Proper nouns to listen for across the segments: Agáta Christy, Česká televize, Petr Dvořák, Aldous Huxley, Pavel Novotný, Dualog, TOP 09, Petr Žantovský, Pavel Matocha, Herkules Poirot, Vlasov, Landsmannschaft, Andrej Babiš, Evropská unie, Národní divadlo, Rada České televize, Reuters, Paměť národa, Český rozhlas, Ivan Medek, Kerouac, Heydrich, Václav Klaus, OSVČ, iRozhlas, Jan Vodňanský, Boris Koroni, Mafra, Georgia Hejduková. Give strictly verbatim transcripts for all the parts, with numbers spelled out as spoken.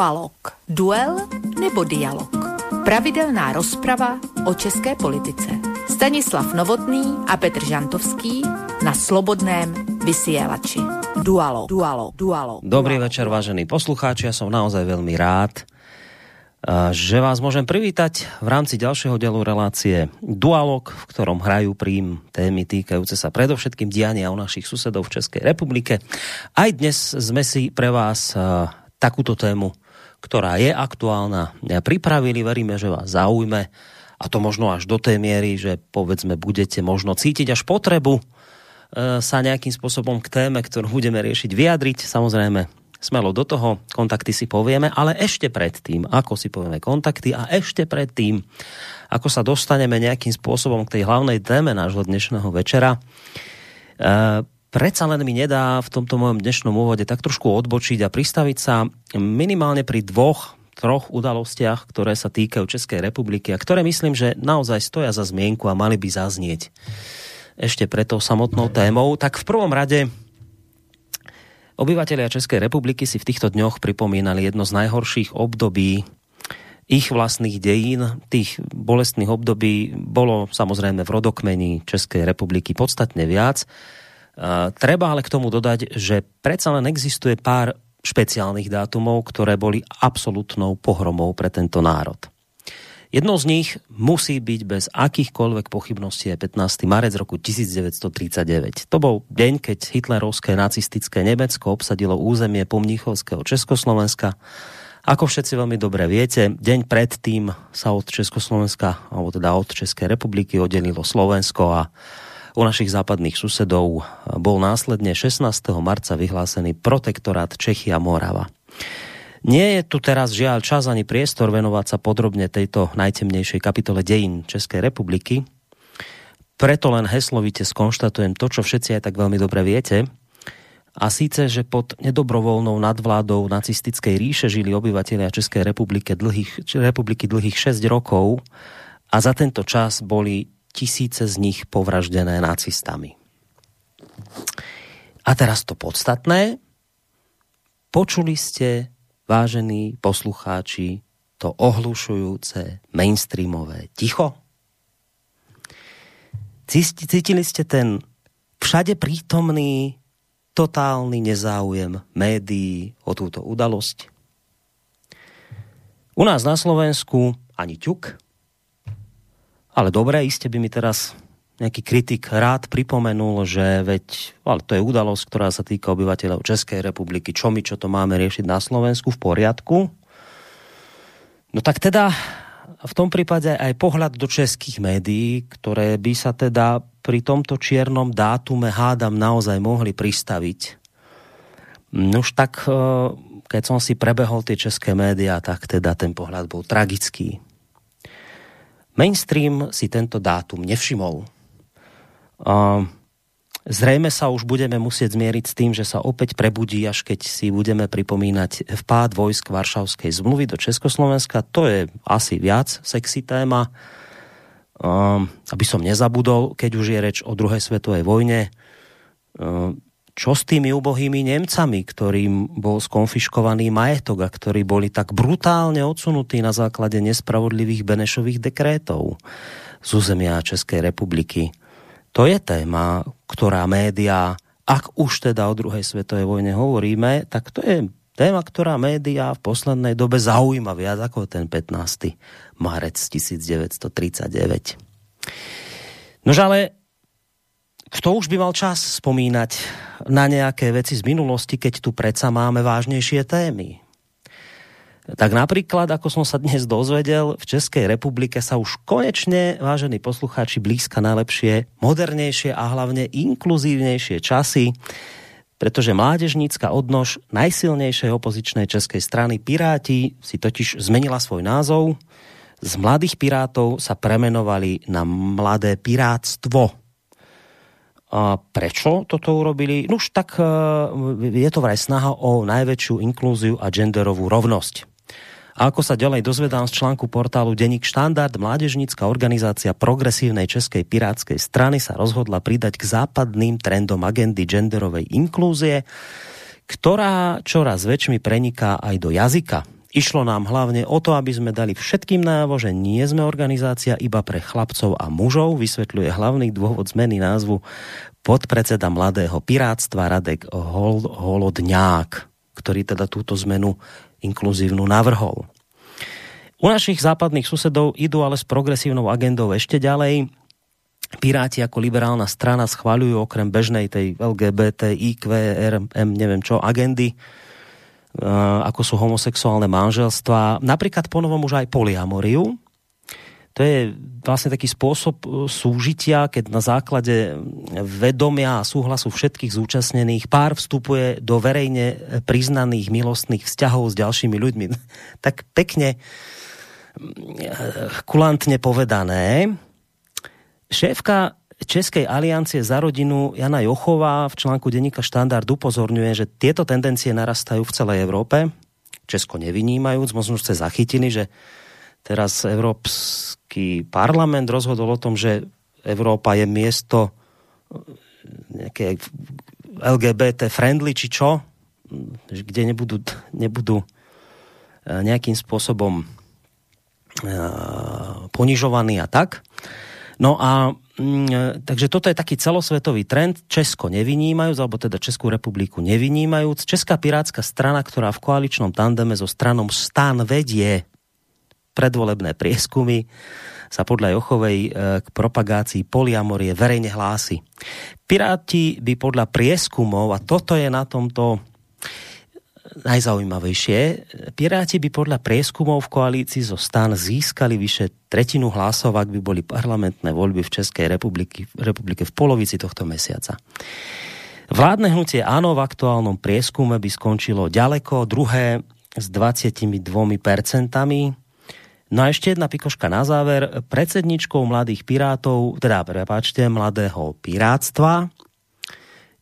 Dualog. Duel nebo dialog. Pravidelná rozprava o české politice. Stanislav Novotný a Petr Žantovský na Slobodném vysielači. Dualog. Dualog. Dualog. Dobrý večer, vážení poslucháči. Ja som naozaj veľmi rád, že vás môžem privítať v rámci ďalšieho dielu relácie Dualog, v ktorom hrajú prím témy týkajúce sa predovšetkým diania u našich susedov v Českej republike. Aj dnes sme si pre vás takúto tému, ktorá je aktuálna, pripravili. Veríme, že vás zaujme, a to možno až do tej miery, že povedzme budete možno cítiť až potrebu sa nejakým spôsobom k téme, ktorú budeme riešiť, vyjadriť. Samozrejme, smelo do toho, kontakty si povieme, ale ešte predtým, ako si povieme kontakty a ešte predtým, ako sa dostaneme nejakým spôsobom k tej hlavnej téme nášho dnešného večera, e, predsa len mi nedá v tomto mojom dnešnom úvode tak trošku odbočiť a pristaviť sa minimálne pri dvoch, troch udalostiach, ktoré sa týkajú Českej republiky a ktoré myslím, že naozaj stoja za zmienku a mali by zaznieť ešte pred tou samotnou témou. Tak v prvom rade, obyvatelia Českej republiky si v týchto dňoch pripomínali jedno z najhorších období ich vlastných dejín. Tých bolestných období bolo samozrejme v rodokmení Českej republiky podstatne viac. Treba ale k tomu dodať, že predsa len existuje pár špeciálnych dátumov, ktoré boli absolútnou pohromou pre tento národ. Jednou z nich musí byť bez akýchkoľvek pochybností aj pätnásteho marec roku devätnásť tridsaťdeväť. To bol deň, keď hitlerovské nacistické Nemecko obsadilo územie pomníchovského Československa. Ako všetci veľmi dobre viete, deň predtým sa od Československa, alebo teda od Českej republiky, oddelilo Slovensko a u našich západných susedov bol následne šestnásteho marca vyhlásený protektorát Čechy a Morava. Nie je tu teraz žiaľ čas ani priestor venovať sa podrobne tejto najtemnejšej kapitole dejín Českej republiky. Preto len heslovite skonštatujem to, čo všetci aj tak veľmi dobre viete. A síce, že pod nedobrovoľnou nadvládou nacistickej ríše žili obyvatelia Českej republiky dlhých, republiky dlhých šesť rokov a za tento čas boli tisíce z nich povraždené nacistami. A teraz to podstatné. Počuli ste, vážení poslucháči, to ohlušujúce mainstreamové ticho? Cítili ste ten všade prítomný totálny nezáujem médií o túto udalosť? U nás na Slovensku ani ťuk. Ale dobre, iste by mi teraz nejaký kritik rád pripomenul, že veď, ale to je udalosť, ktorá sa týka obyvateľov Českej republiky. Čo my, čo to máme riešiť na Slovensku? V poriadku? No tak teda v tom prípade aj pohľad do českých médií, ktoré by sa teda pri tomto čiernom dátume, hádam, naozaj mohli pristaviť. Nož tak, keď som si prebehol tie české médiá, tak teda ten pohľad bol tragický. Mainstream si tento dátum nevšimol. Zrejme sa už budeme musieť zmieriť s tým, že sa opäť prebudí, až keď si budeme pripomínať vpád vojsk Varšavskej zmluvy do Československa. To je asi viac sexy téma. Aby som nezabudol, keď už je reč o druhej svetovej vojne, čo s tými ubohými Nemcami, ktorým bol skonfiškovaný majetok a ktorí boli tak brutálne odsunutí na základe nespravodlivých Benešových dekrétov z územia Českej republiky? To je téma, ktorá médiá, ak už teda o druhej svetovej vojne hovoríme, tak to je téma, ktorá médiá v poslednej dobe zaujíma viac ako ten pätnásteho marec devätnásť tridsaťdeväť. Nož ale kto už by mal čas spomínať na nejaké veci z minulosti, keď tu predsa máme vážnejšie témy? Tak napríklad, ako som sa dnes dozvedel, v Českej republike sa už konečne, vážení poslucháči, blízka najlepšie, modernejšie a hlavne inkluzívnejšie časy, pretože mládežnícka odnož najsilnejšej opozičnej českej strany Piráti si totiž zmenila svoj názov. Z Mladých pirátov sa premenovali na Mladé pirátstvo. A prečo toto urobili? No už tak je to vraj snaha o najväčšiu inklúziu a genderovú rovnosť. A ako sa ďalej dozvedám z článku portálu Denník Štandard, mládežnícka organizácia Progresívnej českej pirátskej strany sa rozhodla pridať k západným trendom agendy genderovej inklúzie, ktorá čoraz väčšmi preniká aj do jazyka Išlo nám hlavne o to, aby sme dali všetkým najavo, že nie sme organizácia iba pre chlapcov a mužov, vysvetľuje hlavný dôvod zmeny názvu podpredseda mladého pirátstva Radek Hol- Holodňák, ktorý teda túto zmenu inkluzívnu navrhol. U našich západných susedov idú ale s progresívnou agendou ešte ďalej. Piráti ako liberálna strana schvaľujú okrem bežnej tej el gé bé té í kvé er em, neviem čo, agendy, ako sú homosexuálne manželstvá, napríklad ponovom už aj polyamoriu. To je vlastne taký spôsob súžitia, keď na základe vedomia a súhlasu všetkých zúčastnených pár vstupuje do verejne priznaných milostných vzťahov s ďalšími ľuďmi. Tak pekne, kulantne povedané. Šéfka Českej aliancie za rodinu Jana Jochová v článku denníka Štandard upozorňuje, že tieto tendencie narastajú v celej Európe. Česko nevynímajúc, možno ste zachytili, že teraz Európsky parlament rozhodol o tom, že Európa je miesto nejaké el gé bé té friendly, či čo, kde nebudú, nebudú nejakým spôsobom ponižovaní a tak. No a takže toto je taký celosvetový trend, Česko nevynímajúc, alebo teda Českú republiku nevynímajúc. Česká pirátska strana, ktorá v koaličnom tandeme so stranou STAN vedie predvolebné prieskumy, sa podľa Jochovej k propagácii polyamorie verejne hlási. Piráti by podľa prieskumov, a toto je na tomto najzaujímavejšie, Piráti by podľa prieskumov v koalícii zo STAN získali vyše tretinu hlasov, ak by boli parlamentné voľby v Českej republiky, republike v polovici tohto mesiaca. Vládne hnutie Áno v aktuálnom prieskume by skončilo ďaleko, druhé s dvadsaťdva percent. No a ešte jedna pikoška na záver. Predsedničkou mladých pirátov, teda prepáčte, mladého pirátstva,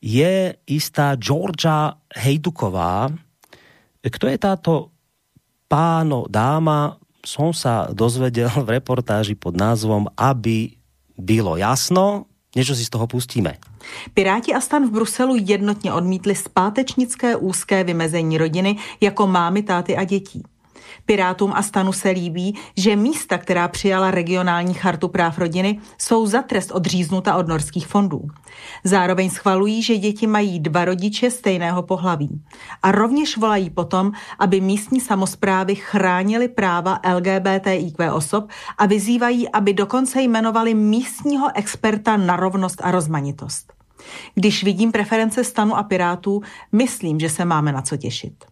je istá Georgia Hejduková. Kto je táto páno dáma, som sa dozvedel v reportáži pod názvom Aby bylo jasno. Niečo si z toho pustíme. Piráti a STAN v Bruselu jednotně odmítli zpátečnické úzké vymezení rodiny jako mámy, táty a dětí. Pirátům a STANu se líbí, že místa, která přijala regionální chartu práv rodiny, jsou za trest odříznuta od norských fondů. Zároveň schvalují, že děti mají dva rodiče stejného pohlaví. A rovněž volají potom, aby místní samosprávy chránily práva el gé bé té í kvé osob a vyzývají, aby dokonce jmenovali místního experta na rovnost a rozmanitost. Když vidím preference STANu a Pirátů, myslím, že se máme na co těšit.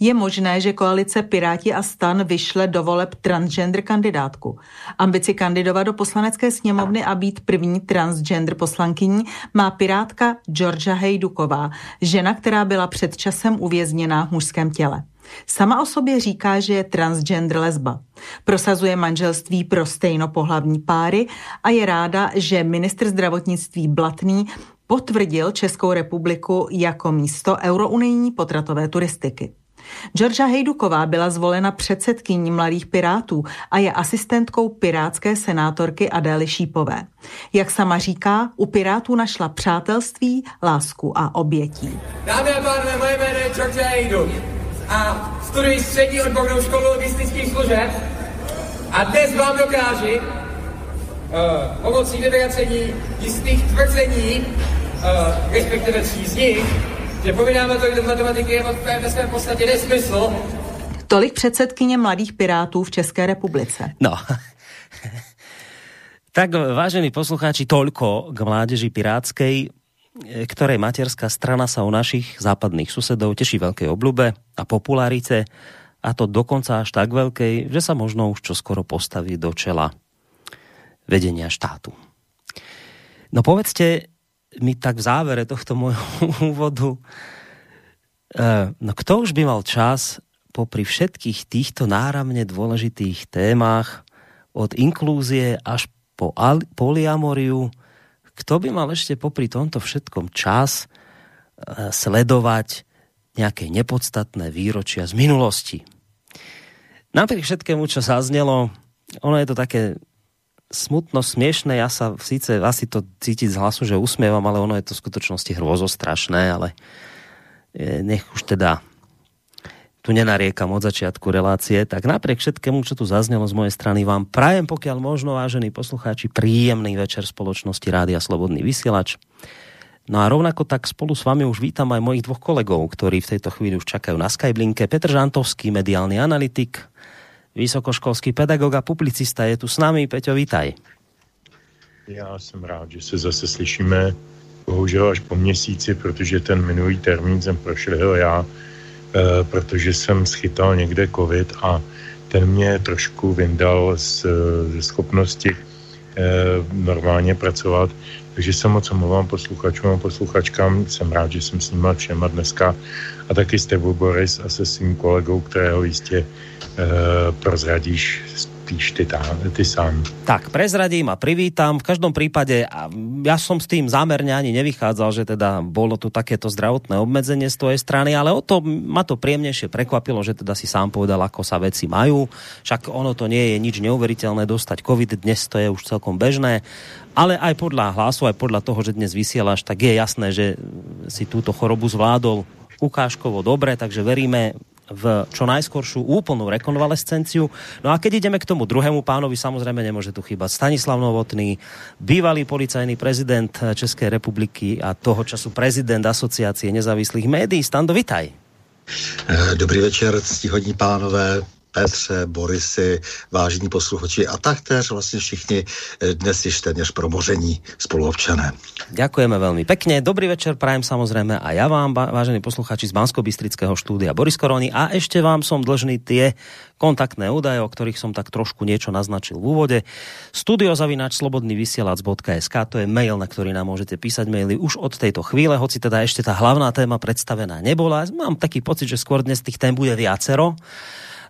Je možné, že koalice Piráti a STAN vyšle do voleb transgender kandidátku. Ambici kandidovat do poslanecké sněmovny a být první transgender poslankyní má pirátka Georgia Hejduková, žena, která byla před časem uvězněná v mužském těle. Sama o sobě říká, že je transgender lesba. Prosazuje manželství pro stejnopohlavní páry a je ráda, že ministr zdravotnictví Blatný potvrdil Českou republiku jako místo eurounijní potratové turistiky. Georgia Hejduková byla zvolena předsedkyní Mladých pirátů a je asistentkou pirátské senátorky Adély Šípové. Jak sama říká, u pirátů našla přátelství, lásku a obětí. Dámy a pánové, moje jméno je Georgia Hejduk a studuji střední odbornou školu logistických služeb a dnes vám dokáži uh, pomocí vyvracení jistých tvrzení, uh, respektive tří z nich, že povinná to do matematiky je ve svém podstatě nesmysl. Tolik předsedkyně Mladých pirátů v České republice. No, tak vážení poslucháči, toľko k mládeži pirátskej, ktorej materská strana sa u našich západných susedov teší veľkej obľube a popularite, a to dokonca až tak veľkej, že sa možno už čoskoro postaví do čela vedenia štátu. No povedzte mi tak v závere tohto môjho úvodu, no kto už by mal čas popri všetkých týchto náramne dôležitých témach od inklúzie až po polyamoriu, kto by mal ešte popri tomto všetkom čas sledovať nejaké nepodstatné výročia z minulosti? Napriek všetkému, čo zaznelo, ono je to také smutno, smiešné, ja sa síce asi to cítiť z hlasu, že usmievam, ale ono je to v skutočnosti hrôzostrašné, ale nech už teda tu nenariekam od začiatku relácie, tak napriek všetkému, čo tu zaznelo z mojej strany, vám prajem, pokiaľ možno, vážení poslucháči, príjemný večer spoločnosti Rádia Slobodný vysielač. No a rovnako tak spolu s vami už vítam aj mojich dvoch kolegov, ktorí v tejto chvíli už čakajú na Skyblinke. Petr Žantovský, mediálny analytik, vysokoškolský pedagog a publicista je tu s nami. Peťo, vítaj. Já jsem rád, že se zase slyšíme, bohužel až po měsíci, protože ten minulý termín jsem prošel já, e, protože jsem schytal někde covid a ten mě trošku vyndal z, z schopnosti e, normálně pracovat, takže se moc omlouvám posluchačům a posluchačkám, jsem rád, že jsem s nima všema dneska a taky s tebou, Boris, a se svým kolegou, kterého jistě e, prozradíš Ty, tá, ty sám. Tak, prezradím a privítam. V každom prípade, a ja som s tým zámerne ani nevychádzal, že teda bolo tu takéto zdravotné obmedzenie z tvojej strany, ale o to ma to príjemnejšie prekvapilo, že teda si sám povedal, ako sa veci majú. Však ono to nie je nič neuveriteľné dostať COVID, dnes to je už celkom bežné, ale aj podľa hlasu, aj podľa toho, že dnes vysielaš, tak je jasné, že si túto chorobu zvládol ukážkovo dobre, takže veríme v čo najskoršiu úplnú rekonvalescenciu. No a keď ideme k tomu druhému pánovi, samozrejme nemôže tu chýbať Stanislav Novotný, bývalý policajný prezident Českej republiky a toho času prezident Asociacie nezávislých médií. Stando, vitaj. Dobrý večer, ctihodní pánové, Petře, Borisy, vážení posluchači a taktéž vlastně všichni dnes již téměř promoření spoluobčané. Ďakujeme veľmi pekne. Dobrý večer prajem samozrejme a ja vám, vážení posluchači z Banskobystrického štúdia Boris Koroni, a ešte vám som dlžný tie kontaktné údaje, o ktorých som tak trošku niečo naznačil v úvode. studio zavináč slobodný vysielač bodka es ká, to je mail, na ktorý nám môžete písať maily už od tejto chvíle, hoci teda ešte tá hlavná téma predstavená nebola. Mám taký pocit, že skôr dnes tých tém bude viacero.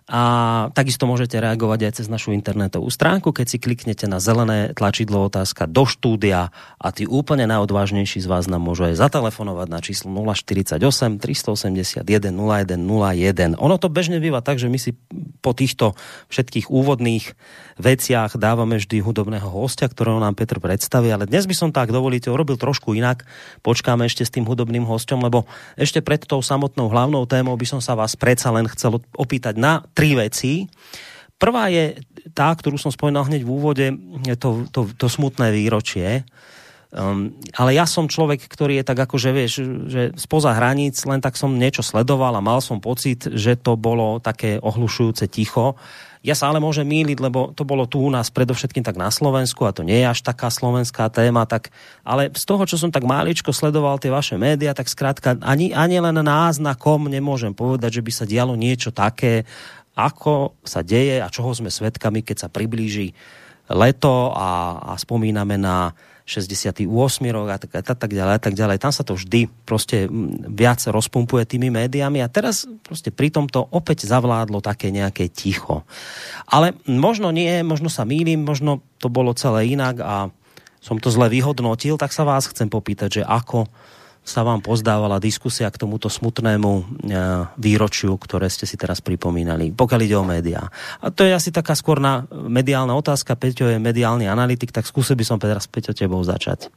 A takisto môžete reagovať aj cez našu internetovú stránku, keď si kliknete na zelené tlačidlo otázka do štúdia, a tí úplne najodvážnejší z vás nám môžu aj zatelefonovať na číslo nula štyridsaťosem tristoosemdesiatjeden nula jeden nula jeden. Ono to bežne býva tak, že my si po týchto všetkých úvodných veciach dávame vždy hudobného hostia, ktorého nám Petr predstaví, ale dnes by som tak, dovolíte, urobil trošku inak. Počkáme ešte s tým hudobným hosťom, lebo ešte pred tou samotnou hlavnou témou by som sa vás predsa len chcel opýtať na tri veci. Prvá je tá, ktorú som spomínal hneď v úvode, to, to, to smutné výročie. Um, ale ja som človek, ktorý je tak akože, vieš, že spoza hraníc, len tak som niečo sledoval a mal som pocit, že to bolo také ohlušujúce ticho. Ja sa ale môžem mýliť, lebo to bolo tu u nás predovšetkým tak na Slovensku a to nie je až taká slovenská téma, tak, ale z toho, čo som tak máličko sledoval tie vaše médiá, tak skrátka ani, ani len náznakom nemôžem povedať, že by sa dialo niečo také, ako sa deje a čoho sme svedkami, keď sa priblíži leto a, a spomíname na šesťdesiaty ôsmy rok a tak, a tak ďalej a tak ďalej. Tam sa to vždy proste viac rozpumpuje tými médiami a teraz proste pri tomto opäť zavládlo také nejaké ticho. Ale možno nie, možno sa mýlim, možno to bolo celé inak a som to zle vyhodnotil, tak sa vás chcem popýtať, že ako sa vám pozdávala diskusia k tomuto smutnému výročiu, ktoré ste si teraz pripomínali, pokiaľ ide o médiá. A to je asi taká skôr na mediálna otázka. Peťo je mediálny analytik, tak skúsil by som teraz, Peťo, tebou začať.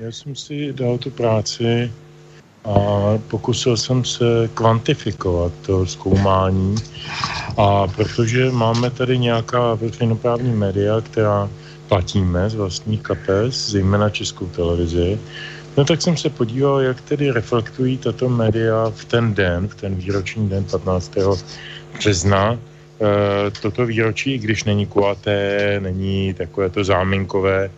Ja som si dal tú práci a pokusil jsem se kvantifikovat to zkoumání, a protože máme tady nějaká veřejnoprávní média, která platíme z vlastních kapes, zejména Českou televizi, no tak jsem se podíval, jak tedy reflektují tato média v ten den, v ten výroční den patnáctého března, e, toto výročí, i když není kulaté, není takové to záminkové, e,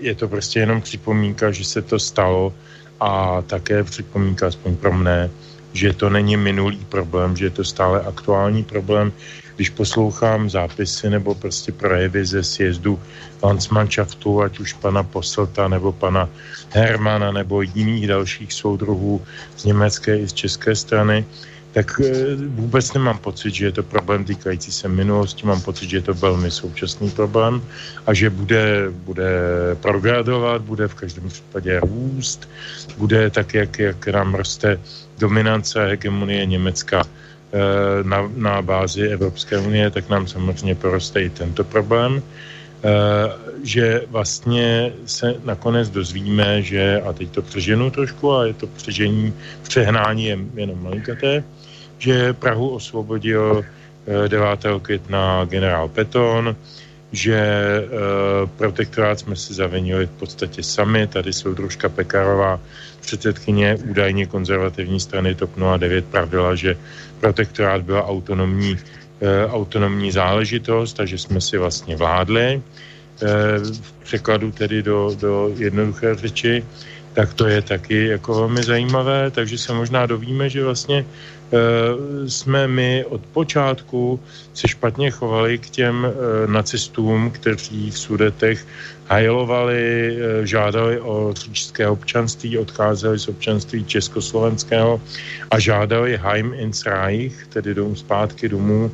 je to prostě jenom připomínka, že se to stalo, a také připomínka, aspoň pro mne, že to není minulý problém, že je to stále aktuální problém. Když poslouchám zápisy nebo prostě projevy ze sjezdu Landsmannschaftu, ať už pana Posselta nebo pana Hermana nebo jiných dalších soudruhů z německé i z české strany, tak vůbec nemám pocit, že je to problém týkající se minulosti, mám pocit, že je to velmi současný problém a že bude, bude progradovat, bude v každém případě růst, bude tak, jak, jak nám roste dominance a hegemonie Německa na, na bázi Evropské unie, tak nám samozřejmě poroste i tento problém, že vlastně se nakonec dozvíme, že, a teď to přeženu trošku, a je to přežení, přehnání je jenom malinkaté, že Prahu osvobodil devátého května generál Peton, že e, protektorát jsme si zavinili v podstatě sami. Tady soudružka Pekarová, předsedkyně údajně konzervativní strany TOP nula devět, pravdila, že protektorát byla autonomní, e, autonomní záležitost, takže jsme si vlastně vládli. E, v překladu tedy do, do jednoduché řeči, tak to je taky jako velmi zajímavé, takže se možná dovíme, že vlastně e, jsme my od počátku se špatně chovali k těm e, nacistům, kteří v Sudetech hajlovali, e, žádali o říšské občanství, odcházeli z občanství československého a žádali Heim ins Reich, tedy domů zpátky domů,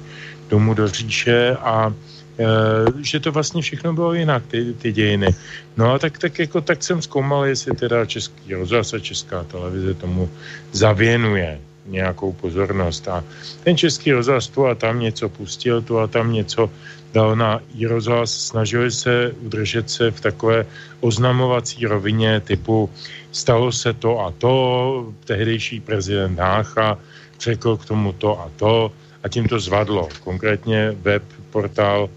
domů do říše a že to vlastně všechno bylo jinak, ty, ty dějiny. No a tak, tak, jako, tak jsem zkoumal, jestli teda Český rozhlas a Česká televize tomu zavěnuje nějakou pozornost. A ten Český rozhlas tu a tam něco pustil, tu a tam něco dal na iRozhlas, snažili se udržet se v takové oznamovací rovině typu stalo se to a to, tehdejší prezident Hácha řekl k tomu to a to a tím to zvadlo. Konkrétně web portál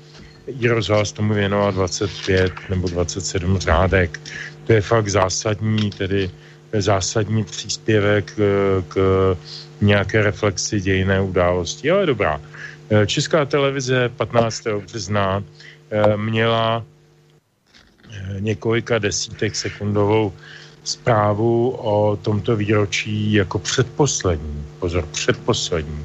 iRozhlas tomu věnoval dvacet pět nebo dvacet sedm řádek. To je fakt zásadní, tedy zásadní příspěvek k, k nějaké reflexi dějinné události. Ale dobrá. Česká televize patnáctého března měla několika desítek sekundovou zprávu o tomto výročí jako předposlední. Pozor, předposlední.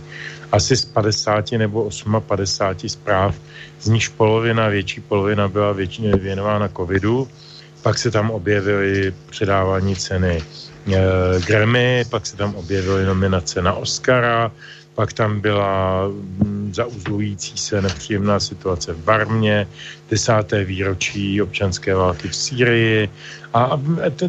Asi z padesáti nebo padesáti osmi zpráv, z níž polovina, větší polovina byla většině věnována covidu, pak se tam objevily předávání ceny e, Grammy, pak se tam objevily nominace na Oscara, pak tam byla zauzlující se nepříjemná situace v Barmě, desáté výročí občanské války v Sýrii a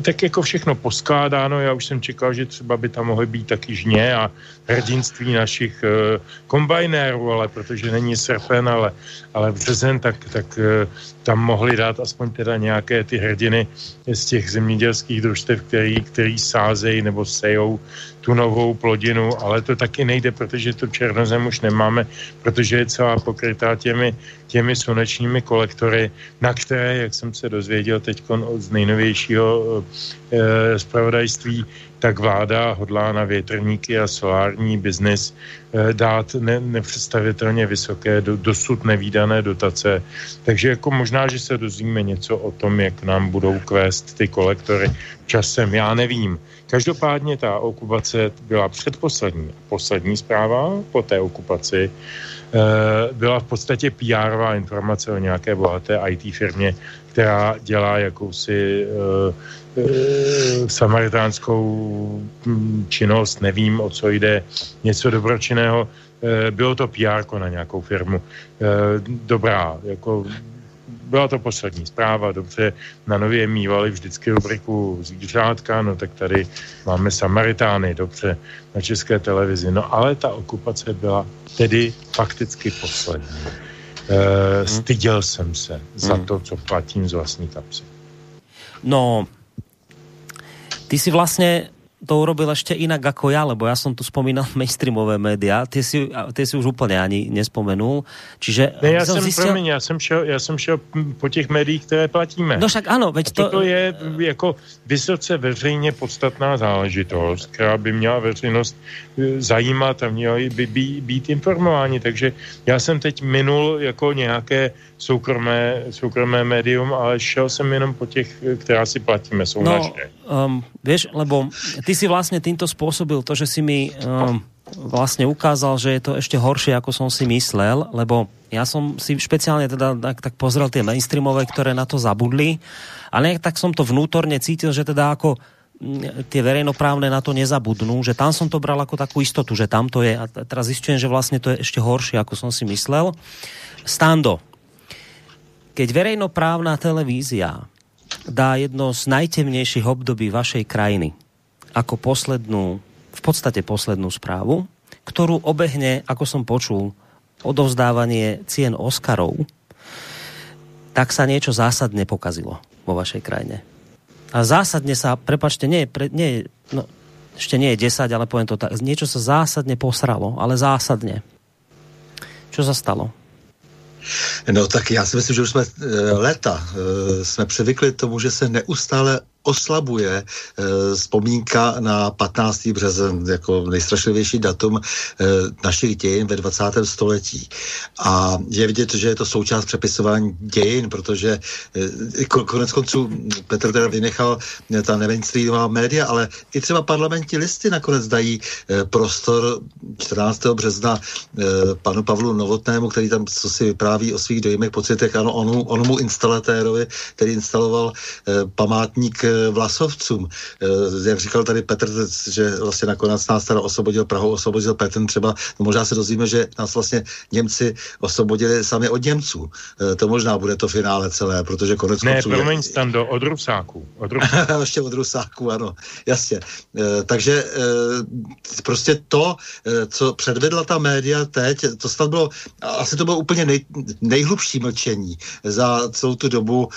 tak jako všechno poskládáno. Já už jsem čekal, že třeba by tam mohly být taky žně a hrdinství našich uh, kombajnérů, ale protože není srpen, ale, ale březen, tak, tak uh, tam mohli dát aspoň teda nějaké ty hrdiny z těch zemědělských družstev, který, který sázejí nebo sejou tu novou plodinu, ale to taky nejde, protože tu černozem už nemáme, protože je celá pokrytá těmi, těmi slunečními kolektory, na které, jak jsem se dozvěděl teď z nejnovějšího e, zpravodajství, tak vláda hodlá na větrníky a solární biznis e, dát ne, nepředstavitelně vysoké, do, dosud nevídané dotace. Takže jako možná, že se dozvíme něco o tom, jak nám budou kvést ty kolektory časem, já nevím. Každopádně ta okupace byla předposlední. Poslední zpráva po té okupaci byla v podstatě pé érová informace o nějaké bohaté í té firmě, která dělá jakousi uh, uh, samaritánskou činnost, nevím, o co jde, něco dobročinného. Uh, bylo to pé érko na nějakou firmu. Uh, dobrá, jako... Byla to poslední zpráva, dobře, na Nově mívali vždycky rubriku zvířátka, no tak tady máme Samaritány, dobře, na České televizi. No ale ta okupace byla tedy fakticky poslední. E, styděl jsem se za to, co platím z vlastní kapsy. No, ty si vlastně to urobil ešte inak ako ja, lebo ja som tu spomínal mainstreamové médiá, tie si, tie si už úplne ani nespomenul. Čiže... Ne, ja som, som zistil... promiň, ja som, šiel, ja som šiel po tých médií, ktoré platíme. No však áno, veď to... Toto je jako vysoce veřejne podstatná záležitosť, ktorá by měla veřejnosť zajímat a měla by být informováni. Takže ja som teď minul jako nejaké soukromé, soukromé médium, ale šel som jenom po tých, ktorá si platíme, sú no, naše. Um, vieš, lebo ty si vlastne týmto spôsobil to, že si mi um, vlastne ukázal, že je to ešte horšie, ako som si myslel, lebo ja som si špeciálne teda tak, tak pozrel tie mainstreamové, ktoré na to zabudli, ale tak som to vnútorne cítil, že teda ako tie verejnoprávne na to nezabudnú, že tam som to bral ako takú istotu, že tam to je. A teraz zistujem, že vlastne to je ešte horšie, ako som si myslel. Stando, keď verejnoprávna televízia dá jedno z najtemnejších období vašej krajiny ako poslednú, v podstate poslednú správu, ktorú obehne, ako som počul, odovzdávanie cien Oscarov, tak sa niečo zásadne pokazilo vo vašej krajine. A zásadne sa, prepáčte, nie, pre, nie no, ešte nie je desať, ale poviem to tak, niečo sa zásadne posralo, ale zásadne. Čo sa stalo? No tak já si myslím, že už jsme léta jsme přivykli tomu, že se neustále oslabuje vzpomínka na patnáctý březen jako nejstrašlivější datum našich dějin ve dvacátém století. A je vidět, že je to součást přepisování dějin, protože konec konců Petr teda vynechal ta mainstreamová média, ale i třeba parlamentní listy nakonec dají prostor čtrnáctého března panu Pavlu Novotnému, který tam co si vypráví o svých dojmech, pocitech, ano, onu, onomu instalatérovi, který instaloval památník Vlasovcům. Jak říkal tady Petr, že vlastně nakonec nás teda osvobodil Prahou, osvobodil Petr třeba, no možná se dozvíme, že nás vlastně Němci osvobodili sami od Němců. To možná bude to finále celé, protože konec ne, konců... Ne, promiň, Stando, od Rusáků. Od Rusáků. Ještě od Rusáků, ano, jasně. Takže prostě to, co předvedla ta média teď, to snad bylo, asi to bylo úplně nej, nejhlubší mlčení za celou tu dobu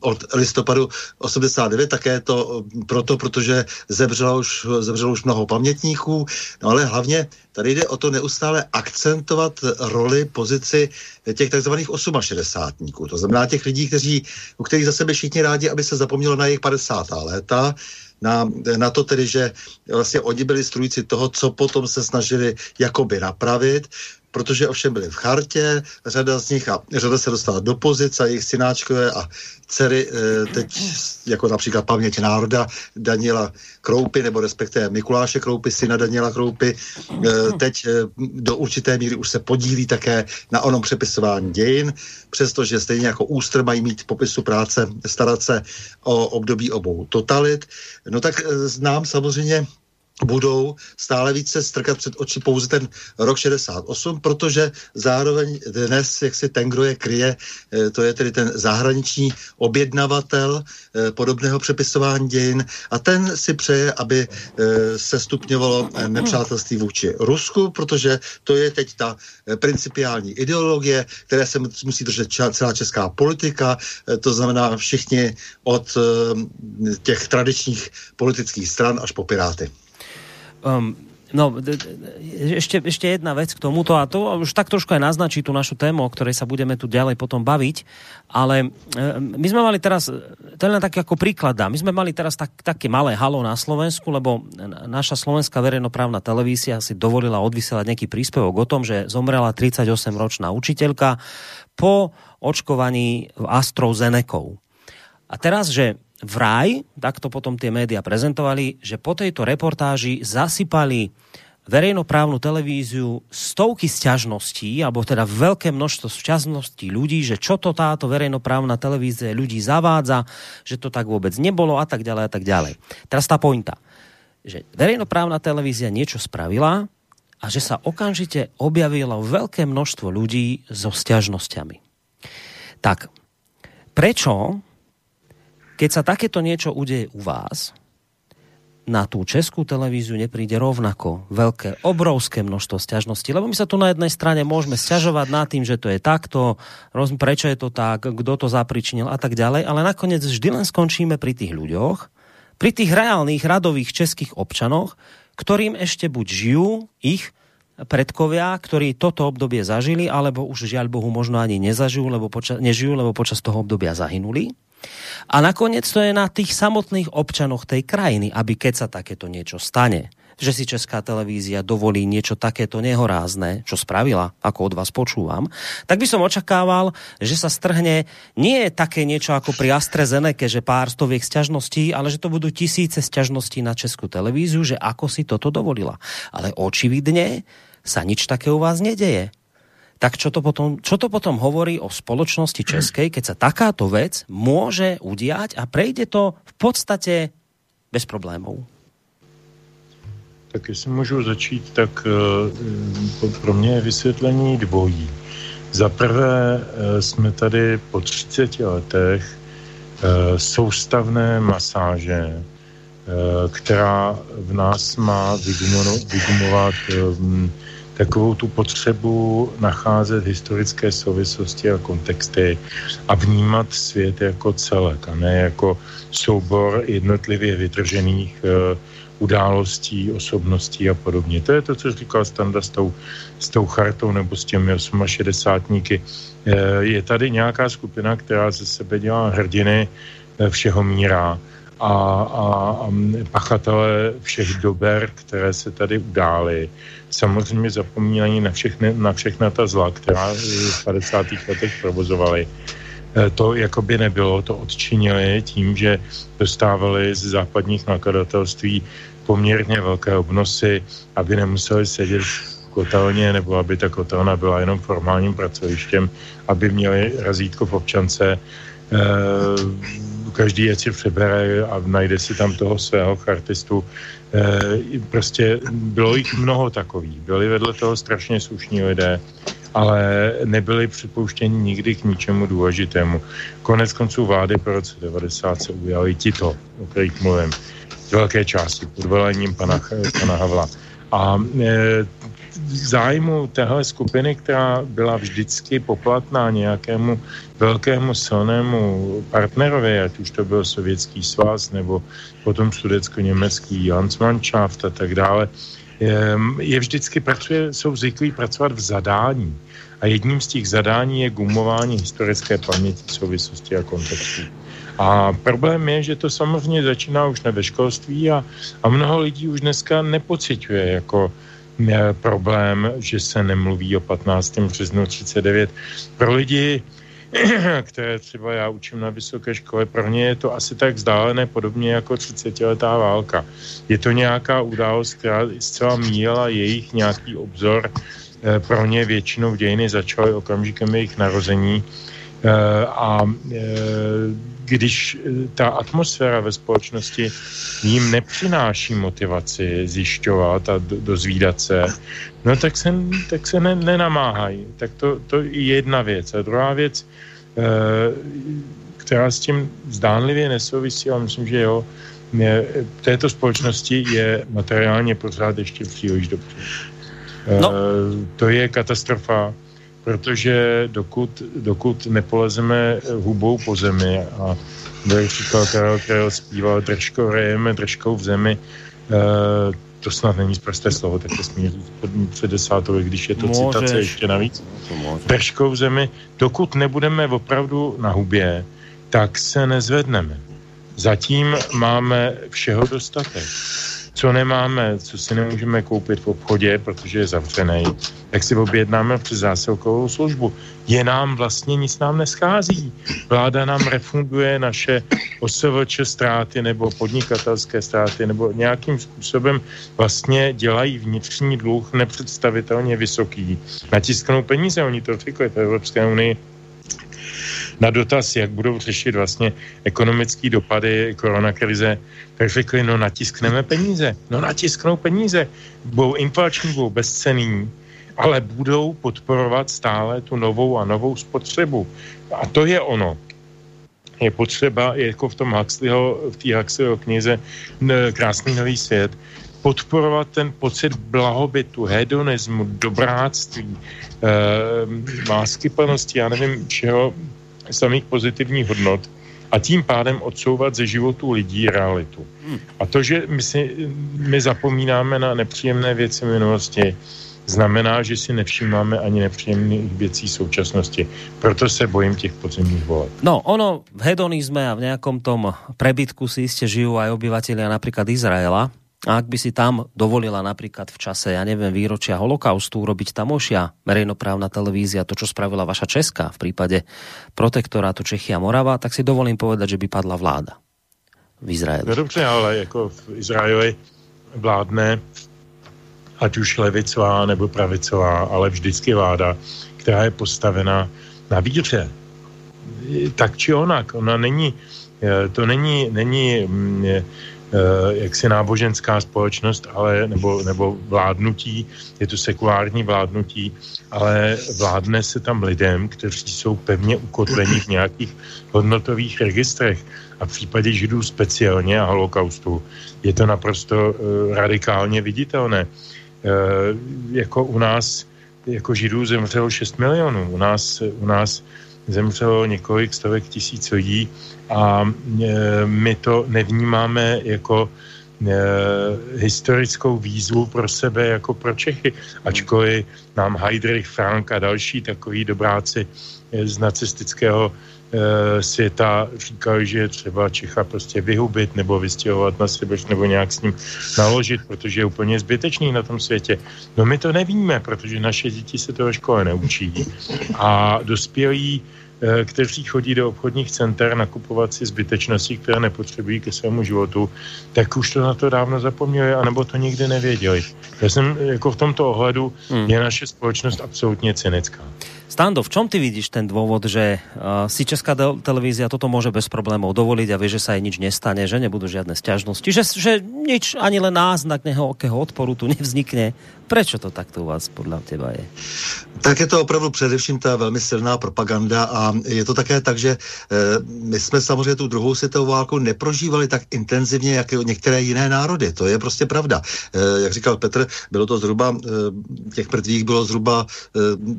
od listopadu osmdesát devět. Také to proto, protože zemřelo už, zemřelo už mnoho pamětníků, no ale hlavně tady jde o to neustále akcentovat roli, pozici těch takzvaných šedesátníků. To znamená těch lidí, kteří, u kterých zase by všichni rádi, aby se zapomnělo na jejich padesátá léta, Na, na to tedy, že vlastně oni byli strůjci toho, co potom se snažili jakoby napravit, protože ovšem byli v chartě, řada z nich a řada se dostala do pozic a jejich synáčkové a dcery e, teď, jako například Paměť národa Daniela Kroupy, nebo respektive Mikuláše Kroupy, syna Daniela Kroupy, e, teď e, do určité míry už se podílí také na onom přepisování dějin, přestože stejně jako Ústr mají mít popisu práce, starat se o období obou totalit. No tak znám samozřejmě budou stále více strkat před oči pouze ten rok šedesát osm, protože zároveň dnes, jak si ten, kdo je kryje, to je tedy ten zahraniční objednavatel podobného přepisování dějin a ten si přeje, aby se stupňovalo nepřátelství vůči Rusku, protože to je teď ta principiální ideologie, které se musí držet celá česká politika, to znamená všichni od těch tradičních politických stran až po Piráty. Um, no, ešte, ešte jedna vec k tomuto, a to už tak trošku aj naznačí tú našu tému, o ktorej sa budeme tu ďalej potom baviť, ale my sme mali teraz, to je len tak ako príklad, my sme mali teraz tak, také malé halo na Slovensku, lebo naša slovenská verejnoprávna televízia si dovolila odvysielať nejaký príspevok o tom, že zomrela tridsaťosemročná učiteľka po očkovaní AstraZenecou. A teraz, že vraj, takto potom tie médiá prezentovali, že po tejto reportáži zasypali verejnoprávnu televíziu stovky sťažností, alebo teda veľké množstvo sťažností ľudí, že čo to táto verejnoprávna televízia ľudí zavádza, že to tak vôbec nebolo a tak ďalej a tak ďalej. Teraz tá pointa, že verejnoprávna televízia niečo spravila a že sa okamžite objavilo veľké množstvo ľudí so sťažnosťami. Tak, prečo... Keď sa takéto niečo udeje u vás, na tú českú televíziu nepríde rovnako veľké, obrovské množstvo sťažností, lebo my sa tu na jednej strane môžeme sťažovať nad tým, že to je takto, prečo je to tak, kto to zapričinil a tak ďalej, ale nakoniec vždy len skončíme pri tých ľuďoch, pri tých reálnych, radových českých občanoch, ktorým ešte buď žijú ich predkovia, ktorí toto obdobie zažili, alebo už žiaľ Bohu možno ani nezažijú, lebo počas, nežijú, lebo počas toho obdobia zahynuli. A nakoniec to je na tých samotných občanoch tej krajiny, aby keď sa takéto niečo stane, že si Česká televízia dovolí niečo takéto nehorázne, čo spravila, ako od vás počúvam, tak by som očakával, že sa strhne nie také niečo ako pri AstraZenece, že pár stoviek sťažností, ale že to budú tisíce sťažností na Českú televíziu, že ako si toto dovolila. Ale očividne sa nič také u vás nedeje. Tak čo to potom, čo to potom hovorí o spoločnosti českej, keď sa takáto vec môže udiať a prejde to v podstate bez problémov? Tak jestli můžu začít, tak pro mě je vysvětlení dvojí. Za prvé jsme tady po třiceti letech soustavné masáže, která v nás má vygumovat takovou tu potřebu nacházet historické souvislosti a kontexty a vnímat svět jako celek a ne jako soubor jednotlivě vytržených uh, událostí, osobností a podobně. To je to, co říkal Standa s tou, s tou chartou nebo s těmi osmašedesátníky. Uh, je tady nějaká skupina, která ze sebe dělá hrdiny uh, všeho míra a, a, a pachatele všech dober, které se tady udály. Samozřejmě zapomínají na, všechny, na všechna ta zla, která v padesátých letech provozovaly. To jakoby nebylo, to odčinili tím, že dostávali z západních nakladatelství poměrně velké obnosy, aby nemuseli sedět v kotelně, nebo aby ta kotelna byla jenom formálním pracovištěm, aby měli razítko v občance. Každý je si přebere a najde si tam toho svého chartistu. Prostě bylo jich mnoho takových. Byli vedle toho strašně slušní lidé, ale nebyli připouštěni nikdy k ničemu důležitému. Konec konců vlády po roce devadesát se ujali tito, o kterých mluvím, z velké části pod velením pana, pana Havla. A e, zájmu téhle skupiny, která byla vždycky poplatná nějakému velkému silnému partnerovi, ať už to byl Sovětský svaz, nebo potom sudetsko-německý Landsmannschaft a tak dále, je vždycky pracuje, jsou zvyklí pracovat v zadání. A jedním z těch zadání je gumování historické paměti, souvislosti a kontextu. A problém je, že to samozřejmě začíná už ve školství a, a mnoho lidí už dneska nepociťuje jako ne, problém, že se nemluví o patnáctého března třicet devět. Pro lidi, které třeba já učím na vysoké škole, pro ně je to asi tak vzdálené, podobně jako třicetiletá válka. Je to nějaká událost, která zcela míjela jejich nějaký obzor. Pro ně většinou dějiny začaly okamžikem jejich narození a když ta atmosféra ve společnosti jim nepřináší motivaci zjišťovat a dozvídat se, no tak se, tak se ne, nenamáhají. Tak to, to je jedna věc. A druhá věc, která s tím zdánlivě nesouvisí, ale myslím, že jo, v této společnosti je materiálně pořád ještě příliš dobře. No. To je katastrofa. Protože dokud, dokud nepolezeme hubou po zemi a jak říkal Karel, Karel zpíval držkou, rejeme držkou v zemi, e, to snad není prosté slovo, tak to smíří před desátou, když je to Můžeš. citace ještě navíc. Držkou v zemi, dokud nebudeme opravdu na hubě, tak se nezvedneme. Zatím máme všeho dostatek. Co nemáme, co si nemůžeme koupit v obchodě, protože je zavřený, tak si objednáme přes zásilkovou službu. Je nám vlastně, nic nám neschází. Vláda nám refunduje naše OSVČ ztráty nebo podnikatelské ztráty nebo nějakým způsobem vlastně dělají vnitřní dluh nepředstavitelně vysoký. Natisknou peníze, oni to říkají v Evropské unii, na dotaz, jak budou řešit vlastně ekonomické dopady koronakrize, tak řekli, no natiskneme peníze, no natisknou peníze, budou inflační, budou bezcenný, ale budou podporovat stále tu novou a novou spotřebu. A to je ono. Je potřeba, jako v tom Huxleyho, v té Huxleyho knize Krásný nový svět, podporovat ten pocit blahobytu, hedonismu, dobráctví, eh, láskyplnosti, já nevím čeho, samých pozitivních hodnot a tím pádem odsouvat ze životů lidí realitu. A to, že my, si, my zapomínáme na nepříjemné věci minulosti, znamená, že si nevšímáme ani nepříjemných věcí současnosti. Proto se bojím těch podzimných voleb. No, ono v hedonizme a v nejakom tom prebytku si iste žijú aj obyvatelia napríklad Izraela. A ak by si tam dovolila napríklad v čase, ja neviem, výročia holokaustu urobiť tamošia verejnoprávna televízia, to, čo spravila vaša Česká v prípade protektorátu Čechia Morava, tak si dovolím povedať, že by padla vláda v Izraeli. No dobře, ale ako v Izraeli vládne, ať už levicová nebo pravicová, ale vždycky vláda, ktorá je postavená na víře. Tak či onak. Ona není, to není... není jaksi náboženská společnost, ale, nebo, nebo vládnutí, je to sekulární vládnutí, ale vládne se tam lidem, kteří jsou pevně ukotveni v nějakých hodnotových registrech a v případě židů speciálně a holokaustu je to naprosto uh, radikálně viditelné. jako u nás, jako Židů zemřelo šest milionů, u nás, u nás zemřelo několik stovek tisíc lidí a my to nevnímáme jako historickou výzvu pro sebe jako pro Čechy, ačkoliv nám Heydrich, Frank a další takový dobráci z nacistického světa říkali, že je třeba Čecha prostě vyhubit nebo vystěhovat na Sibiř nebo nějak s ním naložit, protože je úplně zbytečný na tom světě. No my to nevíme, protože naše děti se to ve škole neučí a dospělí, kteří chodí do obchodních center nakupovat si zbytečnosti, které nepotřebují ke svému životu, tak už to na to dávno zapomněli, anebo to nikdy nevěděli. Já jsem jako v tomto ohledu hmm. je naše společnost absolutně cynická. Stando, v čom ty vidíš ten dôvod, že uh, si Česká televízia toto môže bez problémov dovoliť a vie, že sa jej nič nestane, že nebudú žiadne sťažnosti, že, že nič, ani len náznak nejakého odporu tu nevznikne? Prečo to takto u vás podľa teba je? Tak je to opravdu především ta velmi silná propaganda a je to také tak, že my jsme samozřejmě tu druhou světovou válku neprožívali tak intenzivně, jak některé jiné národy. To je prostě pravda. Jak říkal Petr, bylo to zhruba, těch mrtvých bylo zhruba,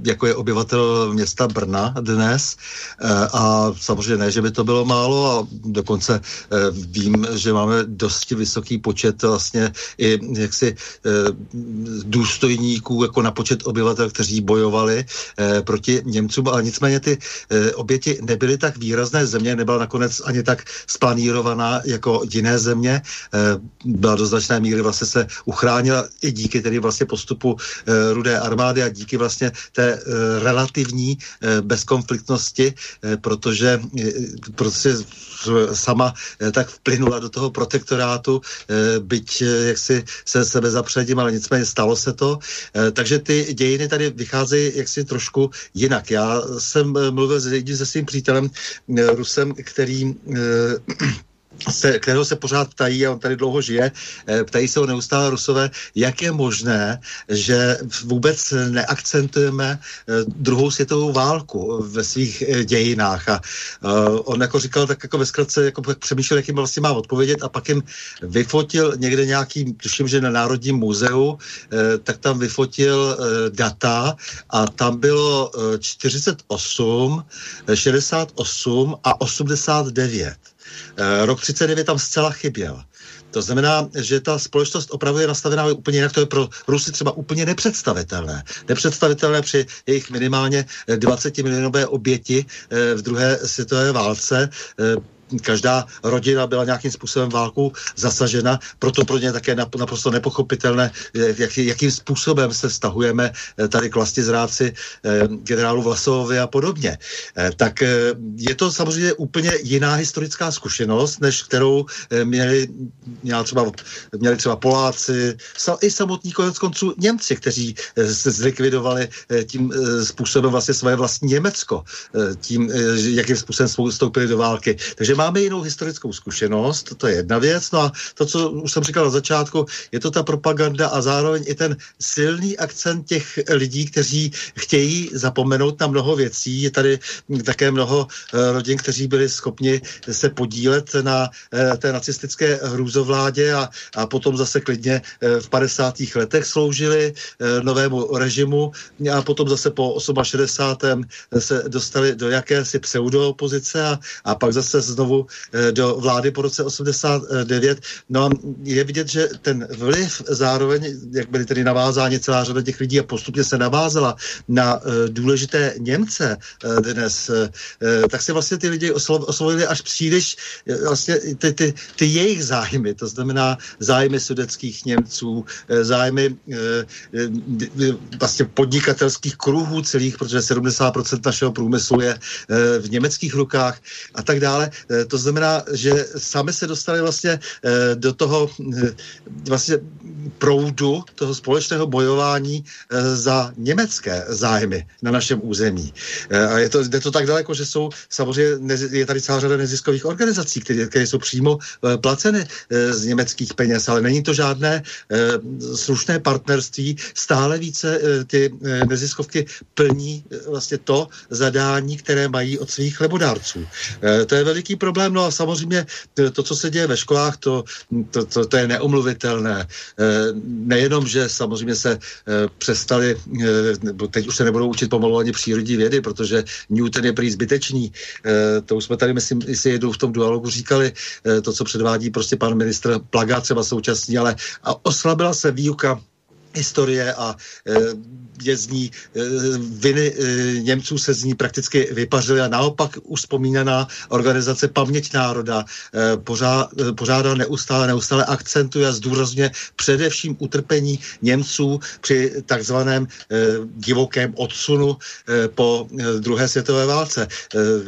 jako je obyvatel města Brna dnes a samozřejmě ne, že by to bylo málo a dokonce vím, že máme dosti vysoký počet vlastně i jaksi důstojníků jako na počet obyvatel, kteří bojovali eh, proti Němcům, ale nicméně ty eh, oběti nebyly tak výrazné, země nebyla nakonec ani tak splánírovaná jako jiné země, eh, byla do značné míry vlastně se uchránila i díky tedy vlastně postupu eh, Rudé armády a díky vlastně té eh, relativní eh, bezkonfliktnosti, eh, protože eh, prostě sama eh, tak vplynula do toho protektorátu, eh, byť eh, jaksi se sebe zapředím, ale nicméně stalo se to, eh, takže ty dějiny tady vycházejí jaksi trošku jinak. Já jsem mluvil se svým přítelem Rusem, který eh, Se, kterého se pořád ptají, a on tady dlouho žije, ptají se ho neustále Rusové, jak je možné, že vůbec neakcentujeme druhou světovou válku ve svých dějinách. A on jako říkal, tak jako ve zkratce, jako přemýšlel, jak jim vlastně má odpovědět a pak jim vyfotil někde nějaký, tuším, že na Národním muzeu, tak tam vyfotil data a tam bylo čtyřicet osm, šedesát osm a osmdesát devět. Rok třicet devět tam zcela chyběl. To znamená, že ta společnost opravdu je nastavená úplně jinak, to je pro Rusy třeba úplně nepředstavitelné. Nepředstavitelné při jejich minimálně dvacetiminutové oběti v druhé světové válce. Každá rodina byla nějakým způsobem válkou zasažena, proto pro ně také naprosto nepochopitelné, jak, jakým způsobem se vztahujeme tady k vlastizrádci generálu Vlasovovi a podobně. Tak je to samozřejmě úplně jiná historická zkušenost, než kterou měli, měla třeba, měli třeba Poláci, i samotní konec konců Němci, kteří se zlikvidovali tím způsobem vlastně své vlastní Německo, tím, jakým způsobem vstoupili do války. Takže máme jinou historickou zkušenost, to je jedna věc, no a to, co už jsem říkal na začátku, je to ta propaganda a zároveň i ten silný akcent těch lidí, kteří chtějí zapomenout na mnoho věcí. Je tady také mnoho rodin, kteří byli schopni se podílet na té nacistické hrůzovládě a, a potom zase klidně v padesátých letech sloužili novému režimu a potom zase po šedesátém osmém se dostali do jakési pseudoopozice a, a pak zase z znovu do vlády po roce osmdesát devět. No a je vidět, že ten vliv zároveň, jak byly tedy navázáni celá řada těch lidí a postupně se navázala na důležité Němce dnes, tak se vlastně ty lidi oslovili až příliš vlastně ty, ty, ty jejich zájmy, to znamená zájmy sudeckých Němců, zájmy vlastně podnikatelských kruhů celých, protože sedmdesát procent našeho průmyslu je v německých rukách a tak dále. To znamená, že sami se dostali vlastně do toho vlastně proudu toho společného bojování za německé zájmy na našem území. A je to, je to tak daleko, že jsou samozřejmě, je tady celá řada neziskových organizací, které, které jsou přímo placeny z německých peněz, ale není to žádné slušné partnerství. Stále více ty neziskovky plní vlastně to zadání, které mají od svých chlebodárců. To je veliký problém. problém. No a samozřejmě to, co se děje ve školách, to, to, to, to je neomluvitelné. Nejenom, že samozřejmě se přestali, teď už se nebudou učit pomalu ani přírodní vědy, protože Newton je prý zbytečný. To už jsme tady, myslím, si jednou v tom Dualogu říkali, to, co předvádí prostě pan ministr Plaga třeba současný, ale a oslabila se výuka historie a je z ní, viny Němců se z ní prakticky vypařily a naopak už vzpomínaná organizace Paměť národa pořád, pořádá neustále, neustále akcentuje a zdůrazně především utrpení Němců při takzvaném divokém odsunu po druhé světové válce.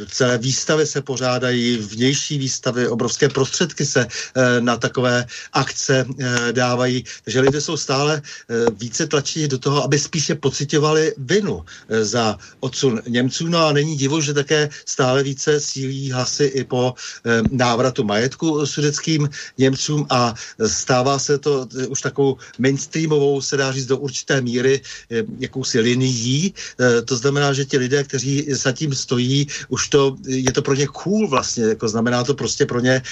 Celé výstavy se pořádají, vnější výstavy, obrovské prostředky se na takové akce dávají, takže lidé jsou stále více tlačí do toho, aby spíše pocitovali vinu za odsun Němců. No a není divu, že také stále více sílí hlasy i po návratu majetku sudeckým Němcům a stává se to už takovou mainstreamovou, se dá říct do určité míry, jakousi linií. To znamená, že ti lidé, kteří za tím stojí, už to, je to pro ně cool vlastně, jako znamená to prostě pro ně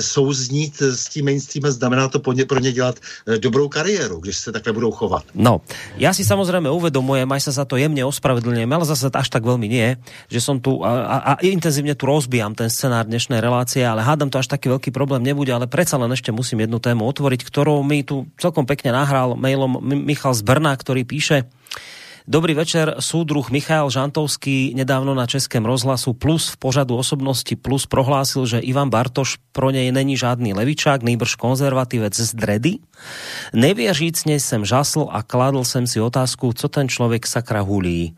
souznít s tím mainstreamem, znamená to pro ně dělat dobrou kariéru, když se takhle budou chovať. No, ja si samozrejme uvedomujem, aj sa za to jemne ospravedlňujem, ale zase až tak veľmi nie, že som tu a, a intenzívne tu rozbijam ten scenár dnešnej relácie, ale hádam to až taký veľký problém nebude, ale predsa len ešte musím jednu tému otvoriť, ktorou mi tu celkom pekne nahral mailom Michal z Brna, ktorý píše: Dobrý večer, súdruh Michal Žantovský nedávno na Českém rozhlasu Plus v pořadu Osobnosti Plus prohlásil, že Ivan Bartoš pro nej není žádný levičák, nejbrž konzervativec z dredy. Nevěřícně jsem žasl a kládl jsem si otázku, co ten člověk sakra hulí.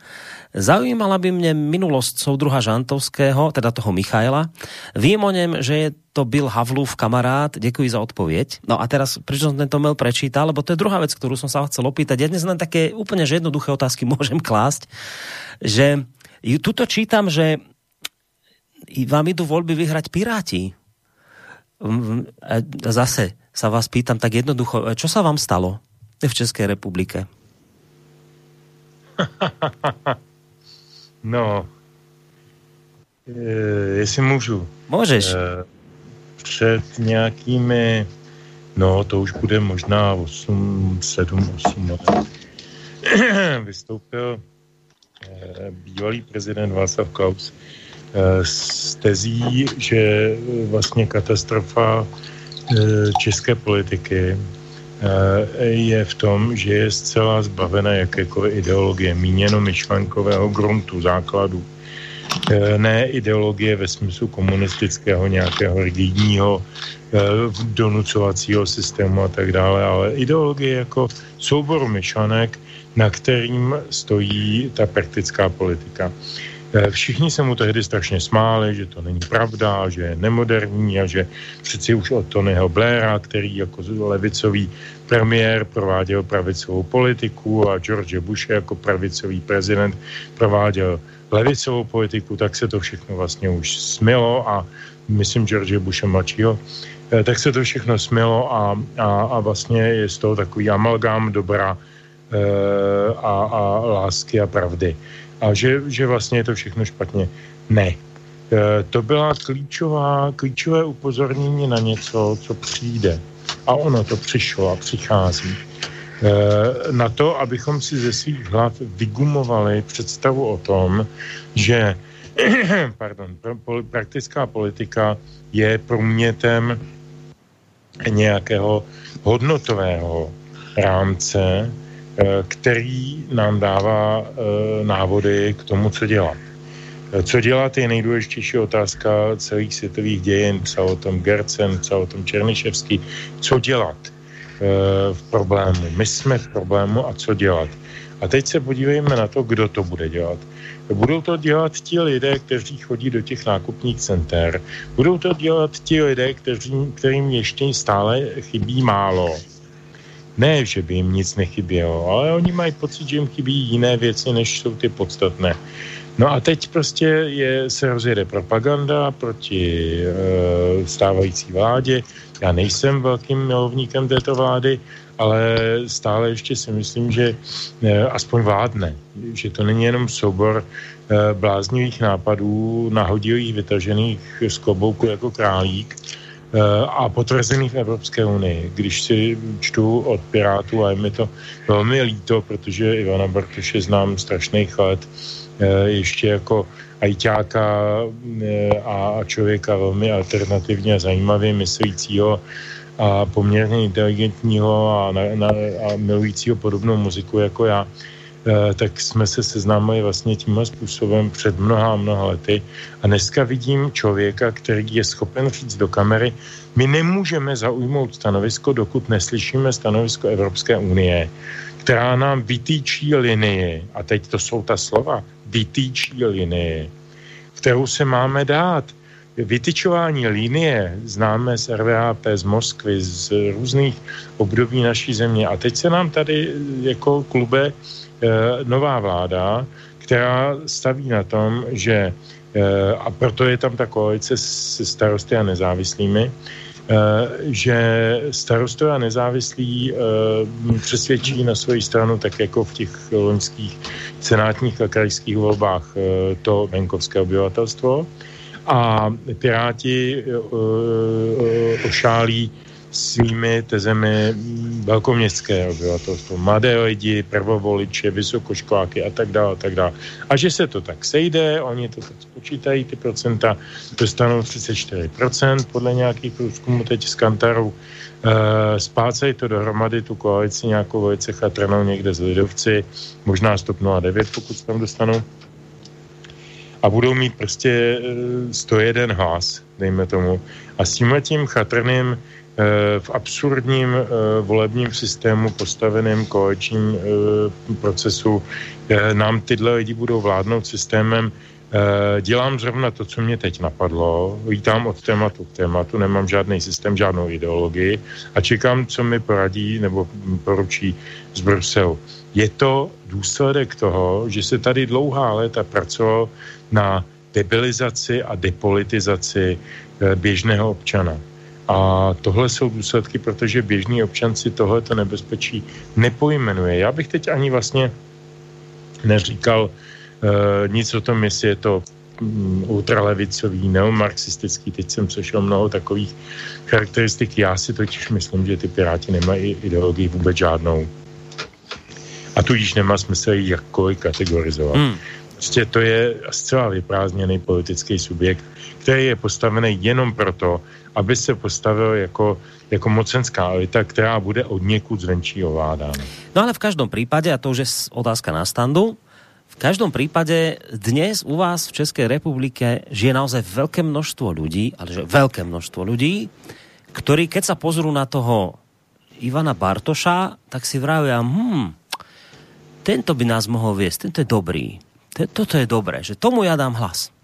Zaujímala by mne minulosť soudruha Žantovského, teda toho Michaela. Vím o něm, že je to byl Havlův kamarád. Děkuji za odpověď. No a teraz, prečo som tento mail prečítal, lebo to je druhá vec, ktorú som sa chcel opýtať. Ja dnes len také úplne že jednoduché otázky môžem klásť, že tuto čítam, že vám idú voľby vyhrať Piráti. Zase sa vás pýtam tak jednoducho, čo sa vám stalo v Českej republike? No, jestli můžu. Můžeš. Před nějakými, no to už bude možná osm, sedm, osm let, vystoupil bývalý prezident Václav Klaus s tezí, že vlastně katastrofa české politiky je v tom, že je zcela zbavena jakékoliv ideologie, míněno myšlenkového gruntu, základu. Ne ideologie ve smyslu komunistického, nějakého rigidního donucovacího systému a tak dále, ale ideologie jako soubor myšlenek, na kterým stojí ta praktická politika. Všichni se mu tehdy strašně smáli, že to není pravda, že je nemoderní a že přeci už od Tonyho Blaira, který jako levicový premiér prováděl pravicovou politiku a George Bushe jako pravicový prezident prováděl levicovou politiku, tak se to všechno vlastně už smylo a myslím George Bushe mladšího, tak se to všechno smylo a, a, a vlastně je z toho takový amalgám dobra a, a lásky a pravdy. A že, že vlastně je to všechno špatně. Ne. E, to byla klíčová, klíčové upozornění na něco, co přijde. A ono to přišlo a přichází. E, na to, abychom si ze svých hlav vygumovali představu o tom, že pardon, praktická politika je průmětem nějakého hodnotového rámce, který nám dává návody k tomu, co dělat. Co dělat je nejdůležitější otázka celých světových dějin, psal o tom Gercen, psal o tom Černiševský. Co dělat v problému? My jsme v problému a co dělat? A teď se podívejme na to, kdo to bude dělat. Budou to dělat ti lidé, kteří chodí do těch nákupních center. Budou to dělat ti lidé, kteří, kterým ještě stále chybí málo. Ne, že by jim nic nechybělo, ale oni mají pocit, že jim chybí jiné věci, než jsou ty podstatné. No a teď prostě je, se rozjede propaganda proti e, stávající vládě. Já nejsem velkým milovníkem této vlády, ale stále ještě si myslím, že e, aspoň vládne. Že to není jenom soubor e, bláznivých nápadů, nahodilých, vytažených z klobouku jako králík, a potvrzených v Evropské unii. Když si čtu od Pirátů, a je mi to velmi líto, protože Ivana Bartoše znám strašných let, ještě jako ajťáka a člověka velmi alternativně a zajímavě myslícího a poměrně inteligentního a, na, na, a milujícího podobnou muziku jako já, tak jsme se seznámili vlastně tímhle způsobem před mnoha a mnoha lety a dneska vidím člověka, který je schopen říct do kamery, my nemůžeme zaujmout stanovisko, dokud neslyšíme stanovisko Evropské unie, která nám vytýčí linii, a teď to jsou ta slova, vytýčí linii, kterou se máme dát. Vytyčování linie známe z er vé há pé, z Moskvy, z různých období naší země a teď se nám tady jako klube nová vláda, která staví na tom, že, a proto je tam ta koalice se starosty a nezávislými, že starostové a nezávislí přesvědčí na svoji stranu, tak jako v těch loňských senátních a krajských volbách to venkovské obyvatelstvo a Piráti ošálí svými tezemi velkoměstské obyvatelstvo, mladé lidi, prvovoliče, vysokoškoláky a tak dále a tak dále. A že se to tak sejde, oni to tak spočítají, ty procenta dostanou třicet čtyři procent podle nějakých průzkumů teď s Kantarou. E, spácejí to dohromady, tu koalici nějakou velice chatrnou někde z lidovci, možná sto nula devět, pokud se tam dostanou. A budou mít prostě sto jeden hlas, dejme tomu. A s tímhletím chatrným v absurdním volebním systému postaveném koaličním procesu nám tyhle lidi budou vládnout systémem. Dělám zrovna to, co mě teď napadlo, lítám od tématu k tématu, nemám žádný systém, žádnou ideologii a čekám, co mi poradí nebo poručí z Bruselu. Je to důsledek toho, že se tady dlouhá léta pracovalo na debilizaci a depolitizaci běžného občana. A tohle jsou důsledky, protože běžný občan si tohleto nebezpečí nepojmenuje. Já bych teď ani vlastně neříkal e, nic o tom, jestli je to um, ultralevicový, neomarxistický. Teď jsem slyšel mnoho takových charakteristik. Já si totiž myslím, že ty Piráti nemají ideologii vůbec žádnou. A tudíž nemá smysl ji jakkoliv kategorizovat. Hmm. Prostě to je zcela vyprázdněný politický subjekt, který je postavený jenom proto, aby se postavil jako, jako mocenská elita, která bude od někud zvenčí ovládána. No ale v každom prípade, a to už je otázka na Standu, v každom prípade dnes u vás v Českej republike žije naozaj veľké množstvo ľudí, ale že veľké množstvo ľudí, ktorí keď sa pozrú na toho Ivana Bartoša, tak si vravia, hm, tento by nás mohol viesť, tento je dobrý, toto je dobré, že tomu ja dám hlas.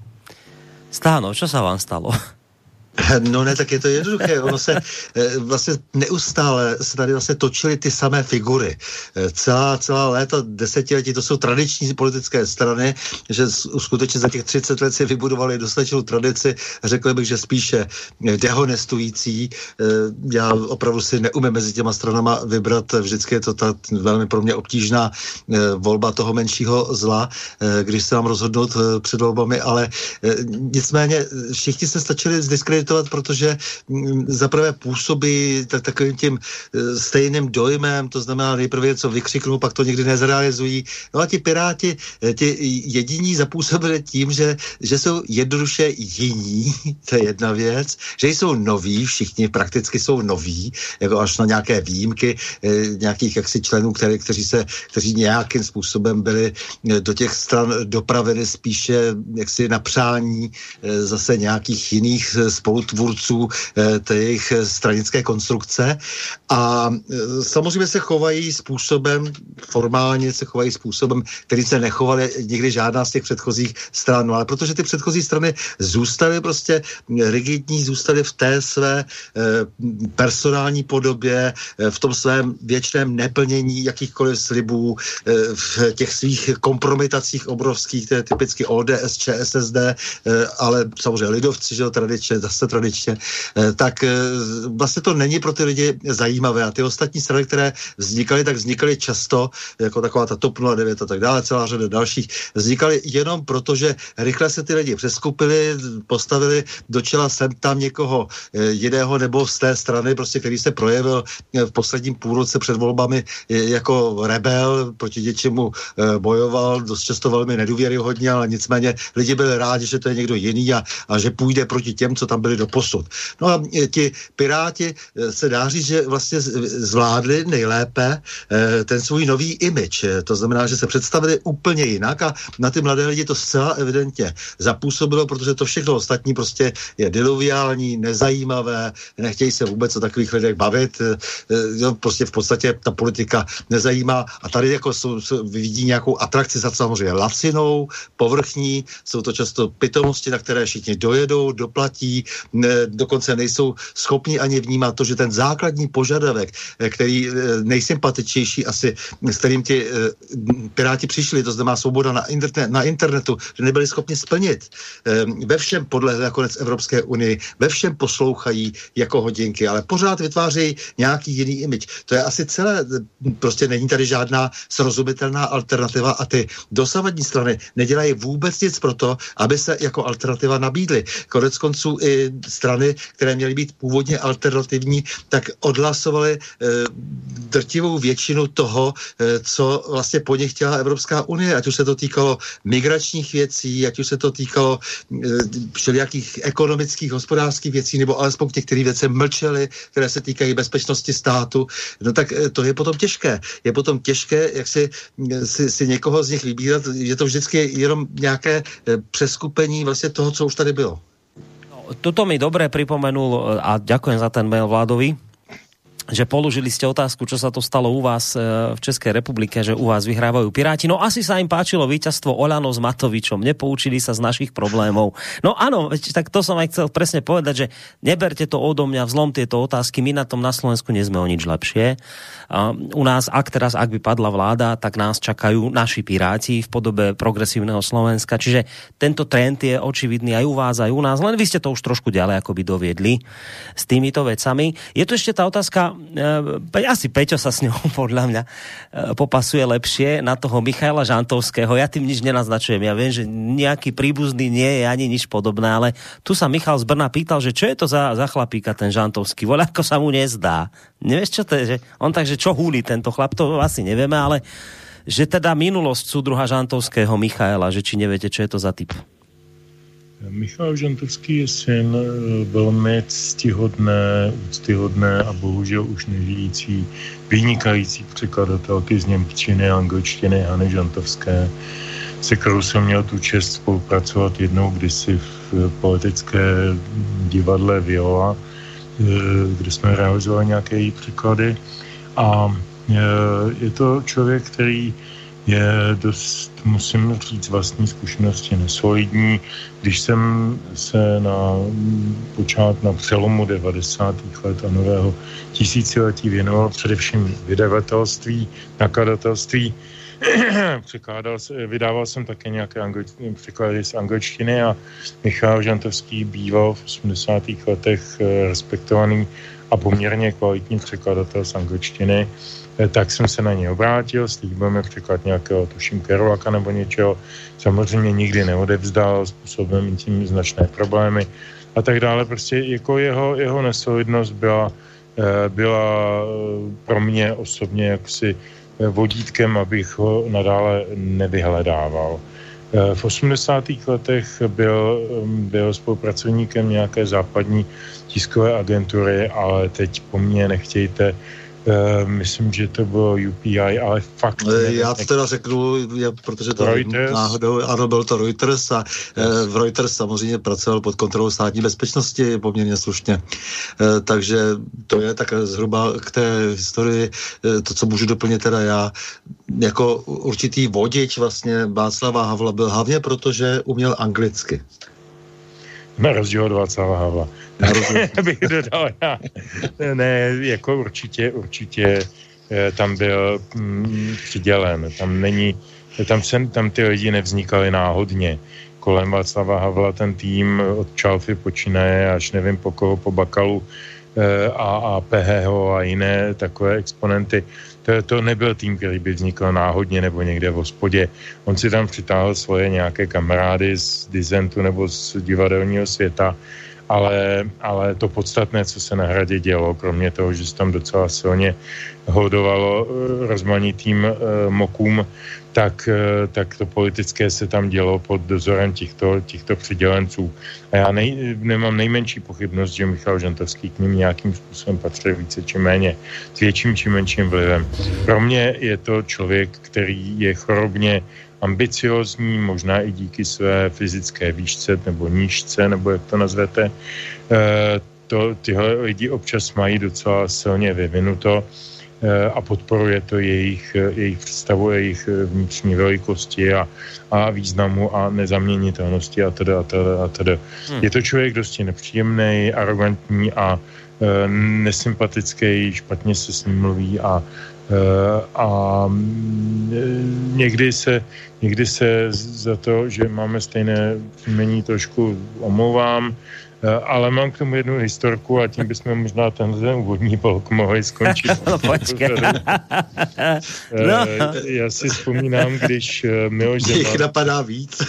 Stáno, čo sa vám stalo? No ne, tak je to jednoduché. Ono se vlastně neustále se tady vlastně točily ty samé figury. Celá, celá léta, desetiletí, to jsou tradiční politické strany, že skutečně za těch třicet let si vybudovali dostatečnou tradici, řekl bych, že spíše dehonestující. Já opravdu si neumím mezi těma stranama vybrat, vždycky je to ta velmi pro mě obtížná volba toho menšího zla, když se mám rozhodnout před volbami, ale nicméně všichni se stačili zdiskreditovat, protože zaprvé působí tak, takovým tím stejným dojmem, to znamená nejprve něco vykřiknou, pak to někdy nezrealizují. No a ti Piráti, ti jediní zapůsobili tím, že, že jsou jednoduše jiní, to je jedna věc, že jsou noví, všichni prakticky jsou noví, jako až na nějaké výjimky nějakých jaksi členů, které, kteří, se, kteří nějakým způsobem byli do těch stran dopravili spíše jaksi na přání zase nějakých jiných společností, spolutvůrců té jejich stranické konstrukce a samozřejmě se chovají způsobem, formálně se chovají způsobem, který se nechovali nikdy žádná z těch předchozích stran, no, ale protože ty předchozí strany zůstaly prostě rigidní, zůstaly v té své personální podobě, v tom svém věčném neplnění jakýchkoliv slibů, v těch svých kompromitacích obrovských, to je typicky O D S, ČSSD, ale samozřejmě lidovci, že jo, tradičně, zase tradičně, tak vlastně to není pro ty lidi zajímavé. A ty ostatní strany, které vznikaly, tak vznikaly často, jako taková ta TOP nula devět a tak dále, celá řada dalších, vznikaly jenom proto, že rychle se ty lidi přeskupili, postavili do čela sem tam někoho jiného nebo z té strany, prostě, který se projevil v posledním půlroce před volbami jako rebel, proti něčemu bojoval, dost často velmi nedůvěryhodně, ale nicméně lidi byli rádi, že to je někdo jiný a, a že půjde proti těm, co tam byli doposud. No a ti Piráti se dá říct, že vlastně zvládli nejlépe ten svůj nový image. To znamená, že se představili úplně jinak a na ty mladé lidi to zcela evidentně zapůsobilo, protože to všechno ostatní prostě je diluviální, nezajímavé, nechtějí se vůbec o takových lidech bavit, prostě v podstatě ta politika nezajímá a tady jako jsou, vidí nějakou atrakci za samozřejmě lacinou, povrchní, jsou to často pitomosti, na které všichni dojedou, doplatí, ne, dokonce nejsou schopni ani vnímat to, že ten základní požadavek, který nejsympatičnější asi, s kterým ti Piráti přišli, to znamená svoboda na, interne, na internetu, že nebyli schopni splnit. Ve všem podle nakonec Evropské unii, ve všem poslouchají jako hodinky, ale pořád vytvářejí nějaký jiný image. To je asi celé, prostě není tady žádná srozumitelná alternativa a ty dosavadní strany nedělají vůbec nic pro to, aby se jako alternativa nabídly. Konec konců i strany, které měly být původně alternativní, tak odhlasovaly e, drtivou většinu toho, e, co vlastně po nich chtěla Evropská unie, ať už se to týkalo migračních věcí, ať už se to týkalo e, všelijakých ekonomických, hospodářských věcí, nebo alespoň těch, které věci mlčely, které se týkají bezpečnosti státu, no tak e, to je potom těžké. Je potom těžké, jak si, si, si někoho z nich vybírat, je to vždycky jenom nějaké přeskupení vlastně toho, co už tady bylo. Toto mi dobre pripomenul a ďakujem za ten mail Vládovi, že položili ste otázku, čo sa to stalo u vás v Českej republike, že u vás vyhrávajú Piráti. No asi sa im páčilo víťazstvo Oľano s Matovičom, nepoučili sa z našich problémov. No áno, tak to som aj chcel presne povedať, že neberte to odo mňa v zlom tieto otázky, my na tom na Slovensku nie sme o nič lepšie. U nás, ak teraz, ak by padla vláda, tak nás čakajú naši Piráti v podobe progresívneho Slovenska. Čiže tento trend je očividný aj u vás, aj u nás, len vy ste to už trošku ďalej akoby doviedli s týmito vecami. Je tu ešte tá otázka, asi Peťo sa s ňou podľa mňa popasuje lepšie, na toho Michala Žantovského. Ja tým nič nenaznačujem. Ja viem, že nejaký príbuzný nie je ani nič podobné, ale tu sa Michal z Brna pýtal, že čo je to za, za chlapíka ten Žantovský. Voľako sa mu nezdá. Nevieš, čo to je? Že on takže čo húli tento chlap, to asi nevieme, ale že teda minulosť súdruha Žantovského Michala, že či neviete, čo je to za typ. Michal Žantovský je syn velmi ctihodné, úctyhodné a bohužel už nežijící, vynikající překladatelky z němčiny a angličtiny Hany Žantovské, se kterou jsem měl tu čest spolupracovat jednou kdysi v politické divadle Viola, kde jsme realizovali nějaké její překlady. A je to člověk, který je dost, musím říct, vlastní zkušenosti nesolidní. Když jsem se na počát na přelomu devadesátých let a nového tisíciletí věnoval především vydavatelství, nakladatelství, překládal, vydával jsem také nějaké angli- překlady z angličtiny a Michal Žantovský býval v osmdesátých letech respektovaný a poměrně kvalitní překladatel z angličtiny, tak jsem se na něj obrátil, slíbil mi překlad nějakého, tuším, Kerouaka nebo něčeho, samozřejmě nikdy neodevzdal, způsobem tím značné problémy a tak dále. Prostě jako jeho, jeho nesolidnost byla, byla pro mě osobně jaksi vodítkem, abych ho nadále nevyhledával. V osmdesátých letech byl, byl spolupracovníkem nějaké západní tiskové agentury, ale teď po mně nechtějte Uh, myslím, že to bylo U P I, ale fakt... Nevím. Já to teda řeknu, je, protože to Reuters. Náhodou, ano, byl to Reuters a yes. v Reuters samozřejmě pracoval pod kontrolou státní bezpečnosti poměrně slušně. E, takže to je tak zhruba k té historii, e, to, co můžu doplnit teda já, jako určitý vodič vlastně Václava Havla byl hlavně proto, že uměl anglicky. Na rozdíl od Václava Havla. Bych dodal já. Ne, jako určitě, určitě tam byl mm, přidělen. Tam není, tam, se, tam ty lidi nevznikaly náhodně. Kolem Václava Havla ten tým od Čalfy počínaje, až nevím po koho, po Bakalu a, a P H O a jiné takové exponenty. To, to nebyl tým, který by vznikl náhodně nebo někde v hospodě. On si tam přitáhl svoje nějaké kamarády z disentu nebo z divadelního světa, ale, ale to podstatné, co se na Hradě dělo, kromě toho, že se tam docela silně hodovalo rozmanitým mokům, tak, tak to politické se tam dělo pod dozorem těchto, těchto přidělenců. A já nej, nemám nejmenší pochybnost, že Michal Žantovský k nim nějakým způsobem patřil více či méně, s větším či menším vlivem. Pro mě je to člověk, který je chorobně ambiciozní, možná i díky své fyzické výšce nebo nížce, nebo jak to nazvete. To, tyhle lidi občas mají docela silně vyvinuto a podporuje to jejich, jejich představu, jejich vnitřní velikosti a, a významu a nezaměnitelnosti a teda, a teda, a teda. Hmm. Je to člověk dosti nepříjemný, arrogantní a e, nesympatický, špatně se s ním mluví a, e, a někdy, se, někdy se za to, že máme stejné jmení, trošku omlouvám, ale mám k tomu jednu historku a tím bychom možná tenhle úvodní blok mohli skončit. No, počkej. No. Já si vzpomínám, když Miloš Zeman... Jich napadá víc.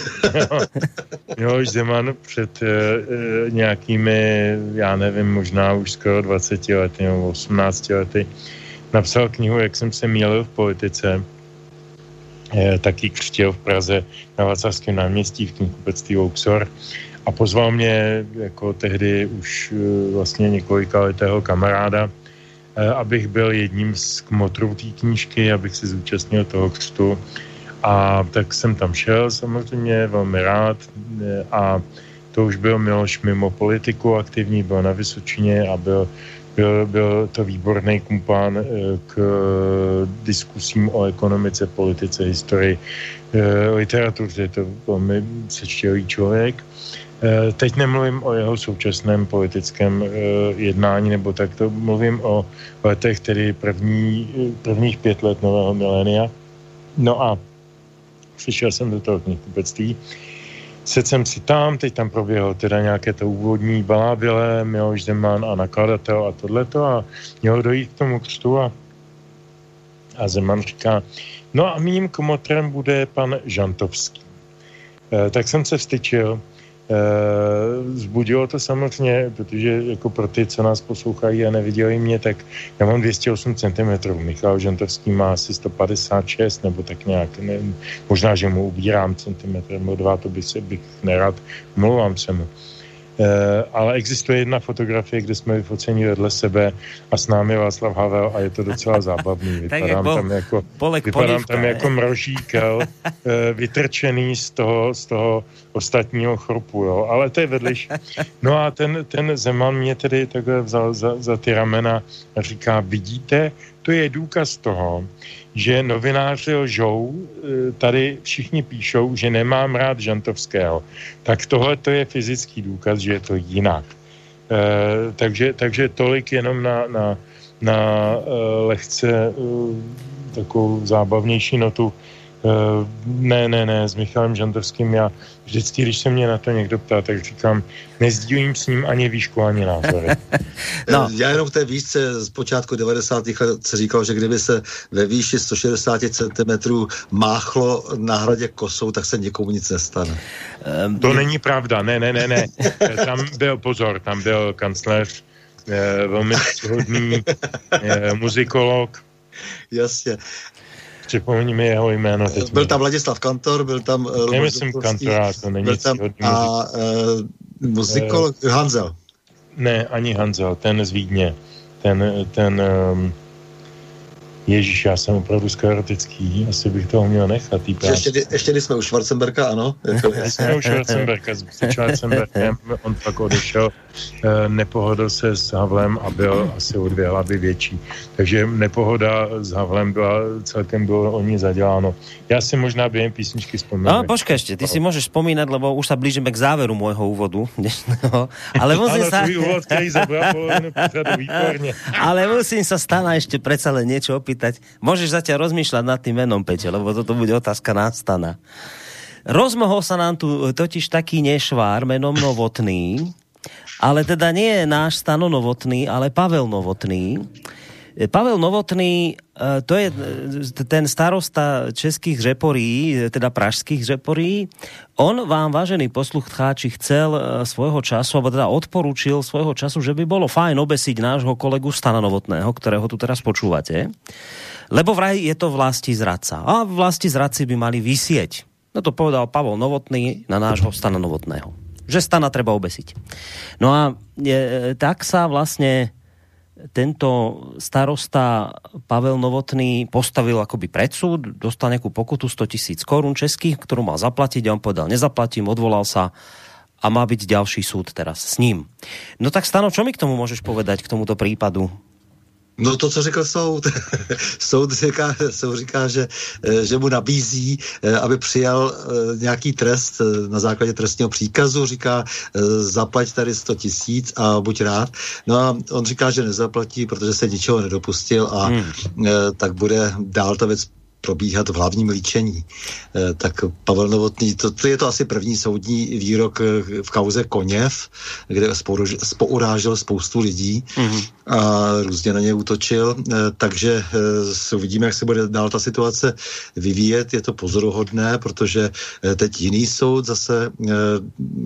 Miloš Zeman před nějakými, já nevím, možná už skoro dvaceti lety nebo osmnácti lety napsal knihu Jak jsem se mýlil v politice. Taky křtěl v Praze na Václavském náměstí v knihkupectví Luxor. A pozval mě jako tehdy už vlastně několikaletého kamaráda, abych byl jedním z kmotrů té knížky, abych se zúčastnil toho křtu. A tak jsem tam šel samozřejmě, velmi rád. A to už byl Miloš mimo politiku aktivní, byl na Vysočině a byl, byl, byl to výborný kumpán k diskusím o ekonomice, politice, historii, literatuře. Je to velmi sečtělý člověk. Teď nemluvím o jeho současném politickém jednání, nebo takto mluvím o letech, tedy první, prvních pět let nového milénia. No a přišel jsem do toho knihkupectví. Sedl jsem si tam, teď tam proběhlo teda nějaké to úvodní balábile, Miloš Zeman a nakladatel a tohleto a mělo dojít k tomu křtu a, a Zeman říká, no a mým komotrem bude pan Žantovský. Tak jsem se vstyčil. Zbudilo to samozřejmě, protože jako pro ty, co nás poslouchají a neviděli mě, tak já mám dvě stě osm centimetrů, Michal Žantovský má asi sto padesát šest nebo tak nějak, ne, možná, že mu ubírám centimetr nebo dva, to bych, bych nerad, mluvám se mu. Ale existuje jedna fotografie, kde jsme vyfocení vedle sebe a s námi Václav Havel a je to docela zábavný. Vypadám tam jako, vypadám tam jako mrožíkel, vytrčený z toho, z toho ostatního chrupu, jo. Ale to je vedlejší. No a ten, ten Zeman mě tedy takhle vzal za, za ty ramena a říká, vidíte, to je důkaz toho, že novináři lžou, tady všichni píšou, že nemám rád Žantovského. Tak tohle to je fyzický důkaz, že je to jinak. E, takže, takže tolik jenom na, na, na lehce takovou zábavnější notu. E, ne, ne, ne, s Michalem Žantovským já vždycky, když se mě na to někdo ptá, tak říkám, nezdílím s ním ani výšku, ani názory. No. Já jenom v té výšce z počátku devadesátých let se říkal, že kdyby se ve výši sto šedesát centimetrů máchlo na Hradě kosou, tak se nikomu nic nestane. Um, to je... není pravda, ne, ne, ne, ne. Tam byl, pozor, tam byl kancléř, eh, velmi hodný eh, muzikolog. Jasně. Připomíní mi jeho jméno. Teď byl tam Ladislav Kantor, byl tam... Uh, Nemyslím Kantora, to není tam, a uh, muzikolog uh, Hanzel. Ne, ani Hanzel, ten z Vídně. Ten, ten um, Ježíš, já jsem opravdu sklerotický, asi bych toho měl nechat. Ještě, ještě když jsme u Schwarzenberga, ano? Jako jsme u Schwarzenberga, s Schwarzenbergem, on pak odešel, nepohodl se s Havlem a byl asi o dvě hlavy větší. Takže nepohoda s Havlem byla, celkem bylo o ní zaděláno. Já si možná během písničky vzpomínám. No počkej ještě, ty si můžeš vzpomínat, lebo už se blížíme k závěru mojho úvodu dnešného. Ale musím ano, sa... tvůj úvod, který zabral polovinu pořadu, výborně. Ale musím se Stana ještě přece len něco opýtať. Můžeš zatiaľ rozmýšľať nad tým menom, Peťo, lebo toto bude otázka na Stana. Rozmohol sa nám tu totiž taký nešvár menom Novotný, ale teda nie je náš Stano Novotný, ale Pavel Novotný. Pavel Novotný, to je ten starosta českých Řeporí, teda pražských Řeporí. On vám, vážení poslucháči, chcel svojho času, alebo teda odporúčil svojho času, že by bolo fajn obesiť nášho kolegu Stana Novotného, ktorého tu teraz počúvate. Lebo vraj je to vlasti zradca. A vlasti zradci by mali vysieť. No to povedal Pavel Novotný na nášho Stana Novotného. Že Stana treba obesiť. No a e, tak sa vlastne tento starosta Pavel Novotný postavil akoby pred súd, dostal nejakú pokutu sto tisíc korún českých, ktorú mal zaplatiť a on povedal, nezaplatím, odvolal sa a má byť ďalší súd teraz s ním. No tak Stano, čo mi k tomu môžeš povedať, k tomuto prípadu? No to, co řekl soud. Soud říká, soud říká že, že mu nabízí, aby přijal nějaký trest na základě trestního příkazu. Říká, zaplať tady sto tisíc a buď rád. No a on říká, že nezaplatí, protože se ničeho nedopustil a hmm. tak bude dál ta věc probíhat v hlavním líčení. Tak Pavel Novotný, to, to je to asi první soudní výrok v kauze Koněv, kde spourážel spoustu lidí mm-hmm. a různě na ně útočil, takže uvidíme, jak se bude dál ta situace vyvíjet. Je to pozoruhodné, protože teď jiný soud zase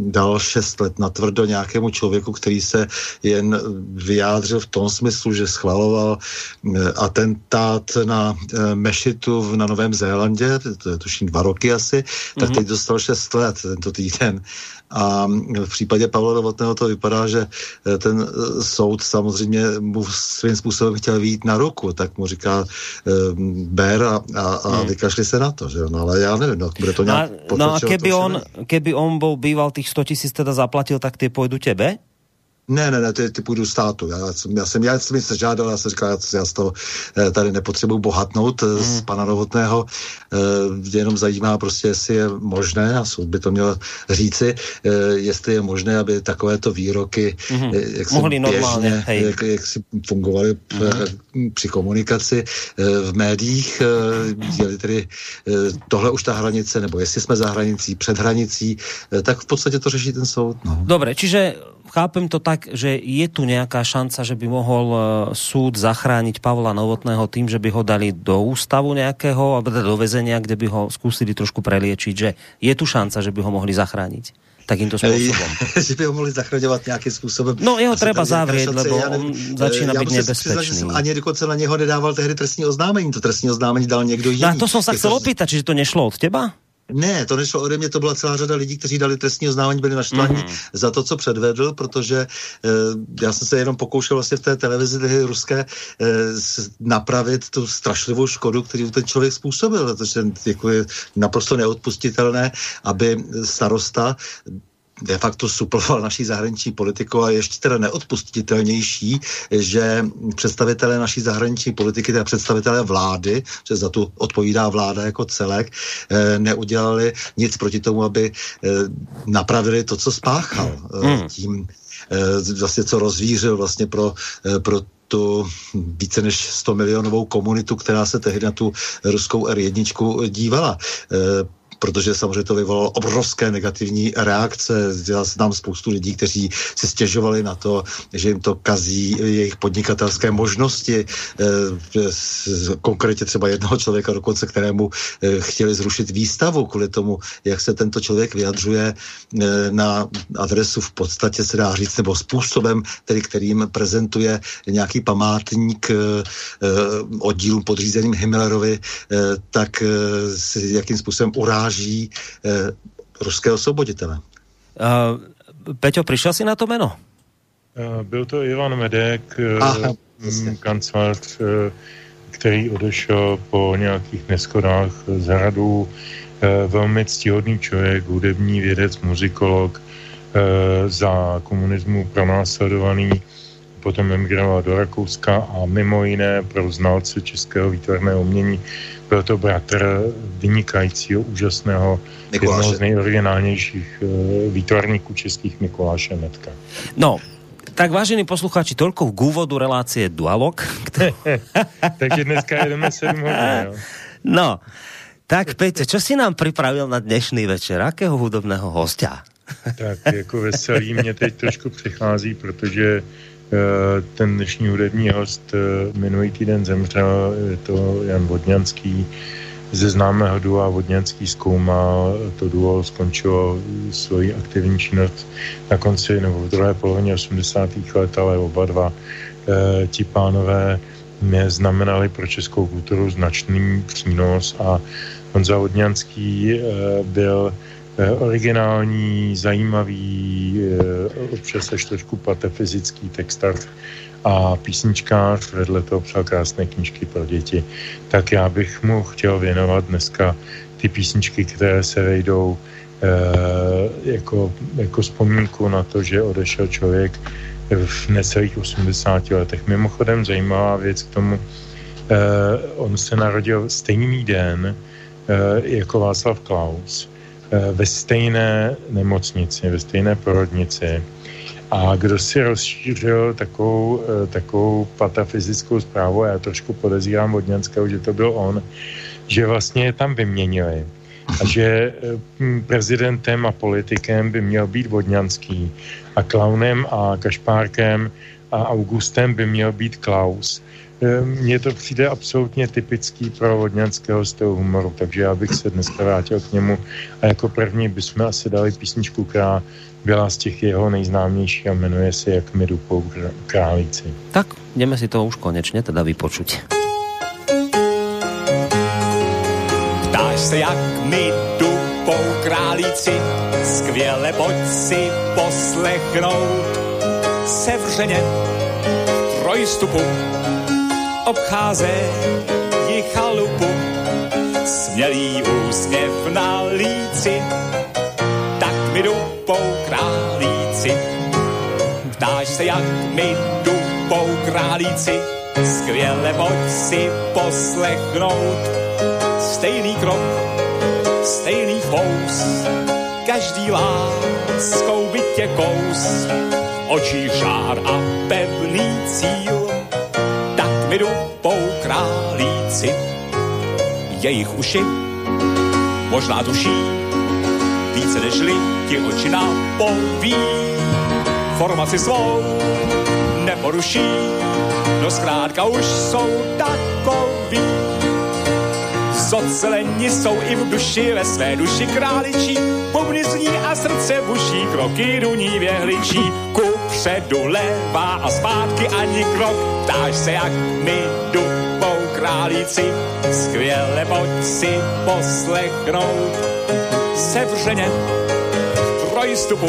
dal šest let natvrdo nějakému člověku, který se jen vyjádřil v tom smyslu, že schvaloval atentát na mešitu na Novém Zélandě, to je tuším dva roky asi, tak mm-hmm. teď dostal šest let tento týden. A v případě Pavla Novotného to vypadá, že ten soud samozřejmě mu svým způsobem chtěl vyjít na ruku, tak mu říká um, ber a, a, a mm. vykašli se na to, že no, ale já nevím, no, bude to nějak pokračovat. No a keby on, keby on bol býval těch sto tisíc teda zaplatil, tak ty půjdu tebe? Ne, ne, ne, ty, ty půjdu státu. Já jsem, já jsem, já jsem se žádal, já jsem říkal, já, já z toho tady nepotřebuji bohatnout mm. z pana Novotného. E, jenom zajímá prostě, jestli je možné, a soud by to měl říci, e, jestli je možné, aby takovéto výroky, mm. jak si běžně, normálně, jak, jak si fungovaly mm. při komunikaci e, v médiích, e, jeli tedy e, tohle už ta hranice, nebo jestli jsme za hranicí, před hranicí, e, tak v podstatě to řeší ten soud. No. Dobre, čiže chápem to tak, že je tu nejaká šanca, že by mohol súd zachrániť Pavla Novotného tým, že by ho dali do ústavu nejakého, alebo do väzenia, kde by ho skúsili trošku preliečiť, že je tu šanca, že by ho mohli zachrániť takýmto spôsobom. Že by ho mohli zachraňovať nejakým spôsobom. No jeho asi treba zavrieť, lebo ja nevím, on začína ja byť nebezpečný. Přiznal, že som ani dokonce na neho nedával tehdy trestní oznámení. To trestní oznámení dal niekto jiný. Na to som sa chcel opýtať, čiže to nešlo od teba? Ne, to nešlo ode mě, to byla celá řada lidí, kteří dali trestní oznámení, byli naštvaní mm. za to, co předvedl, protože e, já jsem se jenom pokoušel vlastně v té televizi ruské e, napravit tu strašlivou škodu, kterou ten člověk způsobil, protože jako je naprosto neodpustitelné, aby starosta de facto suploval naší zahraniční politiku a ještě teda neodpustitelnější, že představitelé naší zahraniční politiky, teda představitelé vlády, že za tu odpovídá vláda jako celek, neudělali nic proti tomu, aby napravili to, co spáchal hmm. tím, vlastně co rozvířil vlastně pro, pro tu více než stomilionovou komunitu, která se tehdy na tu ruskou er jedna dívala. Protože samozřejmě to vyvolalo obrovské negativní reakce. Dělá se tam spoustu lidí, kteří si stěžovali na to, že jim to kazí jejich podnikatelské možnosti. Konkrétně třeba jednoho člověka dokonce, kterému chtěli zrušit výstavu kvůli tomu, jak se tento člověk vyjadřuje na adresu v podstatě, se dá říct, nebo způsobem, tedy kterým prezentuje nějaký památník oddílům podřízeným Himmlerovi, tak jakým způsobem uráží E, ruského osvoboditele. Uh, Peťo, prišiel si na to meno? Uh, byl to Ivan Medek, uh, kancléř uh, který odešel po nějakých neschodách z Hradu, velmi ctihodný člověk, hudební vědec, muzikolog, za komunismu pronásledovaný, potom emigroval do Rakouska a mimo jiné pro znalce českého výtvarného umění byl to bratr vynikajícího, úžasného, jednoho z nejoriginálnějších výtvarníků českých Mikuláše Medka. No, tak vážení poslucháči, toľko k úvodu relácie Dualog. Kto... Takže dneska jedeme sedem hodín. No, tak Peťo, čo si nám pripravil na dnešný večer? Akého hudobného hostia? Tak jako veselý mě teď trošku přichází, protože uh, ten dnešní hudební host uh, minulý týden zemřel, je to Jan Vodňanský ze známého dua. Vodňanský zkoumal, to duo skončilo svoji aktivní činnost na konci nebo v druhé polovině osmdesátých let, ale oba dva uh, ti pánové mě znamenali pro českou kulturu značný přínos a Honza Vodňanský uh, byl originální, zajímavý, občas až trošku patefyzický textař a písničkář, vedle toho psal krásné knížky pro děti. Tak já bych mu chtěl věnovat dneska ty písničky, které se vejdou eh, jako, jako vzpomínku na to, že odešel člověk v necelých osmdesáti letech. Mimochodem zajímavá věc k tomu, eh, on se narodil stejný den eh, jako Václav Klaus, ve stejné nemocnici, ve stejné porodnici. A kdo si rozšířil takovou, takovou patafyzickou zprávu, já trošku podezírám Vodňanského, že to byl on, že vlastně je tam vyměnili. A že prezidentem a politikem by měl být Vodňanský. A klaunem a Kašpárkem a Augustem by měl být Klaus. Mně to přijde absolutně typický pro Vodňanského stylu humoru, takže já bych se dneska vrátil k němu a jako první bychom asi dali písničku, která byla z těch jeho nejznámějších a jmenuje se Jak mi dupou králíci. Tak, jdeme si to už konečně teda vypočuť. Ptáš se, jak mi dupou králíci, skvěle pojď si poslechnout, sevřeně trojstupu obcházejí chalupu, smělý úsměv na líci, tak mi dupou králíci. Ptáš se, jak mi dupou králíci, skvěle pojď si poslechnout. Stejný krok, stejný fous, každý láskou by tě kous, očí žár a pevný cíl. My dupou králíci, jejich uši možná duší, více nežli ti oči napoví, formaci svou neporuší, no zkrátka už jsou takoví. Zoceleni jsou i v duši, ve své duši králičí, bubny zní a srdce buší, kroky duní věhličí, ku předu levá a zpátky ani krok. Ptáš se, jak mi dupou králíci, skvěle pojď si poslechnout, sevřeně v trojstupu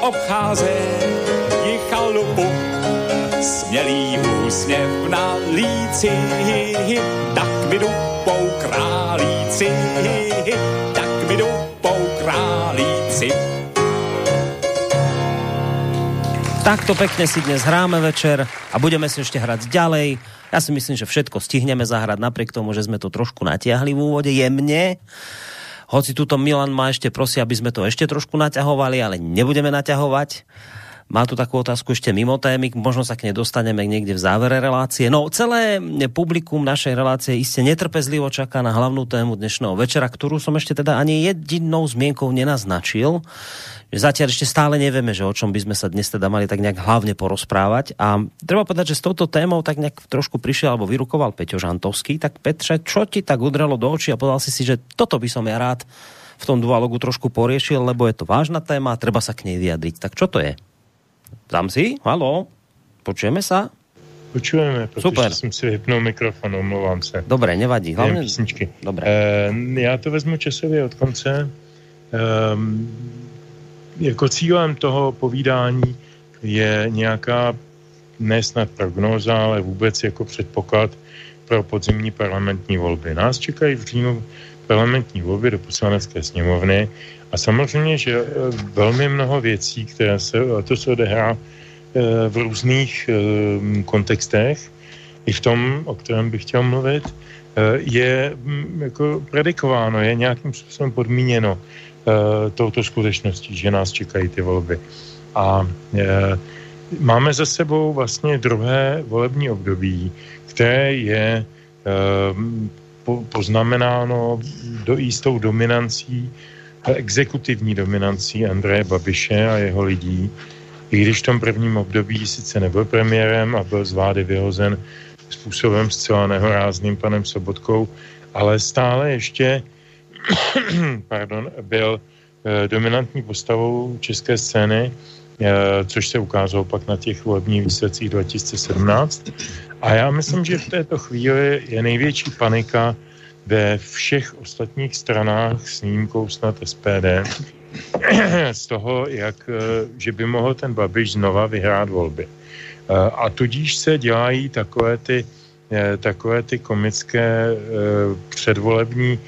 obcházejí chalupu, smělý úsměv na líci, tak mi dupou králíci, tak mi dupou králíci. Takto pekne si dnes hráme večer a budeme si ešte hrať ďalej. Ja si myslím, že všetko stihneme zahrať, napriek tomu, že sme to trošku natiahli v úvode jemne. Hoci túto Milan ma ešte prosí, aby sme to ešte trošku naťahovali, ale nebudeme naťahovať. Má tu takú otázku ešte mimo témy, možno sa k nej dostaneme niekde v závere relácie. No, celé publikum našej relácie iste netrpezlivo čaká na hlavnú tému dnešného večera, ktorú som ešte teda ani jedinou zmienkou nenaznačil. Zatiaľ ešte stále nevieme, že o čom by sme sa dnes teda mali tak nejak hlavne porozprávať. A treba povedať, že s touto témou tak nejak trošku prišiel alebo vyrukoval Peťo Žantovský. Tak Petře, čo ti tak udrelo do očí a povedal si si, že toto by som ja rád v tom dialogu trošku poriešil, lebo je to vážna téma a treba sa k nej vyjadriť. Tak čo to je? Tam si? Haló? Počujeme sa? Počujeme, pretože super. Som si vypnul mikrofon, omlouvám sa. Dobre, nevadí. Hlavne písničky. Dobre. Uh, ja to vezmu časově od konce. Um, jako cílem toho povídání je nějaká ne snad prognóza, ale vůbec jako předpoklad pro podzimní parlamentní volby. Nás čekají v říjnu parlamentní volby do poslanecké sněmovny a samozřejmě, že velmi mnoho věcí, které se, a to se odehrá v různých kontextech, i v tom, o kterém bych chtěl mluvit, je jako predikováno, je nějakým způsobem podmíněno touto skutečností, že nás čekají ty volby. A máme za sebou vlastně druhé volební období, které je poznamenáno do jistou dominancí, exekutivní dominancí Andreje Babiše a jeho lidí, i když v tom prvním období sice nebyl premiérem a byl z vlády vyhozen způsobem zcela nehorázným panem Sobotkou, ale stále ještě pardon, byl e, dominantní postavou české scény, e, což se ukázalo pak na těch volebních výsledcích dva tisíce sedmnáct. A já myslím, že v této chvíli je největší panika ve všech ostatních stranách s výjimkou snad S P D z toho, jak, že by mohl ten Babiš znova vyhrát volby. A tudíž se dělají takové ty, takové ty komické předvolební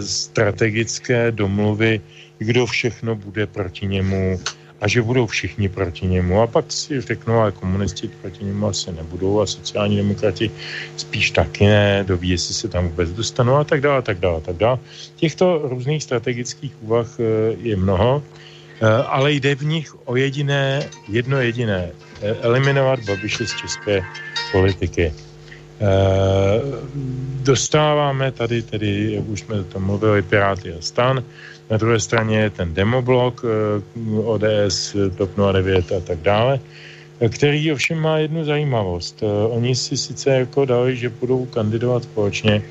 strategické domluvy, kdo všechno bude proti němu a že budou všichni proti němu. A pak si řeknou, ale komunisti proti němu asi nebudou a sociální demokrati spíš taky ne, doví, jestli se tam vůbec dostanou a tak dále, tak dále, tak dále. Těchto různých strategických úvah je mnoho, ale jde v nich o jediné, jedno jediné, eliminovat Babiše z české politiky. Dostáváme tady, tedy, jak už jsme to mluvili, Piráti a STAN, na druhé straně je ten demoblok, O D S, TOP nula devět a tak dále, který ovšem má jednu zajímavost. Oni si sice jako dali, že budou kandidovat společně,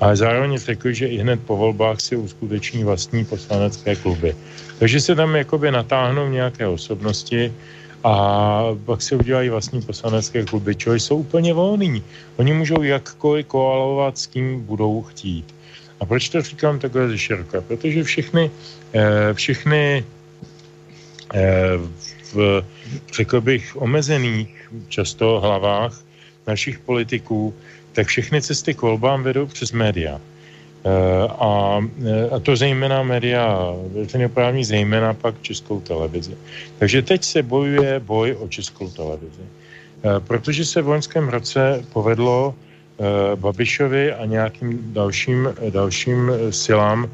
ale zároveň řekli, že i hned po volbách si uskuteční vlastní poslanecké kluby. Takže se tam jakoby natáhnou nějaké osobnosti a pak se udělají vlastní poslanecké kluby, čo jsou úplně volný. Oni můžou jakkoliv koalovat, s kým budou chtít. A proč to říkám takhle ze široka? Protože všechny, všechny v, řekl bych, omezených často hlavách našich politiků, tak všechny cesty k volbám vedou přes média. A, a to zejména média, veřejnoprávní zejména pak Českou televizi. Takže teď se bojuje boj o Českou televizi. Protože se v loňském roce povedlo Babišovi a nějakým dalším, dalším silám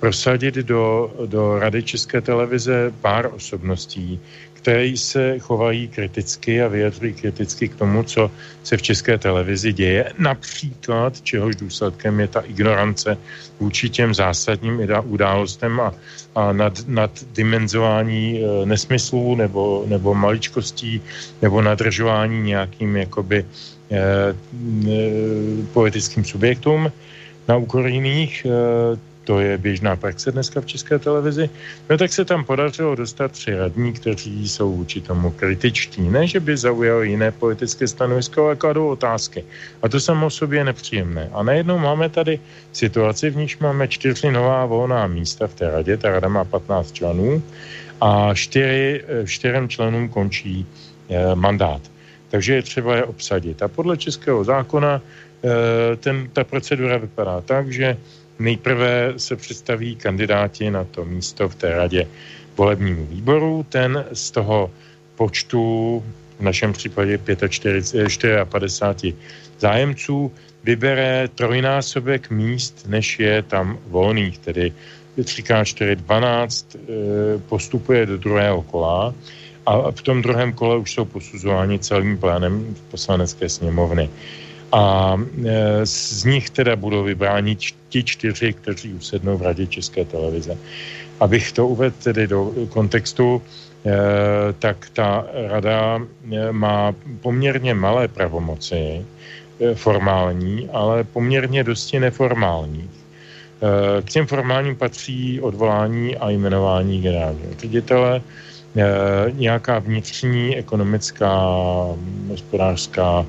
prosadit do, do Rady České televize pár osobností, které se chovají kriticky a vyjadřují kriticky k tomu, co se v České televizi děje. Například, čehož důsledkem je ta ignorance vůči těm zásadním událostem a, a nad, naddimenzování nesmyslů nebo, nebo maličkostí nebo nadržování nějakým jakoby politickým subjektům na úkor jiných, to je běžná praxe dneska v České televizi, no tak se tam podařilo dostat tři radní, kteří jsou vůči tomu kritičtí. Ne, že by zaujali jiné politické stanovisko, ale kladou otázky. A to samo o sobě je nepříjemné. A najednou máme tady situaci, v níž máme čtyři nová volná místa v té radě, ta rada má patnáct členů a čtyři, čtyřem členům končí eh, mandát. Takže je třeba je obsadit. A podle českého zákona ten, ta procedura vypadá tak, že nejprve se představí kandidáti na to místo v té radě volebnímu výboru. Ten z toho počtu, v našem případě čtyřicet pět zájemců, vybere trojnásobek míst, než je tam volných. Tedy tři krát čtyři dvanáct postupuje do druhého kola. A v tom druhém kole už jsou posuzováni celým plénem poslanecké sněmovny. A z nich teda budou vybráni ti čtyři, kteří usednou v Radě České televize. Abych to uvedl tedy do kontextu, tak ta rada má poměrně malé pravomoci, formální, ale poměrně dosti neformální. K těm formálním patří odvolání a jmenování generálního ředitele, nějaká vnitřní ekonomická, hospodářská,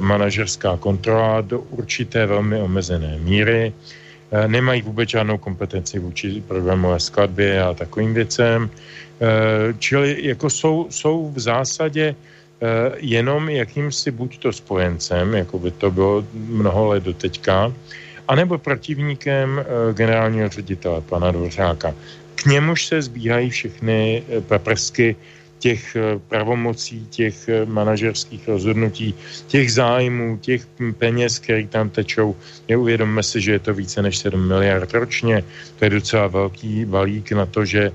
manažerská kontrola do určité velmi omezené míry. Nemají vůbec žádnou kompetenci vůči programové skladbě a takovým věcem. Čili jako jsou, jsou v zásadě jenom jakýmsi buďto spojencem, jako by to bylo mnoho let do teďka, anebo protivníkem generálního ředitele, pana Dvořáka. K němuž se zbíhají všechny paprsky těch pravomocí, těch manažerských rozhodnutí, těch zájmů, těch peněz, které tam tečou. Uvědomme si, že je to více než sedm miliard ročně. To je docela velký balík na to, že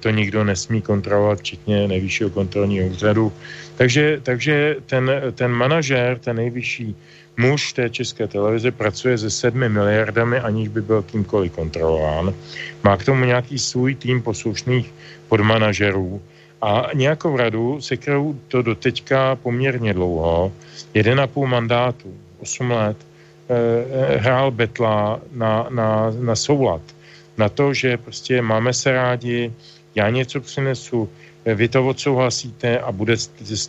to nikdo nesmí kontrolovat, včetně nejvyššího kontrolního úřadu. Takže, takže ten, ten manažér, ten nejvyšší muž té České televize pracuje se sedmi miliardami, aniž by byl kýmkoliv kontrolován. Má k tomu nějaký svůj tým poslušných podmanažerů a nějakou radu, se kterou to doteďka poměrně dlouho, jeden a půl mandátu, osm let, eh, hrál betla na, na, na soulad. Na to, že prostě máme se rádi, já něco přinesu, vy to odsouhlasíte a budete,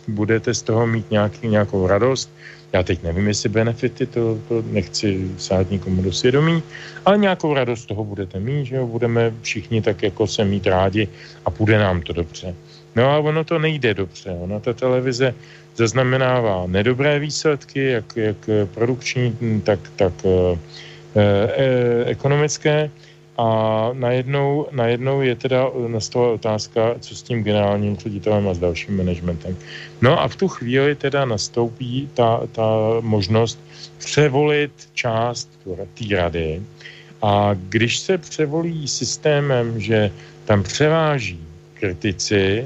budete z toho mít nějaký, nějakou radost. Já teď nevím, jestli benefity, to, to nechci sát nikomu do svědomí, ale nějakou radost z toho budete mít, že jo? Budeme všichni tak jako se mít rádi a půjde nám to dobře. No a ono to nejde dobře. Ona ta televize zaznamenává nedobré výsledky, jak, jak produkční, tak, tak eh, eh, ekonomické. A najednou, najednou je teda nastala otázka, co s tím generálním ředitelem a s dalším managementem. No a v tu chvíli teda nastoupí ta, ta možnost převolit část té rady. A když se převolí systémem, že tam převáží kritici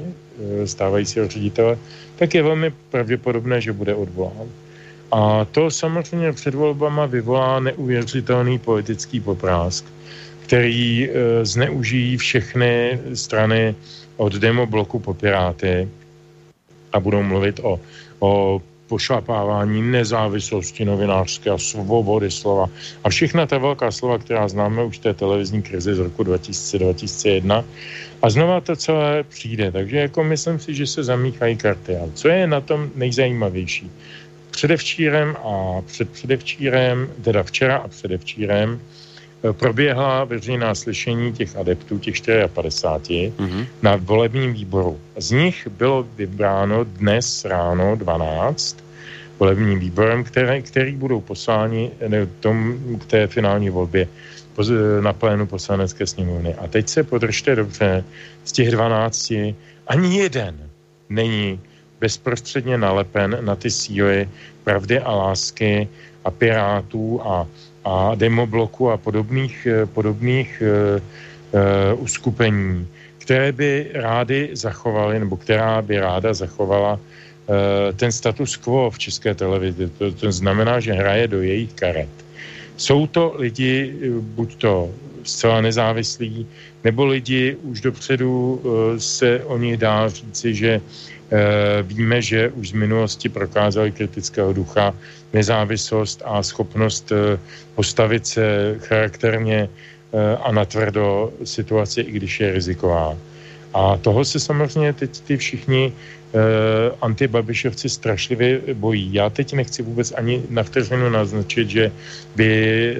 stávajícího ředitele, tak je velmi pravděpodobné, že bude odvolán. A to samozřejmě před volbama vyvolá neuvěřitelný politický poprásk, který e, zneužijí všechny strany od demobloku po Piráty a budou mluvit o, o pošlapávání nezávislosti novinářské a svobody slova. A všechna ta velká slova, která známe už té televizní krizi z roku dva tisíce, dva tisíce jedna. A znova to celé přijde. Takže jako myslím si, že se zamíchají karty. A co je na tom nejzajímavější? Předevčírem a předpředevčírem, teda včera a předevčírem, proběhla veřejná slyšení těch adeptů, těch padesát čtyři, mm-hmm. na volebním výboru. Z nich bylo vybráno dnes ráno dvanáct volebním výborem, které, který budou posláni tom, k té finální volbě na plénu Poslanecké sněmovny. A teď se podržte dobře, z těch dvanácti ani jeden není bezprostředně nalepen na ty síly pravdy a lásky a Pirátů a a demobloku a podobných, podobných uh, uh, uskupení, které by rády zachovaly, nebo která by ráda zachovala uh, ten status quo v České televizi. To, to znamená, že hraje do jejich karet. Jsou to lidi, buď to zcela nezávislí, nebo lidi už dopředu uh, se o nich dá říci, že víme, že už z minulosti prokázali kritického ducha, nezávislost a schopnost postavit se charakterně a natvrdo situaci, i když je riziková. A toho se samozřejmě teď ty všichni antibabišovci strašlivě bojí. Já teď nechci vůbec ani na vteřinu naznačit, že by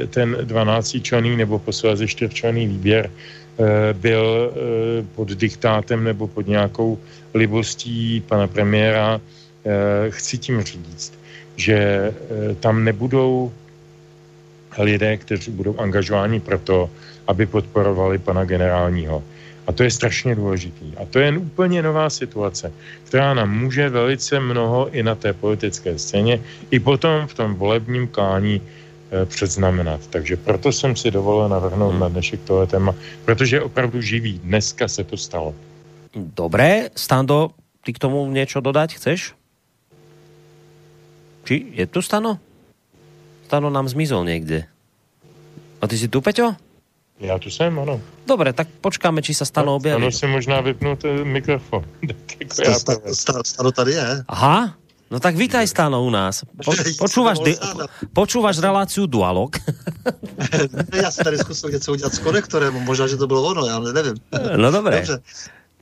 ten dvanáctičlenný nebo posléze čtyřčlenný výběr byl pod diktátem nebo pod nějakou libostí pana premiéra. Chci tím říct, že tam nebudou lidé, kteří budou angažováni proto, aby podporovali pana generálního. A to je strašně důležitý. A to je úplně nová situace, která nám může velice mnoho i na té politické scéně, i potom v tom volebním klání předznamenat. Takže proto jsem si dovolil navrhnout na dnešek tohle téma, protože je opravdu živý. Dneska se to stalo. Dobré. Stando, ty k tomu něco dodať chceš? Či je tu Stano? Stano nám zmizol někde. A ty si tu, Peťo? Já tu jsem, ano. Dobre, tak počkáme, či sa Stano objaví. Stano si možná vypnout mikrofon. Stano tady je. Aha. No tak vítaj, Stano, u nás. Po, počúvaš, di- počúvaš reláciu Dualog? Ja som tady skúsil nieco udiať s konektorem, možná, že to bylo ono, ja neviem. No dobre. Dobře.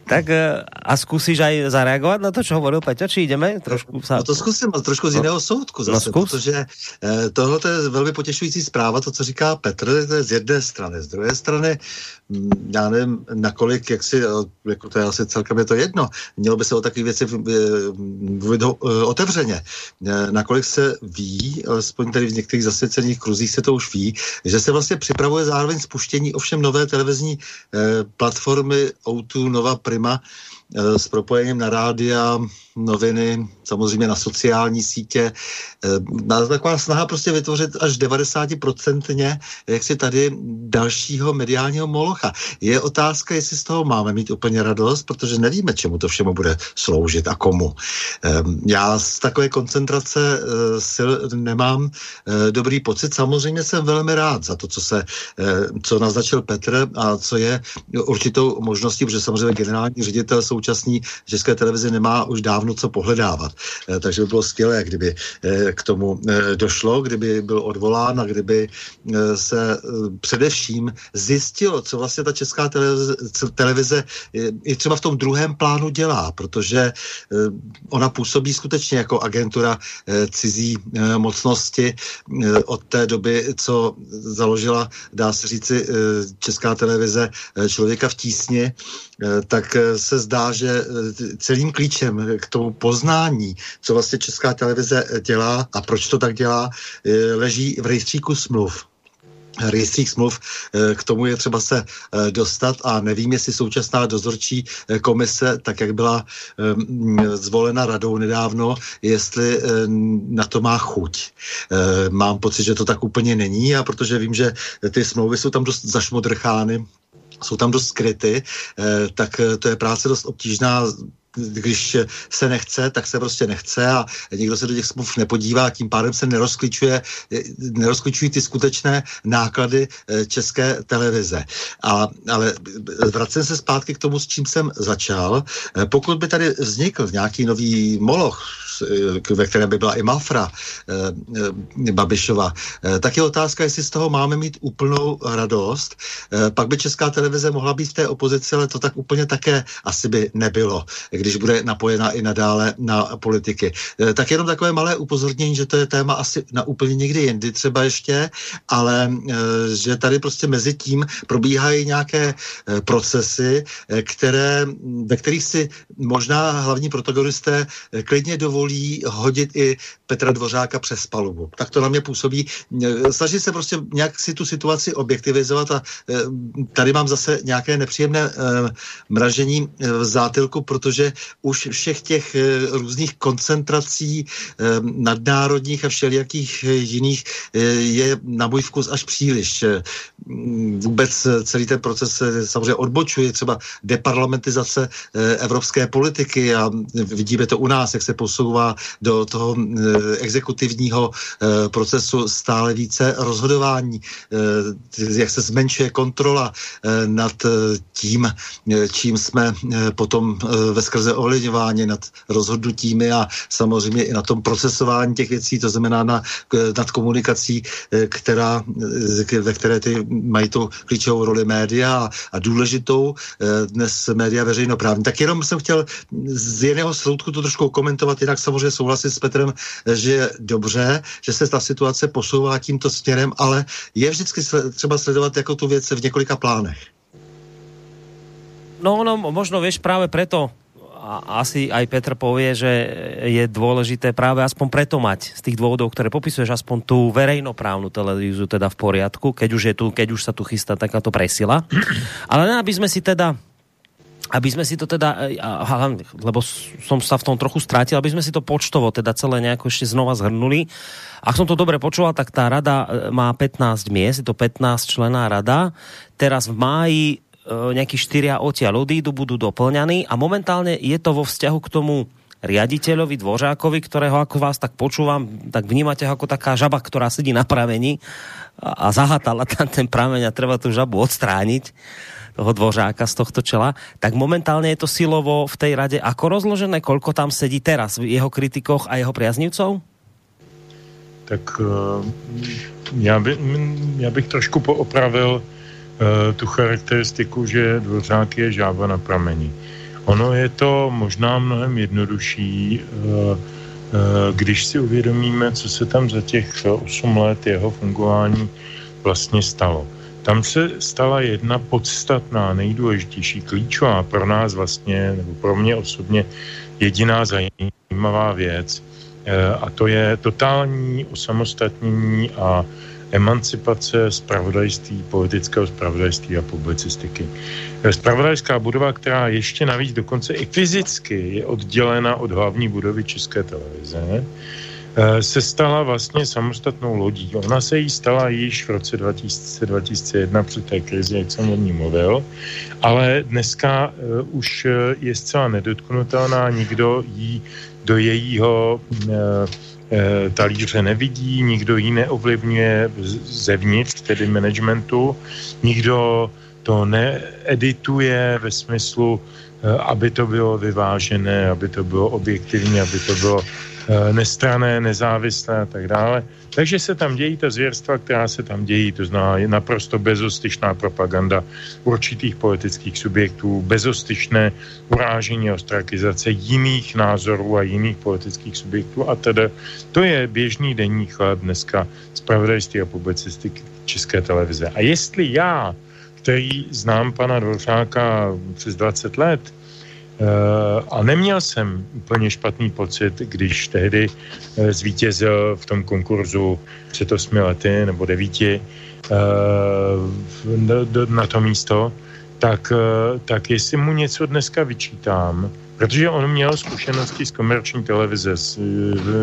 Tak a skúsiš aj zareagovať na to, čo hovoril Peťo, či ideme trošku sa... No to skúsim trošku z iného soudku zase, no protože tohle je velmi potěšující zpráva, to, co říká Petr, to je z jedné strany. Z druhé strany, já nevím, nakolik, jak si, jako to je asi celkem je to jedno, mělo by se o takové věci mluvit otevřeně. Nakolik se ví, alespoň tady v některých zasvěcených kruzích se to už ví, že se vlastně připravuje zároveň spuštění ovšem nové televizní platformy ó dva, Nova Prima, s propojením na rádia, noviny, samozřejmě na sociální sítě. Má taková snaha prostě vytvořit až devadesát procent jaksi tady dalšího mediálního molocha. Je otázka, jestli z toho máme mít úplně radost, protože nevíme, čemu to všemu bude sloužit a komu. Já z takové koncentrace sil nemám dobrý pocit. Samozřejmě jsem velmi rád za to, co se, co naznačil Petr a co je určitou možností, protože samozřejmě generální ředitel současný České televize nemá už dávno co pohledávat. Takže by bylo skvělé, kdyby k tomu došlo, kdyby byl odvolán a kdyby se především zjistilo, co vlastně ta Česká televize, televize i třeba v tom druhém plánu dělá, protože ona působí skutečně jako agentura cizí mocnosti od té doby, co založila, dá se říci, Česká televize Člověka v tísni, tak se zdá, že celým klíčem k tomu poznání, co vlastně Česká televize dělá a proč to tak dělá, leží v rejstříku smluv. Rejstřík smluv, k tomu je třeba se dostat a nevím, jestli současná dozorčí komise, tak jak byla zvolena radou nedávno, jestli na to má chuť. Mám pocit, že to tak úplně není, a protože vím, že ty smlouvy jsou tam dost zašmodrchány, jsou tam dost skryty, tak to je práce dost obtížná. Když se nechce, tak se prostě nechce a nikdo se do těch smluv nepodívá, tím pádem se nerozklíčuje, nerozklíčují ty skutečné náklady České televize. A, ale vracím se zpátky k tomu, s čím jsem začal. Pokud by tady vznikl nějaký nový moloch, ve které by byla i Mafra Babišova, tak je otázka, jestli z toho máme mít úplnou radost. Pak by Česká televize mohla být v té opozici, ale to tak úplně také asi by nebylo, když bude napojena i nadále na politiky. Tak jenom takové malé upozornění, že to je téma asi na úplně někdy jindy třeba ještě, ale že tady prostě mezi tím probíhají nějaké procesy, které, ve kterých si možná hlavní protagonisté klidně dovolí hodit i Petra Dvořáka přes palubu. Tak to na mě působí. Snaží se prostě nějak si tu situaci objektivizovat a tady mám zase nějaké nepříjemné mražení v zátylku, protože že už všech těch různých koncentrací nadnárodních a všelijakých jiných je na můj vkus až příliš. Vůbec celý ten proces samozřejmě odbočuje, třeba deparlamentizace evropské politiky a vidíme to u nás, jak se posouvá do toho exekutivního procesu stále více rozhodování, jak se zmenšuje kontrola nad tím, čím jsme potom ve skrze ovlivňování nad rozhodnutími a samozřejmě i na tom procesování těch věcí, to znamená na, nad komunikací, která, ve které ty mají tu klíčovou roli média a důležitou dnes média veřejnoprávní. Tak jenom jsem chtěl z jiného sloutku to trošku komentovat, jinak samozřejmě souhlasit s Petrem, že je dobře, že se ta situace posouvá tímto směrem, ale je vždycky třeba sledovat jako tu věc v několika plánech. No, no, možno, vieš, práve preto a asi aj Petr povie, že je dôležité práve aspoň preto mať z tých dôvodov, ktoré popisuješ, aspoň tú verejnoprávnu televíziu teda v poriadku, keď už je tu, keď už sa tu chystá takáto presila. Ale ne, aby sme si teda aby sme si to teda, lebo som sa v tom trochu strátil, aby sme si to počtovo teda celé nejako ešte znova zhrnuli. Ak som to dobre počúval, tak tá rada má pätnásť miest, je to pätnásť člená rada. Teraz v máji nejakí štyria odtiaľ odídu, budú doplňaní a momentálne je to vo vzťahu k tomu riaditeľovi Dvořákovi, ktorého, ako vás tak počúvam, tak vnímate ako taká žaba, ktorá sedí na prameni a zahatala tam ten prameň a treba tú žabu odstrániť, toho Dvořáka z tohto čela. Tak momentálne je to silovo v tej rade ako rozložené, koľko tam sedí teraz v jeho kritikoch a jeho priaznivcov? Tak ja, by, ja bych trošku poopravil tu charakteristiku, že Dvořák je žába na prameni. Ono je to možná mnohem jednodušší, když si uvědomíme, co se tam za těch osm let jeho fungování vlastně stalo. Tam se stala jedna podstatná, nejdůležitější, klíčová pro nás vlastně, nebo pro mě osobně jediná zajímavá věc, a to je totální osamostatnění a emancipace zpravodajství, politického zpravodajství a publicistiky. Zpravodajská budova, která ještě navíc dokonce i fyzicky je oddělena od hlavní budovy České televize, se stala vlastně samostatnou lodí. Ona se jí stala již v roce dva tisíce, dva tisíce jedna při té krizi, jak jsem o ní mluvil, ale dneska už je zcela nedotknutelná, nikdo jí do jejího talíře nevidí, nikdo ji neovlivňuje zevnitř, tedy managementu, nikdo to needituje ve smyslu, aby to bylo vyvážené, aby to bylo objektivní, aby to bylo nestranné, nezávislé a tak dále. Takže se tam dějí ta zvěrstva, která se tam dějí, to znamená naprosto bezostyšná propaganda určitých politických subjektů, bezostyšné urážení a ostrakizace jiných názorů a jiných politických subjektů a teda to je běžný denní chléb dneska zpravodajství a publicistiky České televize. A jestli já, který znám pana Dvořáka přes dvacet let, a neměl jsem úplně špatný pocit, když tehdy zvítězil v tom konkurzu před osmi lety nebo devíti na to místo, tak, tak jestli mu něco dneska vyčítám, protože on měl zkušenosti z komerční televize,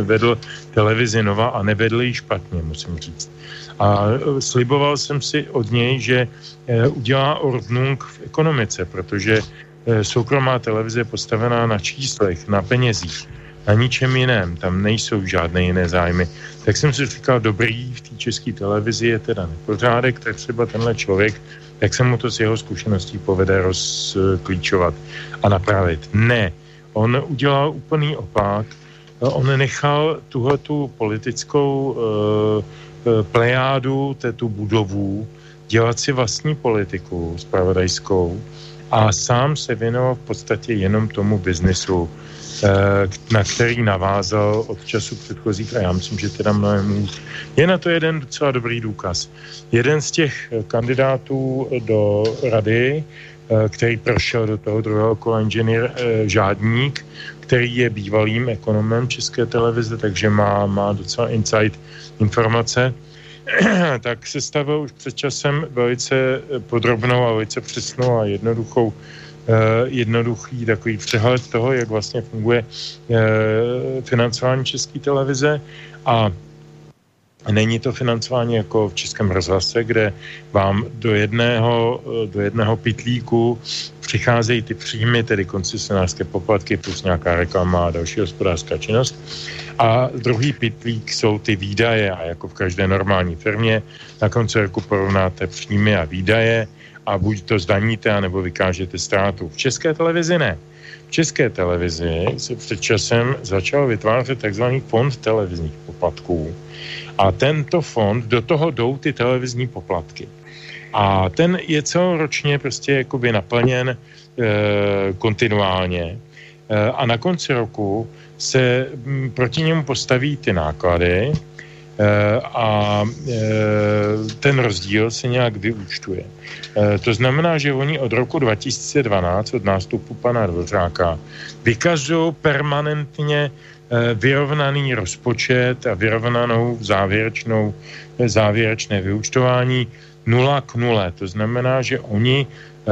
vedl televizi Nova a nevedl ji špatně, musím říct. A sliboval jsem si od něj, že udělá ordnung v ekonomice, protože soukromá televize je postavená na číslech, na penězích, na ničem jiném, tam nejsou žádné jiné zájmy. Tak jsem si říkal, dobrý, v té České televizi je teda nepořádek, tak třeba tenhle člověk, jak se mu to s jeho zkušeností povede rozklíčovat a napravit. Ne, on udělal úplný opak, on nechal tuhletu politickou uh, plejádu, tu budovu, dělat si vlastní politiku zpravodajskou, a sám se věnoval v podstatě jenom tomu biznesu, na který navázal od času předchozích a já myslím, že teda mnohem hůř. Je na to jeden docela dobrý důkaz. Jeden z těch kandidátů do rady, který prošel do toho druhého kola, inženýr Žádník, který je bývalým ekonomem České televize, takže má, má docela insight informace, tak se stavil už před časem velice podrobnou a velice přesnou a jednoduchou, eh, jednoduchý takový přehled toho, jak vlastně funguje eh, financování České televize a není to financování jako v Českém rozhlase, kde vám do jedného, do jedného pytlíku přicházejí ty příjmy, tedy koncesionářské poplatky plus nějaká reklama a další hospodářská činnost. A druhý pytlík jsou ty výdaje a jako v každé normální firmě na konci roku porovnáte příjmy a výdaje a buď to zdaníte, anebo vykážete ztrátu. V České televizi ne. V České televizi se před časem začal vytvářet takzvaný fond televizních poplatků. A tento fond, do toho jdou ty televizní poplatky. A ten je celoročně prostě jakoby naplněn e, kontinuálně. E, a na konci roku se m, proti němu postaví ty náklady e, a e, ten rozdíl se nějak vyúčtuje. E, to znamená, že oni od roku dva tisíce dvanáct, od nástupu pana Dvořáka, vykazují permanentně vyrovnaný rozpočet a vyrovnanou závěrečnou, závěrečné vyúčtování nula k nule. To znamená, že oni eh,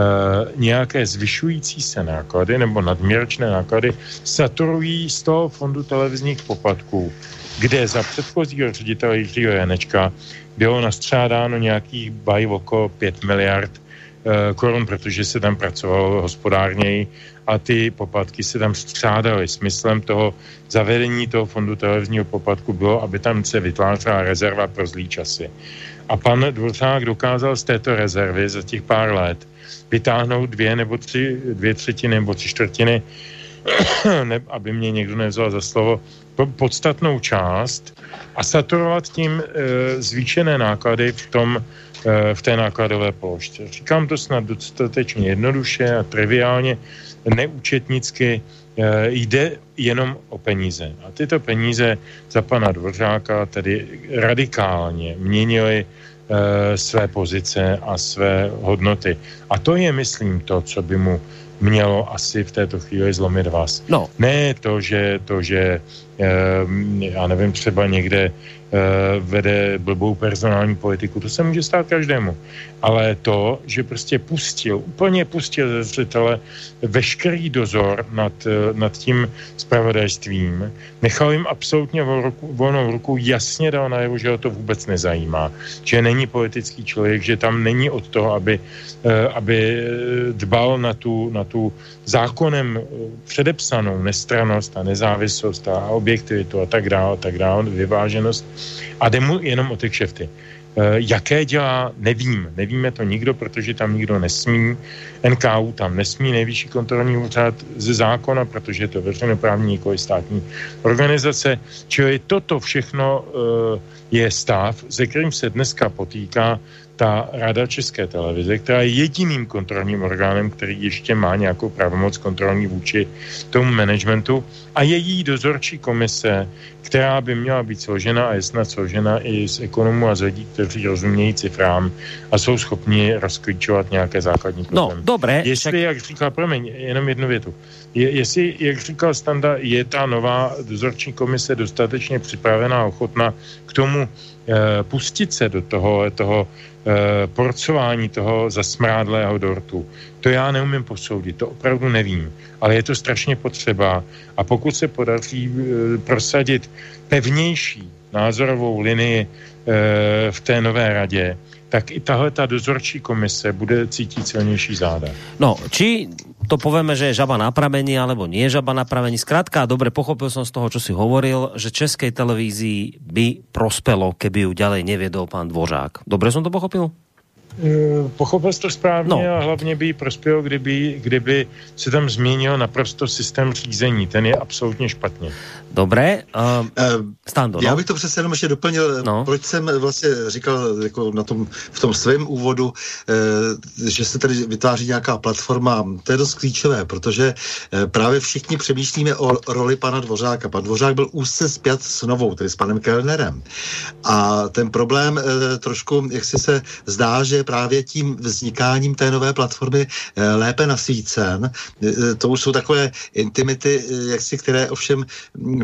nějaké zvyšující se náklady nebo nadměrečné náklady saturují z toho fondu televizních poplatků, kde za předchozího ředitele Jiřího Janečka bylo nastřádáno nějakých baj okolo pět miliard eh, korun, protože se tam pracovalo hospodárněji a ty poplatky se tam střádaly. Smyslem toho zavedení toho fondu televizního poplatku bylo, aby tam se vytvářela rezerva pro zlý časy. A pan Dvořák dokázal z této rezervy za těch pár let vytáhnout dvě nebo tři, dvě třetiny nebo tři čtvrtiny, ne, aby mě někdo nevzal za slovo, podstatnou část a saturovat tím e, zvýšené náklady v tom, v té nákladové položce. Říkám to snad dostatečně jednoduše a triviálně, neúčetnicky, jde jenom o peníze. A tyto peníze za pana Dvořáka tedy radikálně měnily své pozice a své hodnoty. A to je, myslím, to, co by mu mělo asi v této chvíli zlomit vás. No. Ne to, že, to, že já nevím, třeba někde vede blbou personální politiku, to se může stát každému. Ale to, že prostě pustil, úplně pustil ze zřetele veškerý dozor nad, nad tím zpravodajstvím, nechal jim absolutně volnou ruku, jasně dal najevu, že ho to vůbec nezajímá, že není politický člověk, že tam není od toho, aby, aby dbal na tu, na tu zákonem předepsanou nestrannost a nezávislost a objektivitu a tak dále, a tak dále, vyváženost. A jde mu jenom o ty kšefty. Jaké dělá, nevím. Nevíme to nikdo, protože tam nikdo nesmí. N K U tam nesmí, nejvyšší kontrolní úřad ze zákona, protože je to veřejnoprávní, nikoli státní organizace. Čili toto všechno je stav, ze kterým se dneska potýká ta Rada České televize, která je jediným kontrolním orgánem, který ještě má nějakou pravomoc kontrolní vůči tomu managementu, a je její dozorčí komise, která by měla být složena, a je snad složena i z ekonomů a z lidí, kteří rozumějí cifrám a jsou schopni rozklíčovat nějaké základní problémy. No, dobré. Jestli, tak... jak říkal, promiň, jenom jednu větu. Je, jestli, jak říkal Standa, je ta nová dozorčí komise dostatečně připravená a ochotná k tomu e, pustit se do toho, toho porcování toho zasmrádlého dortu. To já neumím posoudit, to opravdu nevím, ale je to strašně potřeba, a pokud se podaří prosadit pevnější názorovou linii v té nové radě, tak i tahle tá dozorčí komise bude cítiť silnejší záda. No, či to povieme, že je žaba na pramení, alebo nie je žaba na pramení. Skrátka, dobre, pochopil som z toho, čo si hovoril, že Českej televízii by prospelo, keby ju ďalej neviedol pán Dvořák. Dobre som to pochopil? E, pochopil si to správne, no. A hlavne by prospelo, kdyby, kdyby sa tam zmienil naprosto systém řízení. Ten je absolútne špatne. Dobré. Uh, Stando, no? Já bych to přece jenom ještě doplnil, no. Proč jsem vlastně říkal jako na tom, v tom svém úvodu, e, že se tady vytváří nějaká platforma. To je dost klíčové, protože e, právě všichni přemýšlíme o roli pana Dvořáka. Pan Dvořák byl úzce spjat s Novou, tedy s panem Kellnerem. A ten problém e, trošku, jak si se zdá, že právě tím vznikáním té nové platformy e, lépe nasvícen. E, to už jsou takové intimity, e, jak si, které ovšem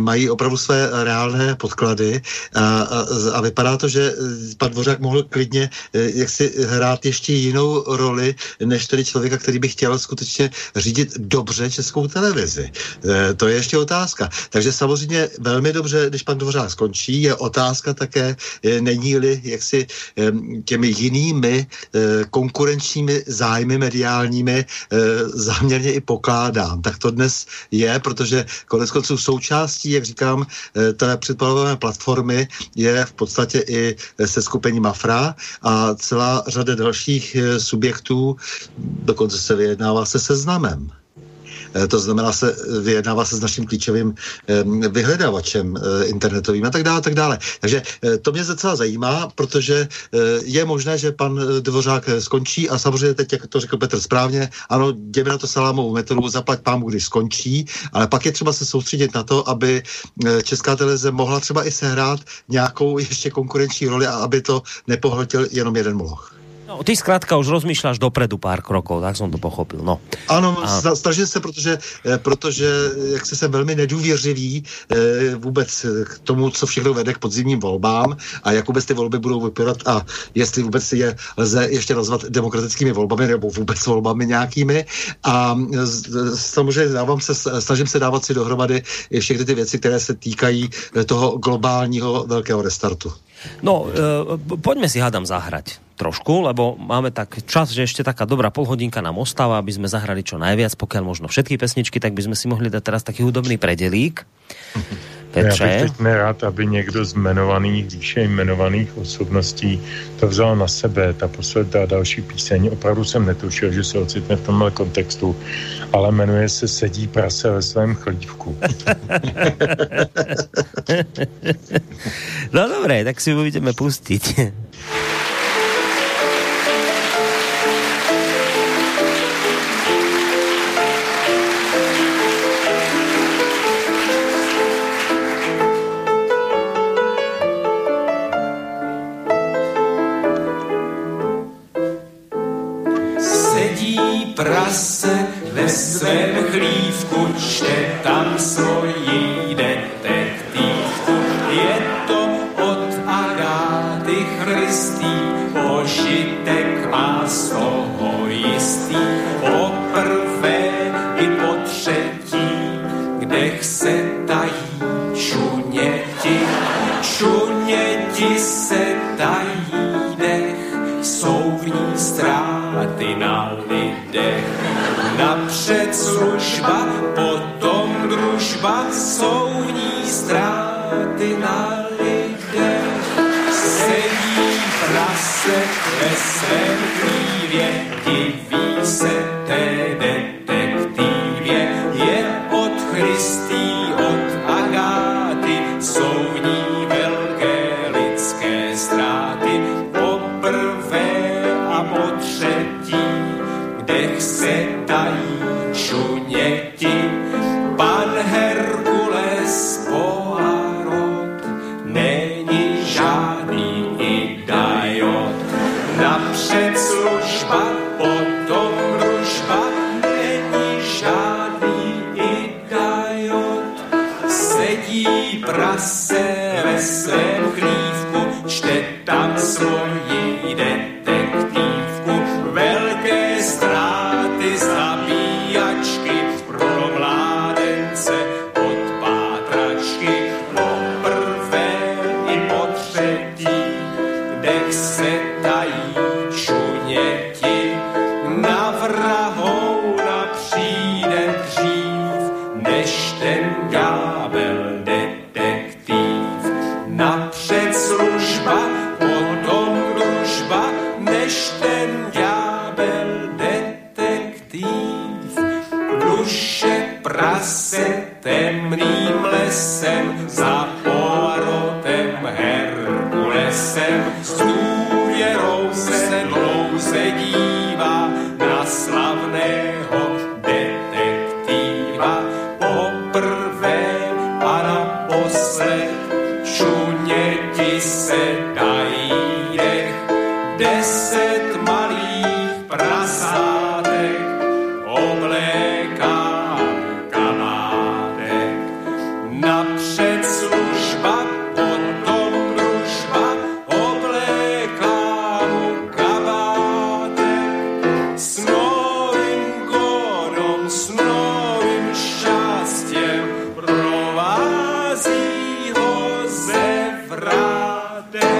mají opravdu své reálné podklady a, a, a vypadá to, že pan Dvořák mohl klidně jaksi hrát ještě jinou roli, než tedy člověka, který by chtěl skutečně řídit dobře Českou televizi. E, to je ještě otázka. Takže samozřejmě velmi dobře, když pan Dvořák skončí, je otázka také, e, není-li jaksi e, těmi jinými e, konkurenčními zájmy mediálními e, záměrně i pokládám. Tak to dnes je, protože koneckonců součástí, jak říkám, té předpalované platformy je v podstatě i se skupením Mafra a celá řada dalších subjektů, dokonce se vyjednává se Seznamem. To znamená, se vyjednává se s naším klíčovým vyhledavačem internetovým a tak dále, tak dále. Takže to mě docela zajímá, protože je možné, že pan Dvořák skončí a samozřejmě teď, jak to řekl Petr správně, ano, jdeme na to salámovou metodu, zaplať pámu, když skončí, ale pak je třeba se soustředit na to, aby Česká televize mohla třeba i sehrát nějakou ještě konkurenční roli a aby to nepohltil jenom jeden moloch. No, ty skrátka už rozmýšľaš dopredu pár krokov, tak som to pochopil, no. Áno, a... snažím sa, protože, protože jak se jsem velmi nedůvěřivý vůbec k tomu, co všechno vede k podzimním volbám a jak vůbec ty volby budou vypadat a jestli vůbec je lze ještě nazvat demokratickými volbami nebo vůbec volbami nějakými a samozřejmě dávám se, snažím se dávat si dohromady všechny ty věci, které se týkají toho globálního velkého restartu. No, e, poďme si hádam zahrať trošku, lebo máme tak čas, že ešte taká dobrá polhodinka nám ostáva, aby sme zahrali čo najviac, pokiaľ možno všetky pesničky, tak by sme si mohli dať teraz taký hudobný predelík. Peče. Ja bych teď nerád, aby niekto z menovaných, výše jmenovaných osobností to vzal na sebe, tá posledná další píseň. Opravdu som netušil, že se ocitne v tomhle kontextu, ale jmenuje se Sedí prase ve svém chlívku. No dobré, tak si ho budeme pustiť. prase ve svém chlívku čte, tam svoji detektivku. Je to od Agáty Christy, požitek má z toho jistý. Poprvé i po třetí, kdech se tají čuněti, čuněti se tají. Jsou v ní ztráty na lidech. Napřed služba, potom družba, jsou v ní ztráty na lidech. Sedí prase ve svém chlívě, diví se té detektivě. Je od Christy, od Agáty, jsou v ní velké lidské ztráty. Se tají čuněti, pan Herkules Poirot není žádný idiot. Napřed služba, potom družba, není žádný idiot. Sedí prase ve svém chlívku, čte tam svoji detektivku. Velké ztráty zabíjačky pro mládence od pátračky, poprvé i po třetí, dech se tají čuněti, na vrahouna přijde dřív, než ten gábel detektiv. Napřed služba, potom družba, než ten gábel duše prase temným lesem, za Poirotem Herkulesem, s důvěrou se dlouze dívá na slavného detektiva. Poprvé a naposled čuněti se dají dech, deset malých prasátek obléká kanátek. Napřed služba, potom družba, obléká mu kabátek. S novým gónom, s novým šťastěm provází ho zevrátek.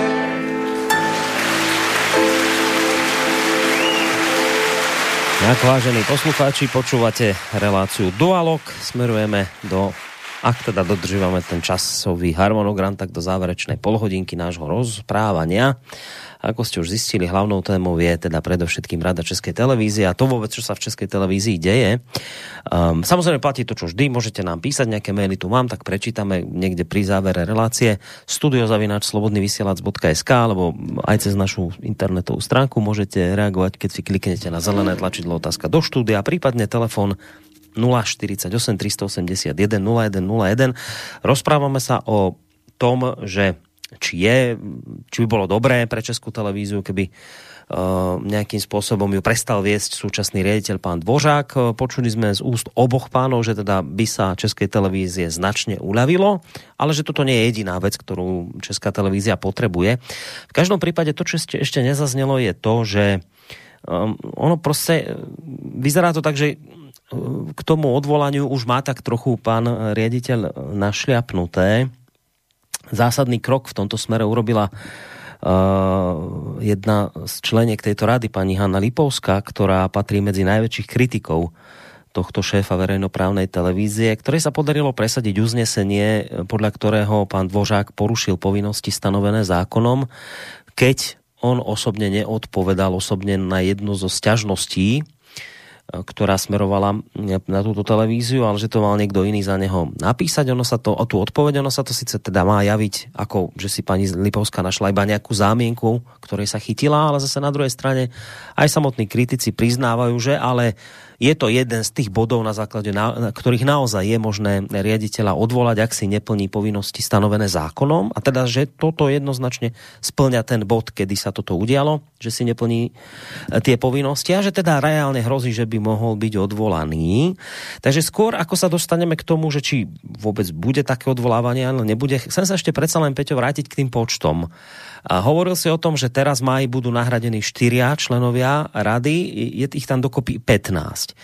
Tak, vážení poslucháči, počúvate reláciu Dualog, smerujeme do, ak teda dodržívame ten časový harmonogram, tak do záverečnej polhodinky nášho rozprávania. Ako ste už zistili, hlavnou témou je teda predovšetkým Rada Českej televízie a to vôbec, čo sa v Českej televízii deje. Um, samozrejme platí to, čo vždy, môžete nám písať, nejaké maily tu mám, tak prečítame niekde pri závere relácie studio zavináč slobodný vysielač bodka es ká alebo aj cez našu internetovú stránku môžete reagovať, keď si kliknete na zelené tlačidlo otázka do štúdia, prípadne telefón nula štyridsaťosem tristoosemdesiatjeden nula jeden nula jeden. Rozprávame sa o tom, že či je, či by bolo dobré pre Českú televíziu, keby uh, nejakým spôsobom ju prestal viesť súčasný riaditeľ pán Dvořák. Počuli sme z úst oboch pánov, že teda by sa Českej televízie značne uľavilo, ale že toto nie je jediná vec, ktorú Česká televízia potrebuje. V každom prípade to, čo ešte nezaznelo, je to, že um, ono proste vyzerá to tak, že k tomu odvolaniu už má tak trochu pán riaditeľ našliapnuté. Zásadný krok v tomto smere urobila uh, jedna z členiek tejto rady, pani Hana Lipovská, ktorá patrí medzi najväčších kritikov tohto šéfa verejnoprávnej televízie, ktorej sa podarilo presadiť uznesenie, podľa ktorého pán Dvořák porušil povinnosti stanovené zákonom, keď on osobne neodpovedal osobne na jednu zo sťažností, ktorá smerovala na túto televíziu, ale že to mal niekto iný za neho napísať. Ono sa to, o tú odpoveď, ono sa to síce teda má javiť, ako že si pani Lipovská našla iba nejakú zámienku, ktorej sa chytila, ale zase na druhej strane aj samotní kritici priznávajú, že ale je to jeden z tých bodov, na základe na, na ktorých naozaj je možné riaditeľa odvolať, ak si neplní povinnosti stanovené zákonom. A teda, že toto jednoznačne splňa ten bod, kedy sa toto udialo, že si neplní tie povinnosti a že teda reálne hrozí, že by mohol byť odvolaný. Takže skôr, ako sa dostaneme k tomu, že či vôbec bude také odvolávanie, ale nebude, chcem sa ešte predsa len, Peťo, vrátiť k tým počtom. A hovoril si o tom, že teraz v máji budú nahradení štyria členovia rady, je ich tam dokopy pätnásť.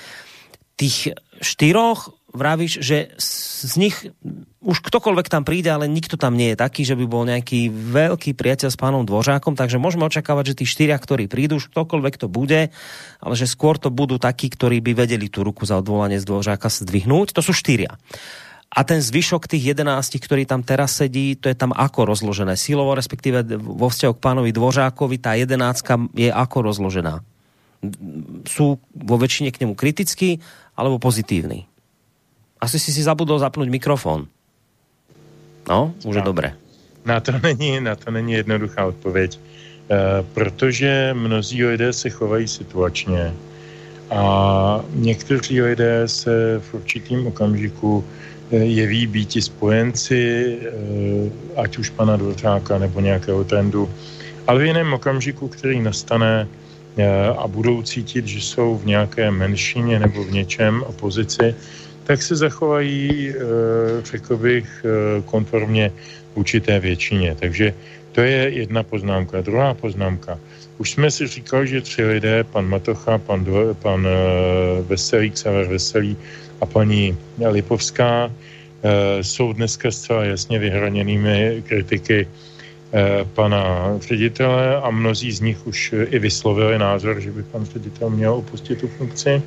Tých štyroch vravíš, že z nich už ktokoľvek tam príde, ale nikto tam nie je taký, že by bol nejaký veľký priateľ s pánom Dvořákom, takže môžeme očakávať, že tí štyria, ktorí prídu, už ktokoľvek to bude, ale že skôr to budú takí, ktorí by vedeli tú ruku za odvolanie z Dvořáka zdvihnúť, to sú štyria. A ten zvyšok tých jedenáctich, ktorý tam teraz sedí, to je tam ako rozložené silovo, respektíve vo vzťahu k pánovi Dvořákovi, tá jedenáctka je ako rozložená? Sú vo väčšine k nemu kritickí alebo pozitívni? Asi si si zabudol zapnúť mikrofón. No, už je dobré. Na to není, na to není jednoduchá odpověď, e, protože mnozí lidé se chovají situačně a někteří lidé se v určitým okamžiku jeví býti spojenci, ať už pana Dvořáka nebo nějakého trendu, ale v jiném okamžiku, který nastane a budou cítit, že jsou v nějaké menšině nebo v něčem opozici, tak se zachovají, řekl bych, konformně určité většině. Takže to je jedna poznámka. Druhá poznámka. Už jsme si říkali, že tři lidé, pan Matocha, pan, Dvo, pan Veselý, Xaver Veselý a paní Lipovská, e, jsou dneska zcela jasně vyhraněnými kritiky e, pana ředitele a mnozí z nich už i vyslovili názor, že by pan ředitel měl opustit tu funkci. E,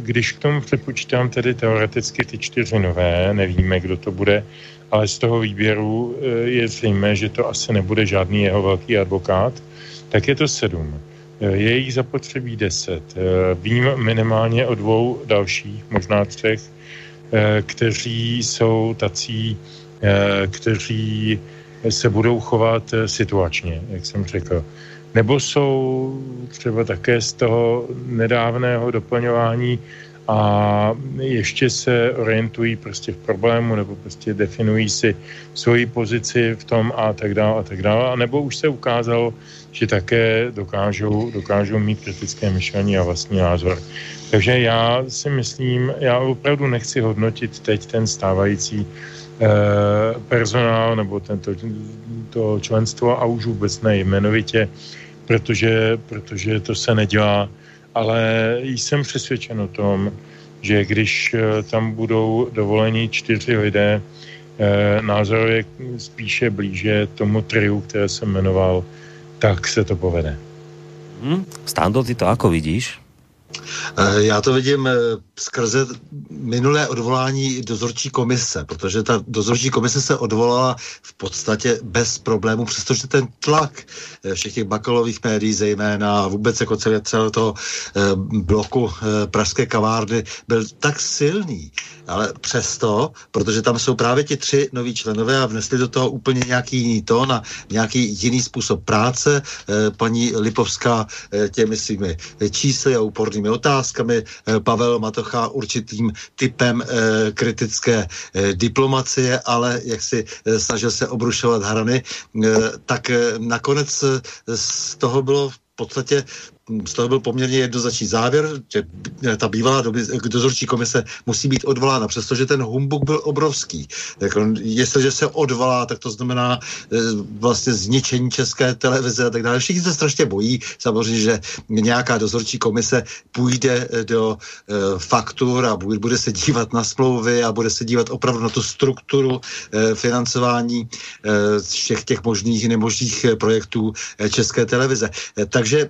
když k tomu přepočítám tedy teoreticky ty čtyři nové, nevíme, kdo to bude, ale z toho výběru je zřejmé, že to asi nebude žádný jeho velký advokát, tak je to sedm. Je jich zapotřebí deset. Vím minimálně o dvou dalších, možná třech, kteří jsou tací, kteří se budou chovat situačně, jak jsem řekl. Nebo jsou třeba také z toho nedávného doplňování a ještě se orientují prostě v problému nebo prostě definují si svoji pozici v tom a tak dále a tak dále. A nebo už se ukázalo, že také dokážou, dokážou mít kritické myšlení a vlastní názor. Takže já si myslím, já opravdu nechci hodnotit teď ten stávající eh, personál nebo tento, to členstvo a už vůbec ne jmenovitě, protože, protože to se nedělá. Ale jsem přesvědčen o tom, že když tam budou dovoleni čtyři lidé, eh, názor je spíše blíže tomu triu, které jsem jmenoval, tak se to povede. Hmm. Stando, ty to jako vidíš? Já to vidím skrze minulé odvolání dozorčí komise, protože ta dozorčí komise se odvolala v podstatě bez problému, přestože ten tlak všech těch bakalových médií zejména a vůbec jako celé, celé toho bloku Pražské kavárny byl tak silný, ale přesto, protože tam jsou právě ti tři noví členové a vnesli do toho úplně nějaký jiný tón a nějaký jiný způsob práce, paní Lipovská těmi svými čísly a úpornými otázkami, Pavel Matocha určitým typem e, kritické e, diplomacie, ale jak si e, snažil se obrušovat hrany, e, tak e, nakonec e, z toho bylo v podstatě z toho byl poměrně jednoznačný závěr, že ta bývalá dozorčí komise musí být odvolána, přestože ten humbuk byl obrovský. Tak on, jestliže se odvolá, tak to znamená e, vlastně zničení České televize a tak dále. Všichni se strašně bojí, samozřejmě, že nějaká dozorčí komise půjde do e, faktur a bude se dívat na smlouvy a bude se dívat opravdu na tu strukturu e, financování e, všech těch možných i nemožných projektů e, České televize. E, takže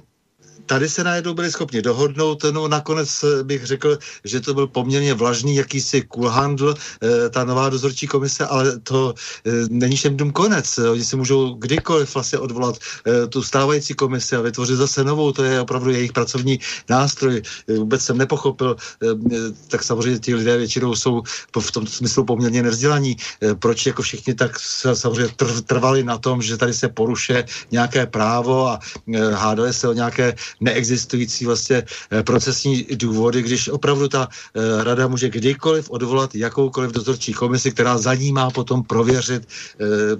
tady se najednou byli schopni dohodnout, no nakonec bych řekl, že to byl poměrně vlažný jakýsi kulhandl, e, ta nová dozorčí komise, ale to e, není všem dům konec. Oni si můžou kdykoliv vlastně odvolat e, tu stávající komisi a vytvořit zase novou, to je opravdu jejich pracovní nástroj. E, vůbec jsem nepochopil, e, tak samozřejmě ti lidé většinou jsou v tom smyslu poměrně nevzdělaní. E, proč jako všichni tak samozřejmě trvali na tom, že tady se porušuje nějaké právo a e, hádali se o nějaké neexistující vlastně procesní důvody, když opravdu ta rada může kdykoliv odvolat jakoukoliv dozorčí komisi, která za ní má potom prověřit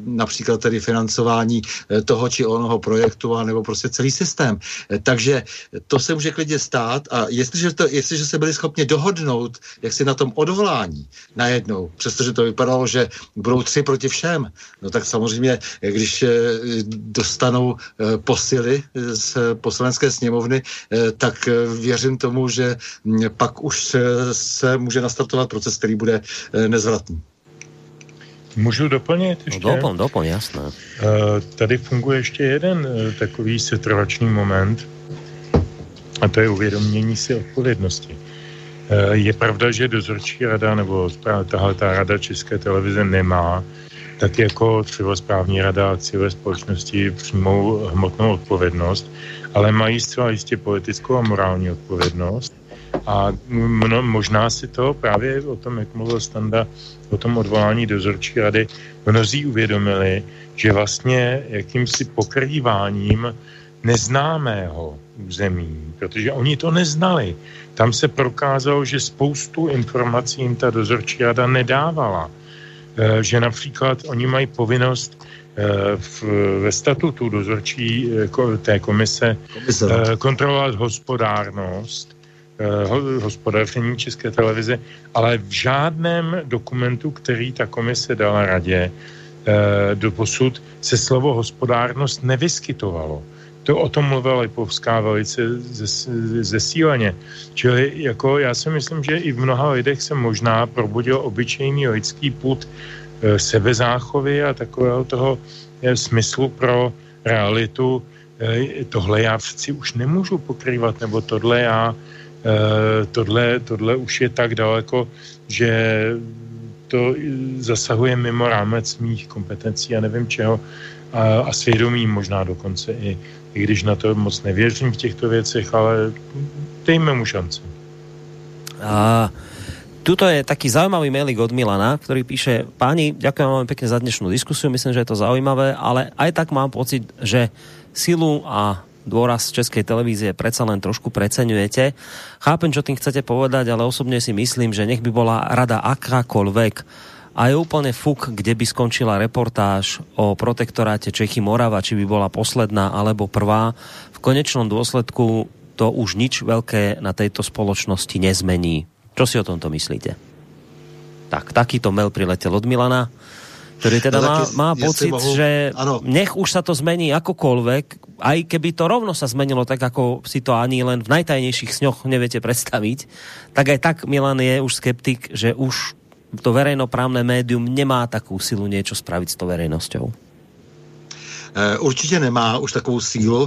například tedy financování toho či onoho projektu a nebo prostě celý systém. Takže to se může klidně stát a jestliže, to, jestliže se byli schopni dohodnout, jak si na tom odvolání najednou, přestože to vypadalo, že budou tři proti všem, no tak samozřejmě, když dostanou posily z poslanecké sněmovny, tak věřím tomu, že pak už se může nastartovat proces, který bude nezvratný. Můžu doplnit ještě? No, doplň, doplň, jasné. Tady funguje ještě jeden takový setrvačný moment a to je uvědomění si odpovědnosti. Je pravda, že dozorčí rada nebo tahle ta rada České televize nemá tak jako třeba správní rada akciové společnosti přímou hmotnou odpovědnost, ale mají zcela jistě politickou a morální odpovědnost a mno, možná si to právě o tom, jak mluvil Standa, o tom odvolání dozorčí rady, mnozí uvědomili, že vlastně jakýmsi pokrýváním neznámého území, protože oni to neznali. Tam se prokázalo, že spoustu informací jim ta dozorčí rada nedávala. Že například oni mají povinnost v, ve statutu dozorčí té komise kontrolovat hospodárnost, hospodaření České televize, ale v žádném dokumentu, který ta komise dala radě, doposud se slovo hospodárnost nevyskytovalo. To o tom mluvila Lipovská velice zesíleně. Čili jako já si myslím, že i v mnoha lidech se možná probudil obyčejný lidský pud e, sebezáchovy a takového toho e, smyslu pro realitu. E, tohle já přeci už nemůžu pokrývat, nebo tohle já, e, tohle, tohle už je tak daleko, že to zasahuje mimo rámec mých kompetencí a nevím čeho a, a svědomí možná dokonce i i když na to moc nevěřím v těchto věcech, ale dejme mu šanci. A tuto je taký zaujímavý mailik od Milana, ktorý píše: Páni, ďakujem vám pekne za dnešnú diskusiu, myslím, že je to zaujímavé, ale aj tak mám pocit, že silu a dôraz Českej televízie predsa len trošku preceňujete. Chápem, čo tým chcete povedať, ale osobne si myslím, že nech by bola rada akákoľvek a je úplne fuk, kde by skončila reportáž o protektoráte Čechy Morava, či by bola posledná alebo prvá. V konečnom dôsledku to už nič veľké na tejto spoločnosti nezmení. Čo si o tomto myslíte? Tak, takýto mail priletel od Milana, ktorý teda no, má, je, má pocit, mohu... že ano. Nech už sa to zmení akokoľvek, aj keby to rovno sa zmenilo tak, ako si to ani len v najtajnejších sňoch neviete predstaviť, tak aj tak Milan je už skeptik, že už to verejnoprávne médium nemá takú silu niečo spraviť s tou verejnosťou. Určitě nemá už takovou sílu,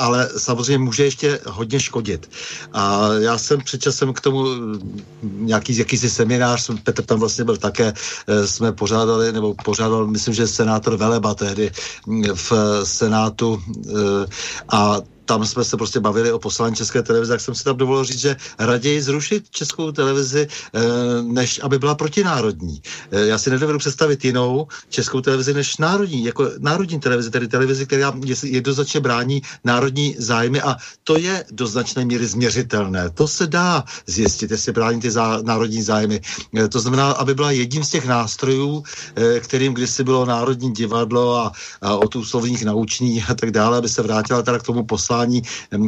ale samozřejmě může ještě hodně škodit. A já jsem před časem k tomu nějaký jakýsi seminář, Petr tam vlastně byl také, jsme pořádali, nebo pořádal, myslím, že senátor Veleba tehdy v Senátu a tam jsme se prostě bavili o poslání České televize, tak jsem si tam dovolil říct, že raději zrušit Českou televizi, než aby byla protinárodní. Já si nedovedu představit jinou Českou televizi než národní, jako národní televizi, tedy televizi, která jednoznačně brání národní zájmy a to je do značné míry změřitelné. To se dá zjistit, jestli brání ty zá, národní zájmy. To znamená, aby byla jedním z těch nástrojů, kterým kdysi bylo Národní divadlo a, a od úslovních naučných a tak dále, aby se vrátila teda k tomu poslání,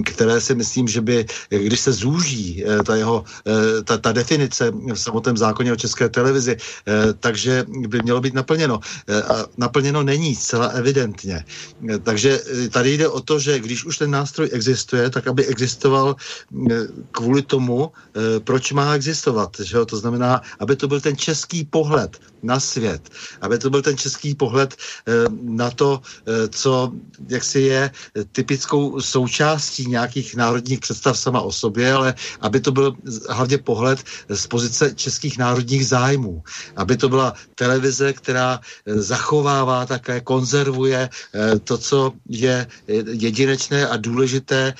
které si myslím, že by, když se zúží ta jeho, ta, ta definice v samotném zákoně o České televizi, takže by mělo být naplněno. A naplněno není zcela evidentně. Takže tady jde o to, že když už ten nástroj existuje, tak aby existoval kvůli tomu, proč má existovat. Že jo? To znamená, aby to byl ten český pohled na svět, aby to byl ten český pohled na to, co jaksi je typickou součástí nějakých národních představ sama o sobě, ale aby to byl hlavně pohled z pozice českých národních zájmů. Aby to byla televize, která zachovává, také konzervuje to, co je jedinečné a důležité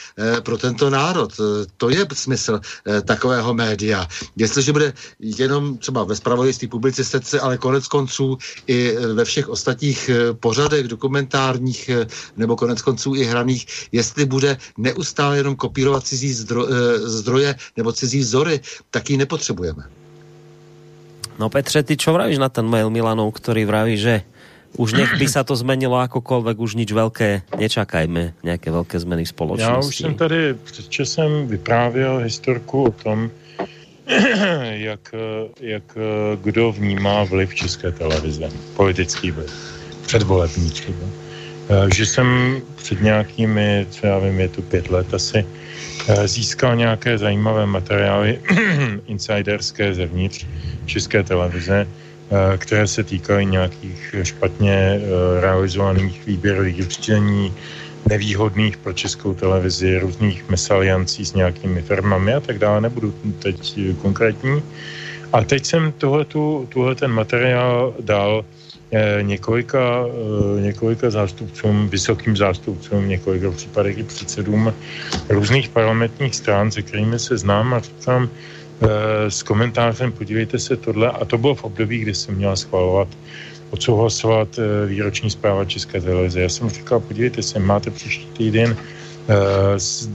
pro tento národ. To je smysl takového média. Jestliže bude jenom třeba ve zpravodajství publicistice, ale konec konců i ve všech ostatních pořadech, dokumentárních nebo konec konců i hraných, jestli jestli bude neustále jenom kopírovat cizí zdro, zdroje nebo cizí vzory, tak ji nepotřebujeme. No Petře, ty čo vravíš na ten mail Milanov, ktorý vraví, že už nech by sa to zmenilo akokoľvek, už nič veľké nečakajme, nejaké veľké zmeny v spoločnosti. Ja už som tady před časem vyprávěl historku o tom, jak, jak kdo vnímá vliv České televize, politický vliv, předvolební vliv. Že jsem před nějakými, co já vím, je to pět let asi, získal nějaké zajímavé materiály insiderské zevnitř České televize, které se týkají nějakých špatně realizovaných výběrových řízení, nevýhodných pro Českou televizi, různých mesaliancí s nějakými firmami a tak dále. Nebudu teď konkrétní. A teď jsem tohletu, tuhle ten materiál dal několika, několika zástupcům, vysokým zástupcům, několika případech i předsedům různých parlamentních stran, se kterými se znám a říkám s komentářem, podívejte se tohle, a to bylo v období, kdy jsem měla schvalovat, odsouhlasovat výroční zpráva České televize. Já jsem říkal, podívejte se, máte příští týden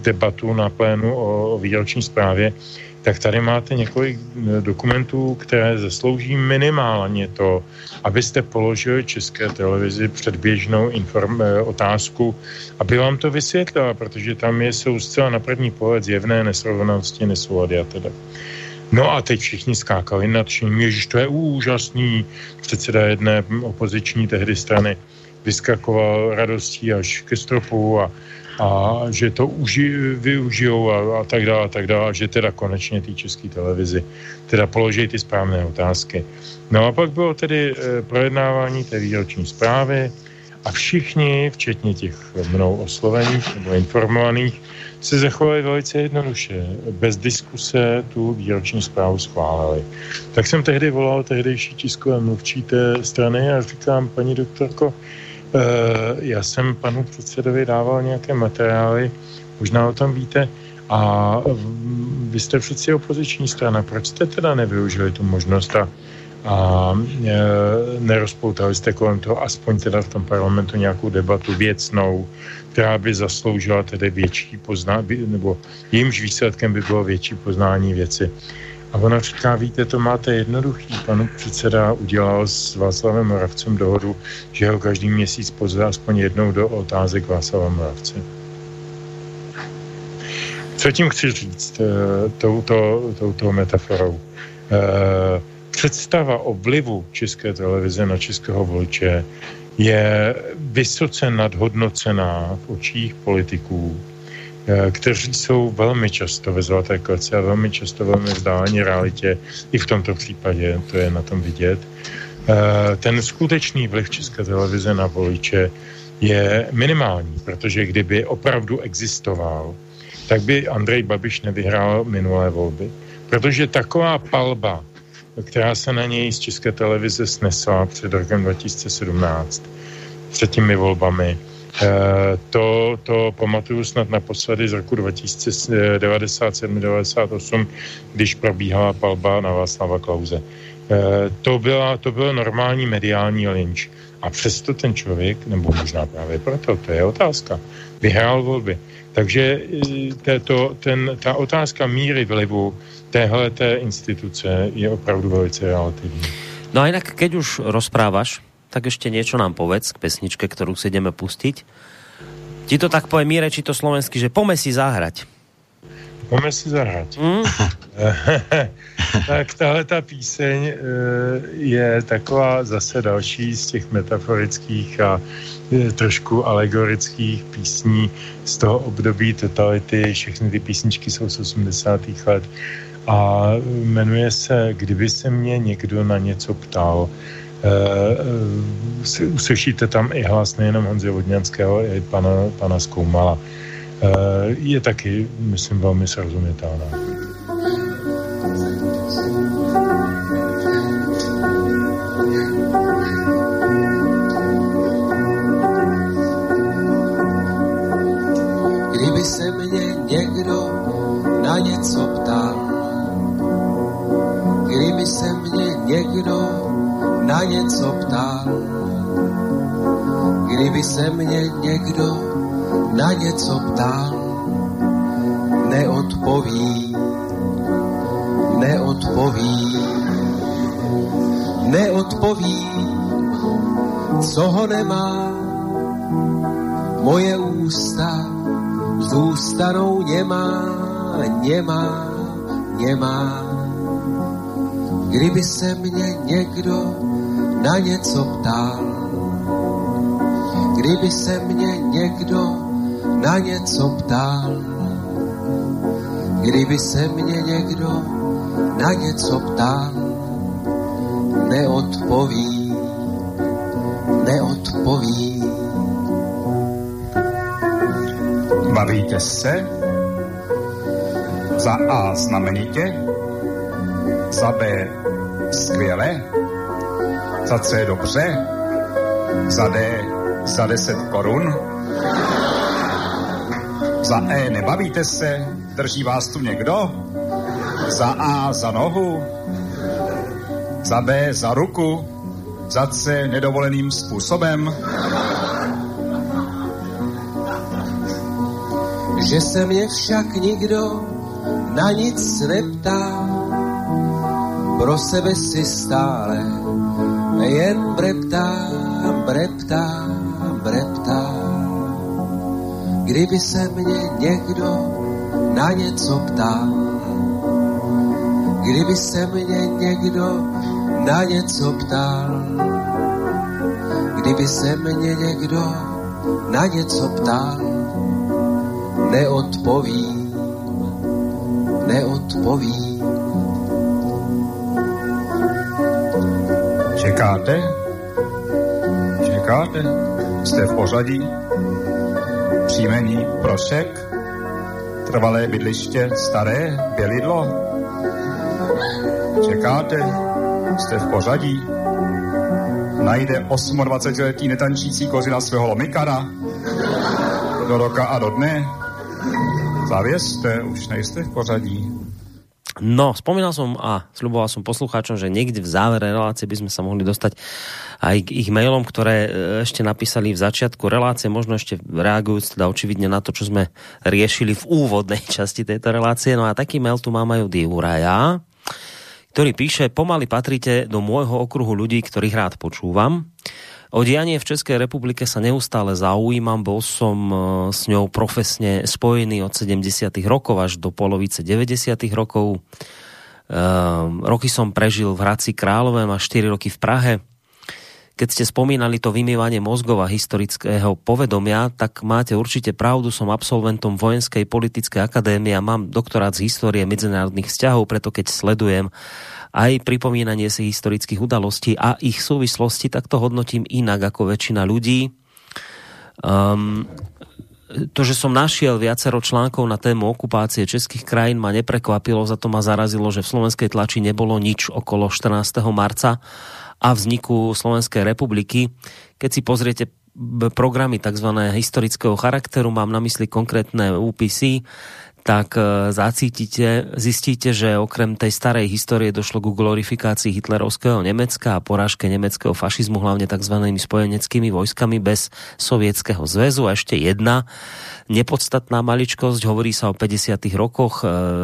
debatu na plénu o výroční zprávě, tak tady máte několik dokumentů, které zaslouží minimálně to, abyste položili České televizi předběžnou inform- otázku, aby vám to vysvětlila, protože tam jsou zcela na první pohled zjevné nesrovnalosti, nesoulady a teda. No a teď všichni skákali nad čím, ježiš, to je úžasný, předseda jedné opoziční tehdy strany vyskakoval radostí až ke stropu a a že to uži, využijou a, a tak dále, a tak dále, že teda konečně té České televizi teda položí ty správné otázky. No a pak bylo tedy e, projednávání té výroční zprávy a všichni, včetně těch mnou oslovených nebo informovaných, se zachovali velice jednoduše. Bez diskuse tu výroční zprávu schválili. Tak jsem tehdy volal tehdejší tiskové mluvčí té strany a říkám, paní doktorko, já jsem panu předsedovi dával nějaké materiály, možná o tom víte, a vy jste přeci opoziční strana, proč jste teda nevyužili tu možnost a, a e, nerozpoutali jste kolem toho aspoň teda v tom parlamentu nějakou debatu věcnou, která by zasloužila tedy větší poznání, nebo jejímž výsledkem by bylo větší poznání věci. A ona říká, víte, to máte jednoduchý. Panu předseda udělal s Václavem Moravcem dohodu, že ho každý měsíc pozve aspoň jednou do otázek Václava Moravce. Co tím chci říct touto, touto metaforou? Představa o vlivu České televize na českého voliče je vysoce nadhodnocená v očích politiků, kteří jsou velmi často ve zlaté kleci a velmi často velmi vzdáleni realitě. I v tomto případě to je na tom vidět. Ten skutečný vliv České televize na voliče je minimální, protože kdyby opravdu existoval, tak by Andrej Babiš nevyhrál minulé volby. Protože taková palba, která se na něj z České televize snesla před rokem dva tisíce sedmnáct, před těmi volbami, To, to pamatuju snad naposledy z roku devadesát sedm devadesát osm, když probíhala palba na Václava Klause. To, byla, to byl normální mediální lynč. A přesto ten člověk, nebo možná právě proto, to je otázka, vyhrál volby. Takže této, ten, ta otázka míry vlivu téhleté instituce je opravdu velice relativní. No a jinak, keď už rozprávaš, tak ešte niečo nám povedz k pesničke, ktorú si ideme pustiť. Ti to tak povie Míre, či to slovensky, že pome si zahrať. Pome si zahrať. Mm? Tak tahle tá píseň je taková zase další z těch metaforických a trošku alegorických písní z toho období totality. Všechny ty písničky jsou z osmdesátých let a jmenuje se Kdyby se mě někdo na něco ptal. Uh, uslyšíte tam i hlas nejenom Honzy Vodňanského, ale i pana, pana Skoumala. Uh, je taky, myslím, velmi srozumitelná. Kdyby se mě někdo na něco ptal, kdyby se mě někdo na něco ptal, kdyby se mě někdo na něco ptám, neodpoví, neodpoví, neodpoví, co ho nemá, moje ústa zůstanou nemá, nemá, nemá. Kdyby se mě někdo na něco ptal, kdyby se mě někdo na něco ptal, kdyby se mě někdo na něco ptal, neodpoví, neodpoví. Bavíte se? Za A znamenitě, za B skvěle, za C dobře, za D za deset korun, za E nebavíte se, drží vás tu někdo, za A za nohu, za B za ruku, za C nedovoleným způsobem. Že se mě však nikdo na nic neptá, pro sebe si stále jen breptám, breptám, breptám. Kdyby se mě někdo na něco ptal, kdyby se mě někdo na něco ptal, kdyby se mě někdo na něco ptal, neodpoví, neodpoví. Čekáte? Čekáte? Jste v pořadí? Příjmení Prošek? Trvalé bydliště Staré Bělidlo? Čekáte? Jste v pořadí? Najde dvacetiosmiletý netančící kozina svého lomikara? Do roka a do dne? Zavieste, už nejste v pořadí. No, spomínal som a sľuboval som poslucháčom, že niekde v závere relácie by sme sa mohli dostať aj k ich mailom, ktoré ešte napísali v začiatku relácie, možno ešte reagujúc teda očividne na to, čo sme riešili v úvodnej časti tejto relácie. No a taký mail tu mám aj od Juraja, ktorý píše: pomaly patríte do môjho okruhu ľudí, ktorých rád počúvam. O dianie v Českej republike sa neustále zaujímam, bol som s ňou profesne spojený od sedemdesiatych rokov až do polovice deväťdesiatych rokov. Ehm, roky som prežil v Hradci Králové a štyri roky v Prahe. Keď ste spomínali to vymývanie mozgov a historického povedomia, tak máte určite pravdu, som absolventom Vojenskej politickej akadémie a mám doktorát z histórie medzinárodných vzťahov, preto keď sledujem aj pripomínanie si historických udalostí a ich súvislosti, tak to hodnotím inak ako väčšina ľudí. Um, to, že som našiel viacero článkov na tému okupácie českých krajín, ma neprekvapilo, za to ma zarazilo, že v slovenskej tlači nebolo nič okolo štrnásteho marca a vzniku Slovenskej republiky. Keď si pozriete programy tzv. Historického charakteru, mám na mysli konkrétne úpisy, tak zacítite, zistíte, že okrem tej starej histórie došlo ku glorifikácii hitlerovského Nemecka a porážke nemeckého fašizmu, hlavne tzv. Spojeneckými vojskami bez Sovietskeho zväzu. A ešte jedna nepodstatná maličkosť, hovorí sa o päťdesiatych rokoch,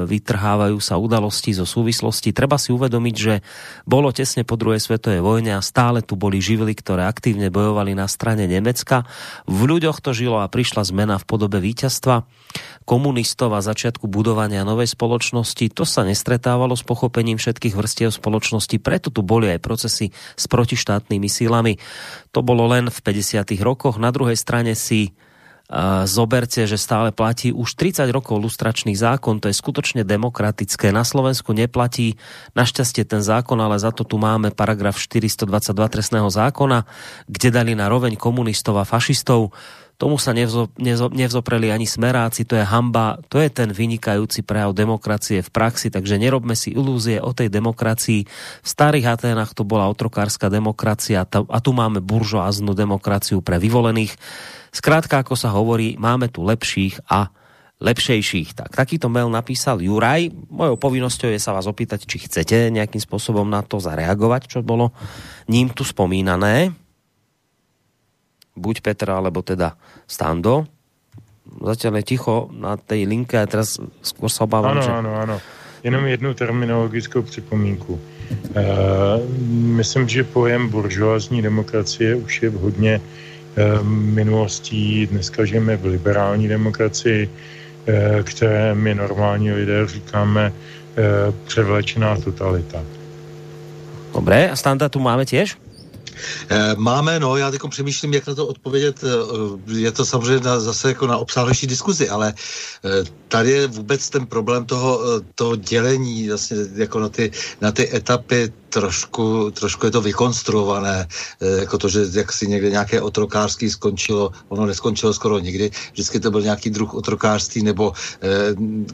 vytrhávajú sa udalosti zo súvislosti. Treba si uvedomiť, že bolo tesne po druhej svetovej vojne a stále tu boli živly, ktoré aktívne bojovali na strane Nemecka. V ľuďoch to žilo a prišla zmena v podobe víťazstva komunistov a začiatku budovania novej spoločnosti. To sa nestretávalo s pochopením všetkých vrstiev spoločnosti, preto tu boli aj procesy s protištátnymi silami. To bolo len v päťdesiatych rokoch. Na druhej strane si uh, zoberte, že stále platí už tridsať rokov lustračný zákon, to je skutočne demokratické. Na Slovensku neplatí našťastie ten zákon, ale za to tu máme paragraf štyristodvadsaťdva trestného zákona, kde dali na roveň komunistov a fašistov. Tomu sa nevzo, nevzo, nevzopreli ani smeráci, to je hanba, to je ten vynikajúci prejav demokracie v praxi, takže nerobme si ilúzie o tej demokracii. V starých Aténach to bola otrokárska demokracia a tu máme buržoáznu demokraciu pre vyvolených. Skrátka, ako sa hovorí, máme tu lepších a lepšejších. Tak, takýto mail napísal Juraj. Mojou povinnosťou je sa vás opýtať, či chcete nejakým spôsobom na to zareagovať, čo bolo ním tu spomínané. Buď Petra, alebo teda Stando. zatiaľ je ticho na tej linke a teraz skôr sa obávam, ano, že... Ano, ano. Jenom jednu terminologickou připomínku. E, myslím, že pojem buržoazní demokracie už je hodně e, minulostí. Dneska žijeme v liberální demokracii, e, které my normální lidé říkáme e, převlečená totalita. Dobre, a Standa tu máme tiež? Máme, no, já teď přemýšlím, jak na to odpovědět, je to samozřejmě na, zase jako na obsáhlejší diskuzi, ale tady je vůbec ten problém toho, toho dělení vlastně jako na ty, na ty etapy trošku, trošku je to vykonstruované, jako to, že jak si někde nějaké otrokářství skončilo, ono neskončilo skoro nikdy, vždycky to byl nějaký druh otrokářství, nebo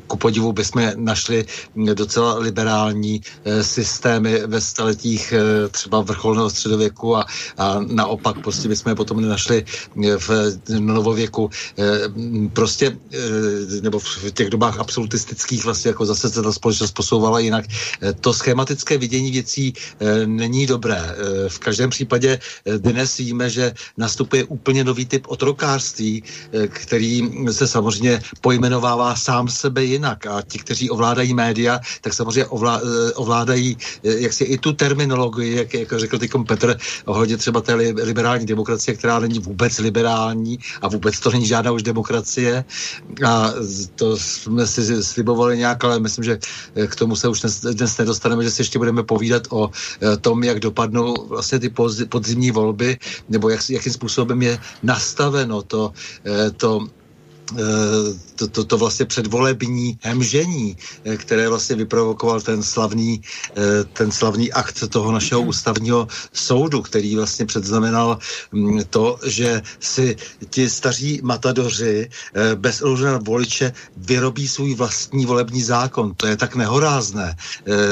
ku podivu bychom našli docela liberální systémy ve staletích třeba vrcholného středověku, a, a naopak prostě bychom je potom nenašli v novověku prostě, nebo v těch dobách absolutistických vlastně, jako zase se ta společnost posouvala jinak. To schematické vidění věcí není dobré. V každém případě dnes víme, že nastupuje úplně nový typ otrokářství, který se samozřejmě pojmenovává sám sebe jinak, a ti, kteří ovládají média, tak samozřejmě ovlá, ovládají jaksi i tu terminologii, jak, jak řekl teď Petr, ohledně třeba té liberální demokracie, která není vůbec liberální a vůbec to není žádná už demokracie. A to jsme si slibovali nějak, ale myslím, že k tomu se už dnes nedostaneme, že si ještě budeme povídat o tom, jak dopadnou vlastně ty podzimní volby, nebo jak, jakým způsobem je nastaveno to, to To, to, to vlastně předvolební hemžení, které vlastně vyprovokoval ten slavný, ten slavný akt toho našeho ústavního soudu, který vlastně předznamenal to, že si ti staří matadoři bez ohledu na voliče vyrobí svůj vlastní volební zákon. To je tak nehorázné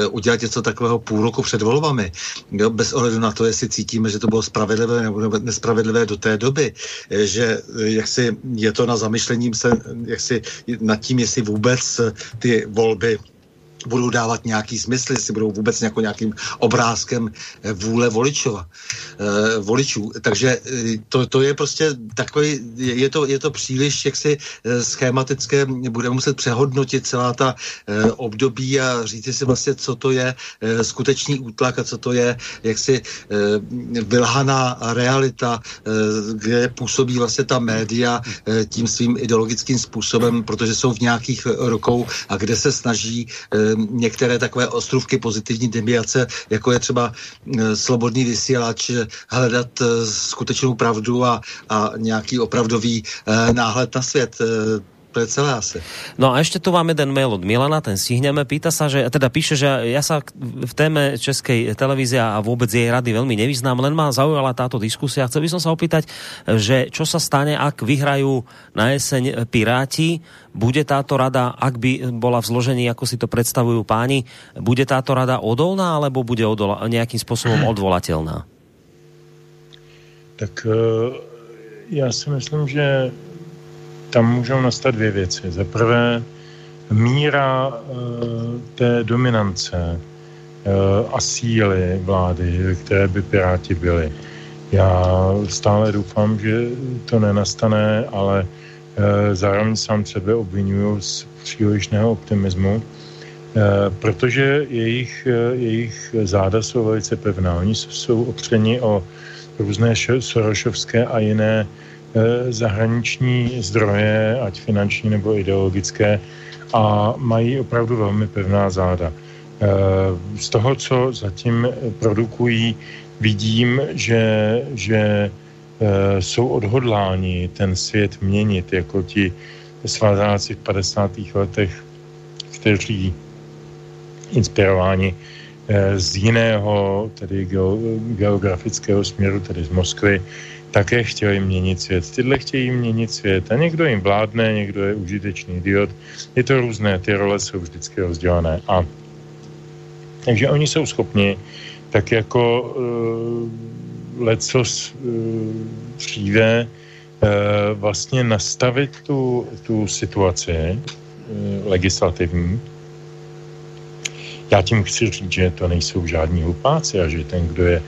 udělat něco takového půl roku před volbami. Jo, bez ohledu na to, jestli cítíme, že to bylo spravedlivé nebo nespravedlivé do té doby, že jaksi je to na zamyšlení se jaksi nad tím, jestli vůbec ty volby budou dávat nějaký smysl, jestli budou vůbec nějakou, nějakým obrázkem vůle voličova, eh, voličů. Takže to, to je prostě takový, je to, je to příliš jaksi schematické, budeme muset přehodnotit celá ta eh, období a říct si vlastně, co to je eh, skutečný útlak a co to je jaksi eh, vylhaná realita, eh, kde působí vlastně ta média eh, tím svým ideologickým způsobem, protože jsou v nějakých rukou a kde se snaží eh, některé takové ostrůvky pozitivní deviace, jako je třeba e, slobodný vysílač, hledat e, skutečnou pravdu a, a nějaký opravdový e, náhled na svět. E, To je celé asi. No a ešte tu máme jeden mail od Milana, ten stihneme. Pýta sa, že teda píše, že ja sa v téme Českej televízie a vôbec jej rady veľmi nevyznám, len ma zaujala táto diskusia. Chcel by som sa opýtať, že čo sa stane, ak vyhrajú na jeseň Piráti, bude táto rada, ak by bola v zložení, ako si to predstavujú páni, bude táto rada odolná, alebo bude odola- nejakým spôsobom odvolateľná? Tak ja si myslím, že tam můžou nastat dvě věci. Za prvé, míra e, té dominance e, a síly vlády, které by Piráti byli. Já stále doufám, že to nenastane, ale e, zároveň sám sebe obvinuju z přílišného optimismu, e, protože jejich, e, jejich záda jsou velice pevná. Oni jsou opřeni o různé šo- sorošovské a jiné zahraniční zdroje, ať finanční nebo ideologické, a mají opravdu velmi pevná záda. Z toho, co zatím produkují, vidím, že, že jsou odhodláni ten svět měnit, jako ti svazáci v padesátých letech, kteří inspirováni z jiného, tedy geografického směru, tedy z Moskvy, také chtěli měnit svět. Tyhle chtějí měnit svět a někdo jim vládne, někdo je užitečný idiot. Je to různé, ty role jsou vždycky rozdělané. A takže oni jsou schopni tak jako uh, lecos uh, přijde uh, vlastně nastavit tu, tu situaci uh, legislativní. Já tím chci říct, že to nejsou žádní hlupáci a že ten, kdo je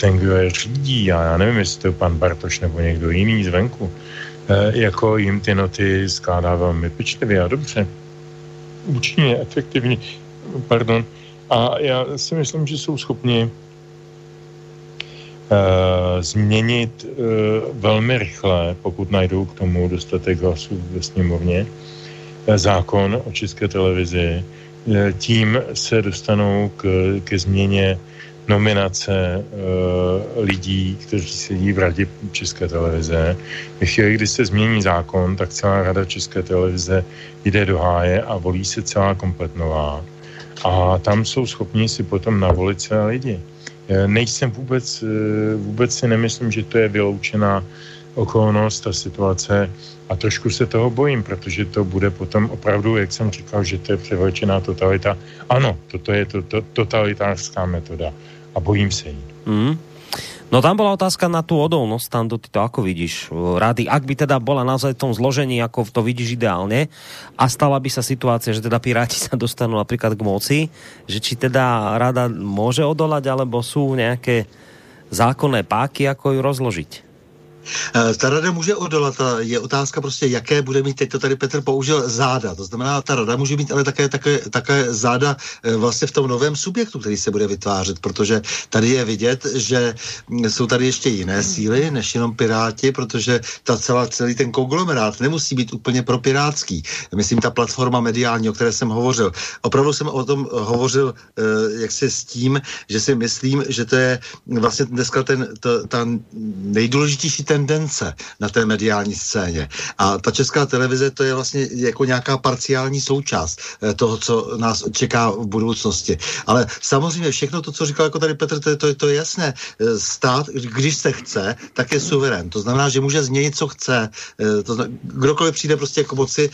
ten, kdo je řídí, a já nevím, jestli to je pan Bartoš nebo někdo jiný zvenku, jako jim ty noty skládá velmi pečlivě a dobře. Účinně, efektivně, pardon. A já si myslím, že jsou schopni Uh, změnit uh, velmi rychle, pokud najdou k tomu dostatek hlasů ve sněmovně, uh, zákon o České televizi. Uh, tím se dostanou k, ke změně nominace uh, lidí, kteří sedí v Radě České televize. Ve chvíli, kdy se změní zákon, tak celá Rada České televize jde do háje a volí se celá komplet nová. A tam jsou schopni si potom navolit své lidi. Nejsem vůbec, vůbec si nemyslím, že to je vyloučená okolnost, ta situace, a trošku se toho bojím, protože to bude potom opravdu, jak jsem říkal, že to je převlečená totalita. Ano, toto je to, to, totalitářská metoda a bojím se jí. Mm. No tam bola otázka na tú odolnosť, tam ty to ako vidíš rady, ak by teda bola naozaj v tom zložení, ako to vidíš ideálne a stala by sa situácia, že teda Piráti sa dostanú napríklad k moci, že či teda rada môže odolať, alebo sú nejaké zákonné páky, ako ju rozložiť? Ta rada může odolat, je otázka prostě, jaké bude mít, teď to tady Petr použil, záda. To znamená, ta rada může mít ale také, také, také záda vlastně v tom novém subjektu, který se bude vytvářet, protože tady je vidět, že jsou tady ještě jiné síly, než jenom Piráti, protože ta celá, celý ten konglomerát nemusí být úplně propirátský. Myslím, ta platforma mediální, o které jsem hovořil. Opravdu jsem o tom hovořil jaksi s tím, že si myslím, že to je vlastně dneska ten, ta, ta nejdůležitější ten tendence na té mediální scéně. A ta Česká televize, to je vlastně jako nějaká parciální součást toho, co nás čeká v budoucnosti. Ale samozřejmě všechno to, co říkal jako tady Petr, to je, to je, to je jasné. Stát, když se chce, tak je suverén. To znamená, že může změnit, co chce. To znamená, kdokoliv přijde prostě k moci,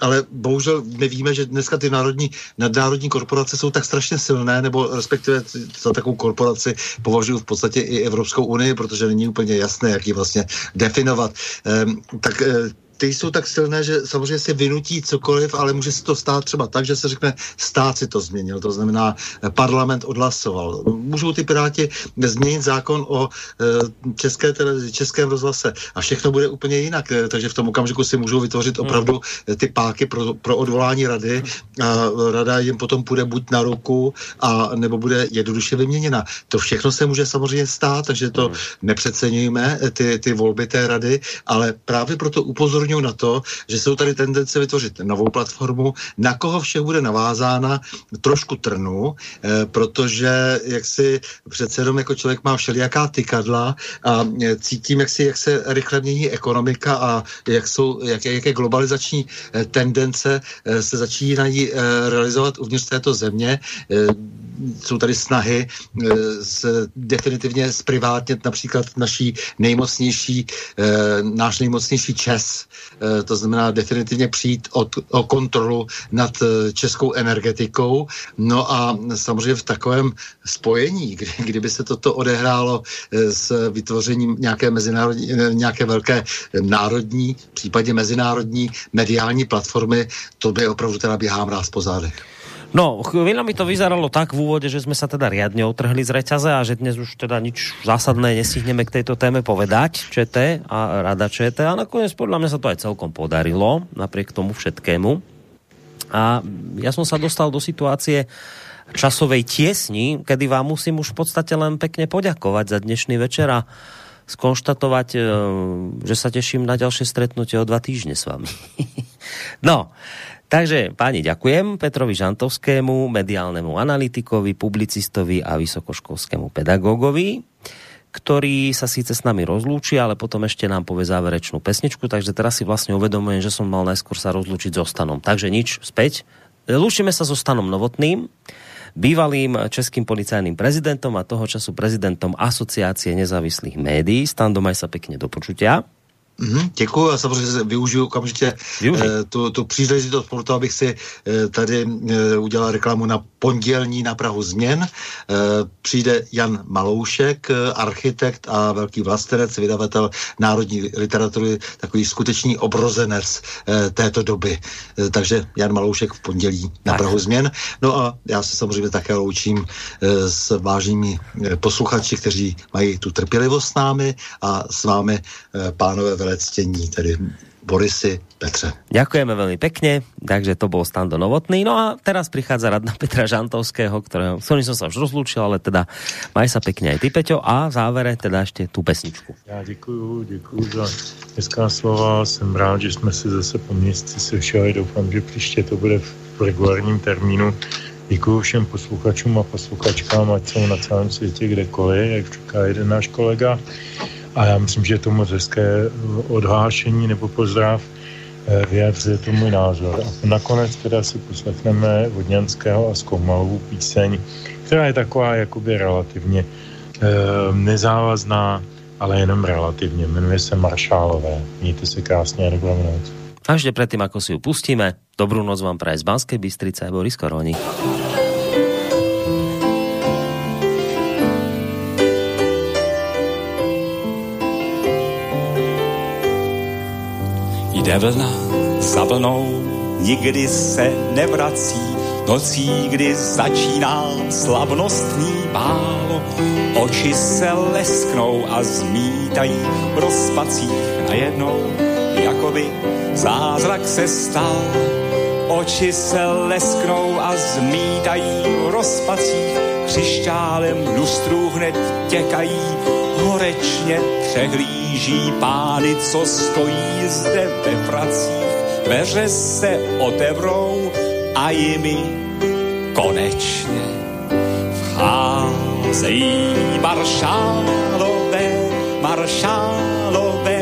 ale bohužel my víme, že dneska ty národní, nadnárodní korporace jsou tak strašně silné, nebo respektive za takovou korporaci považuji v podstatě i Evropskou unii, protože není úplně jasné, jaký vlastně definovat. Um, tak uh... ty jsou tak silné, že samozřejmě si vynutí cokoliv, ale může se to stát třeba tak, že se řekne, stát si to změnil, to znamená parlament odhlasoval. Můžou ty Piráti změnit zákon o e, České televizi, Českém rozhlase a všechno bude úplně jinak, e, takže v tom okamžiku si můžou vytvořit opravdu ty páky pro, pro odvolání rady a rada jim potom půjde buď na ruku a nebo bude jednoduše vyměněna. To všechno se může samozřejmě stát, takže to nepřeceňujeme, ty, ty volby té rady, ale právě proto upozorňujeme na to, že jsou tady tendence vytvořit novou platformu, na koho všeho bude navázána trošku trnu, eh, protože jak si přece jenom jako člověk má všelijaká tykadla a cítím, jak, si, jak se rychle mění ekonomika a jak jsou, jak, jaké globalizační eh, tendence eh, se začínají eh, realizovat uvnitř této země. Eh, jsou tady snahy eh, s, definitivně zprivátnit například naší nejmocnější, eh, náš nejmocnější Čes. To znamená definitivně přijít od, o kontrolu nad českou energetikou. No a samozřejmě v takovém spojení, kdy, kdyby se toto odehrálo s vytvořením nějaké, mezinárodní, nějaké velké národní, případně mezinárodní mediální platformy, to by opravdu teda běhá mráz po zádech. No, chvíľami to vyzeralo tak v úvode, že sme sa teda riadne otrhli z reťaze a že dnes už teda nič zásadné nestihneme k tejto téme povedať, ČT a Rada ČT, a nakoniec podľa mňa sa to aj celkom podarilo, napriek tomu všetkému. A ja som sa dostal do situácie časovej tiesni, kedy vám musím už v podstate len pekne poďakovať za dnešný večer a skonštatovať, že sa teším na ďalšie stretnutie o dva týždne s vami. No, takže páni, ďakujem Petrovi Žantovskému, mediálnemu analytikovi, publicistovi a vysokoškolskému pedagógovi, ktorý sa síce s nami rozlúči, ale potom ešte nám povie záverečnú pesničku, takže teraz si vlastne uvedomujem, že som mal najskôr sa rozlúčiť so Stanom. Takže nič, späť. Lúčime sa so Stanom Novotným, bývalým českým policajným prezidentom a toho času prezidentom Asociácie nezávislých médií. Stan, domaj sa pekne, do počutia. Mm-hmm, děkuji a samozřejmě využiju okamžitě eh, tu, tu příležitost pro to, abych si eh, tady eh, udělal reklamu na pondělní na Prahu změn. Eh, přijde Jan Maloušek, eh, architekt a velký vlastenec, vydavatel národní literatury, takový skutečný obrozenec eh, této doby. Eh, takže Jan Maloušek v pondělí na Prahu změn. No a já se samozřejmě také loučím eh, s vážnými eh, posluchači, kteří mají tu trpělivost s námi a s vámi eh, pánové velení kolegové ctení, tedy Borisy, Petre. Ďakujeme veľmi pekne, takže to bol Stando Novotný. No a teraz prichádza radna Petra Žantovského, ktorého, s ktorým som sa už rozlúčil, ale teda maj sa pekne aj ty, Peťo, a v závere teda ešte tú pesničku. Ja děkuju, děkuju za hezká slova, jsem rád, že jsme si zase po měsíci sešli, doufám, že příště to bude v regulárním termínu. Děkuju všem posluchačům a posluchačkám, ať jsou na celém světě kdekoliv, jak říká jeden náš kolega. A já myslím, že tomu hezké odhlášení nebo pozdrav vyjadřuje to můj názor. A nakonec teda si poslechneme Vodňanského a Zkoumalovou píseň, která je taková jakoby relativně nezávazná, ale jenom relativně. Jmenuje se Maršálové. Mějte se krásně a dobrou noc. A ešte predtým, ako si ju pustíme, dobrú noc vám praje z Banskej Bystrice a Boris Koroni. Jde vlna za vlnou, nikdy se nevrací, nocí, kdy začínám slavnostní bál. Oči se lesknou a zmítají v rozpacích najednou, jakoby zázrak se stal. Oči se lesknou a zmítají v rozpacích, křišťálem lustrů hned těkají, horečně přehlíží pány, co stojí zde ve pracích. Dveře se otevřou a jimi konečně vcházejí maršálové, maršálové,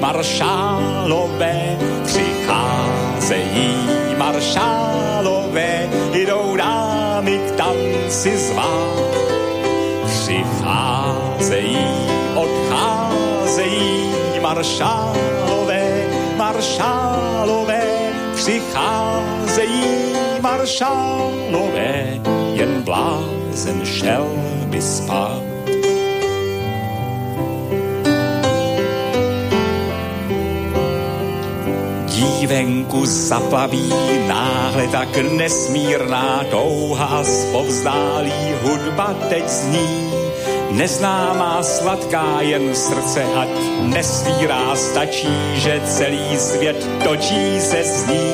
maršálové, přicházejí maršálové, jdou dámy k tanci zvát. Přicházejí, odcházejí maršálové, maršálové, přicházejí maršálové, jen blázen šel by spát. Venku zaplaví náhle tak nesmírná touha, zpovzdálí hudba teď zní. Neznámá sladká, jen srdce ať nesvírá, stačí, že celý svět točí se s ní.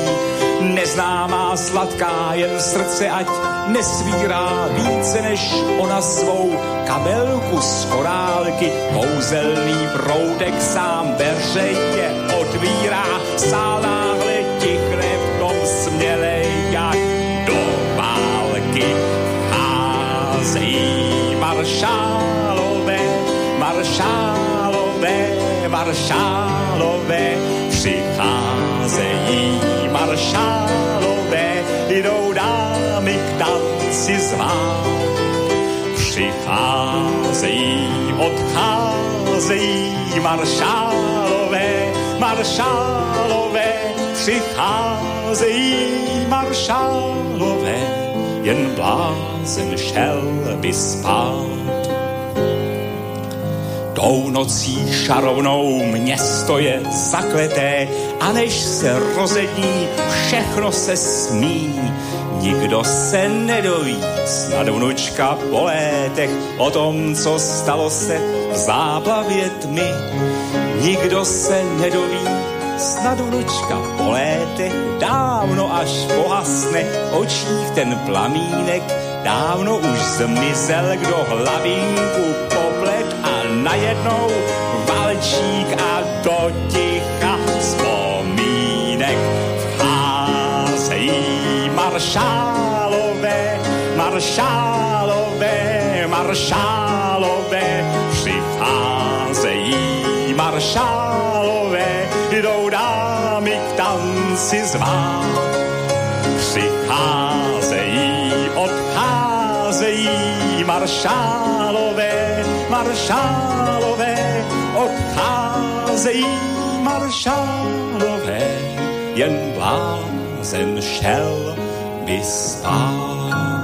Neznámá sladká, jen srdce ať nesvírá, více než ona svou kabelku z korálky. Kouzelný proudek sám veřejně otvírá, sál náhle tichne v tom směle, jak do války. Házejí maršálové, maršálové, maršálové, přicházejí maršálové, jdou dámy k tanci zvát. Přicházejí, odcházejí maršálové, maršálové, přicházejí maršálové, jen blázen šel by spát. Tou nocí šarovnou město je zakleté, a než se rozední, všechno se smí. Nikdo se nedoví, snad vnučka po létech, o tom, co stalo se v záplavě tmy. Nikdo se nedoví, snad vnučka po létech, dávno až pohasne očích ten plamínek. Dávno už zmizel, kdo hlavinku poplet, a najednou valčík a do ticha vzpomínek. Vcházejí maršálové, maršálové, maršálové, přicházejí maršálové, jdou dámy k tanci zvát. Přicházejí, odcházejí maršálové, maršálové, odcházejí maršálové, jen blázen šel by spát.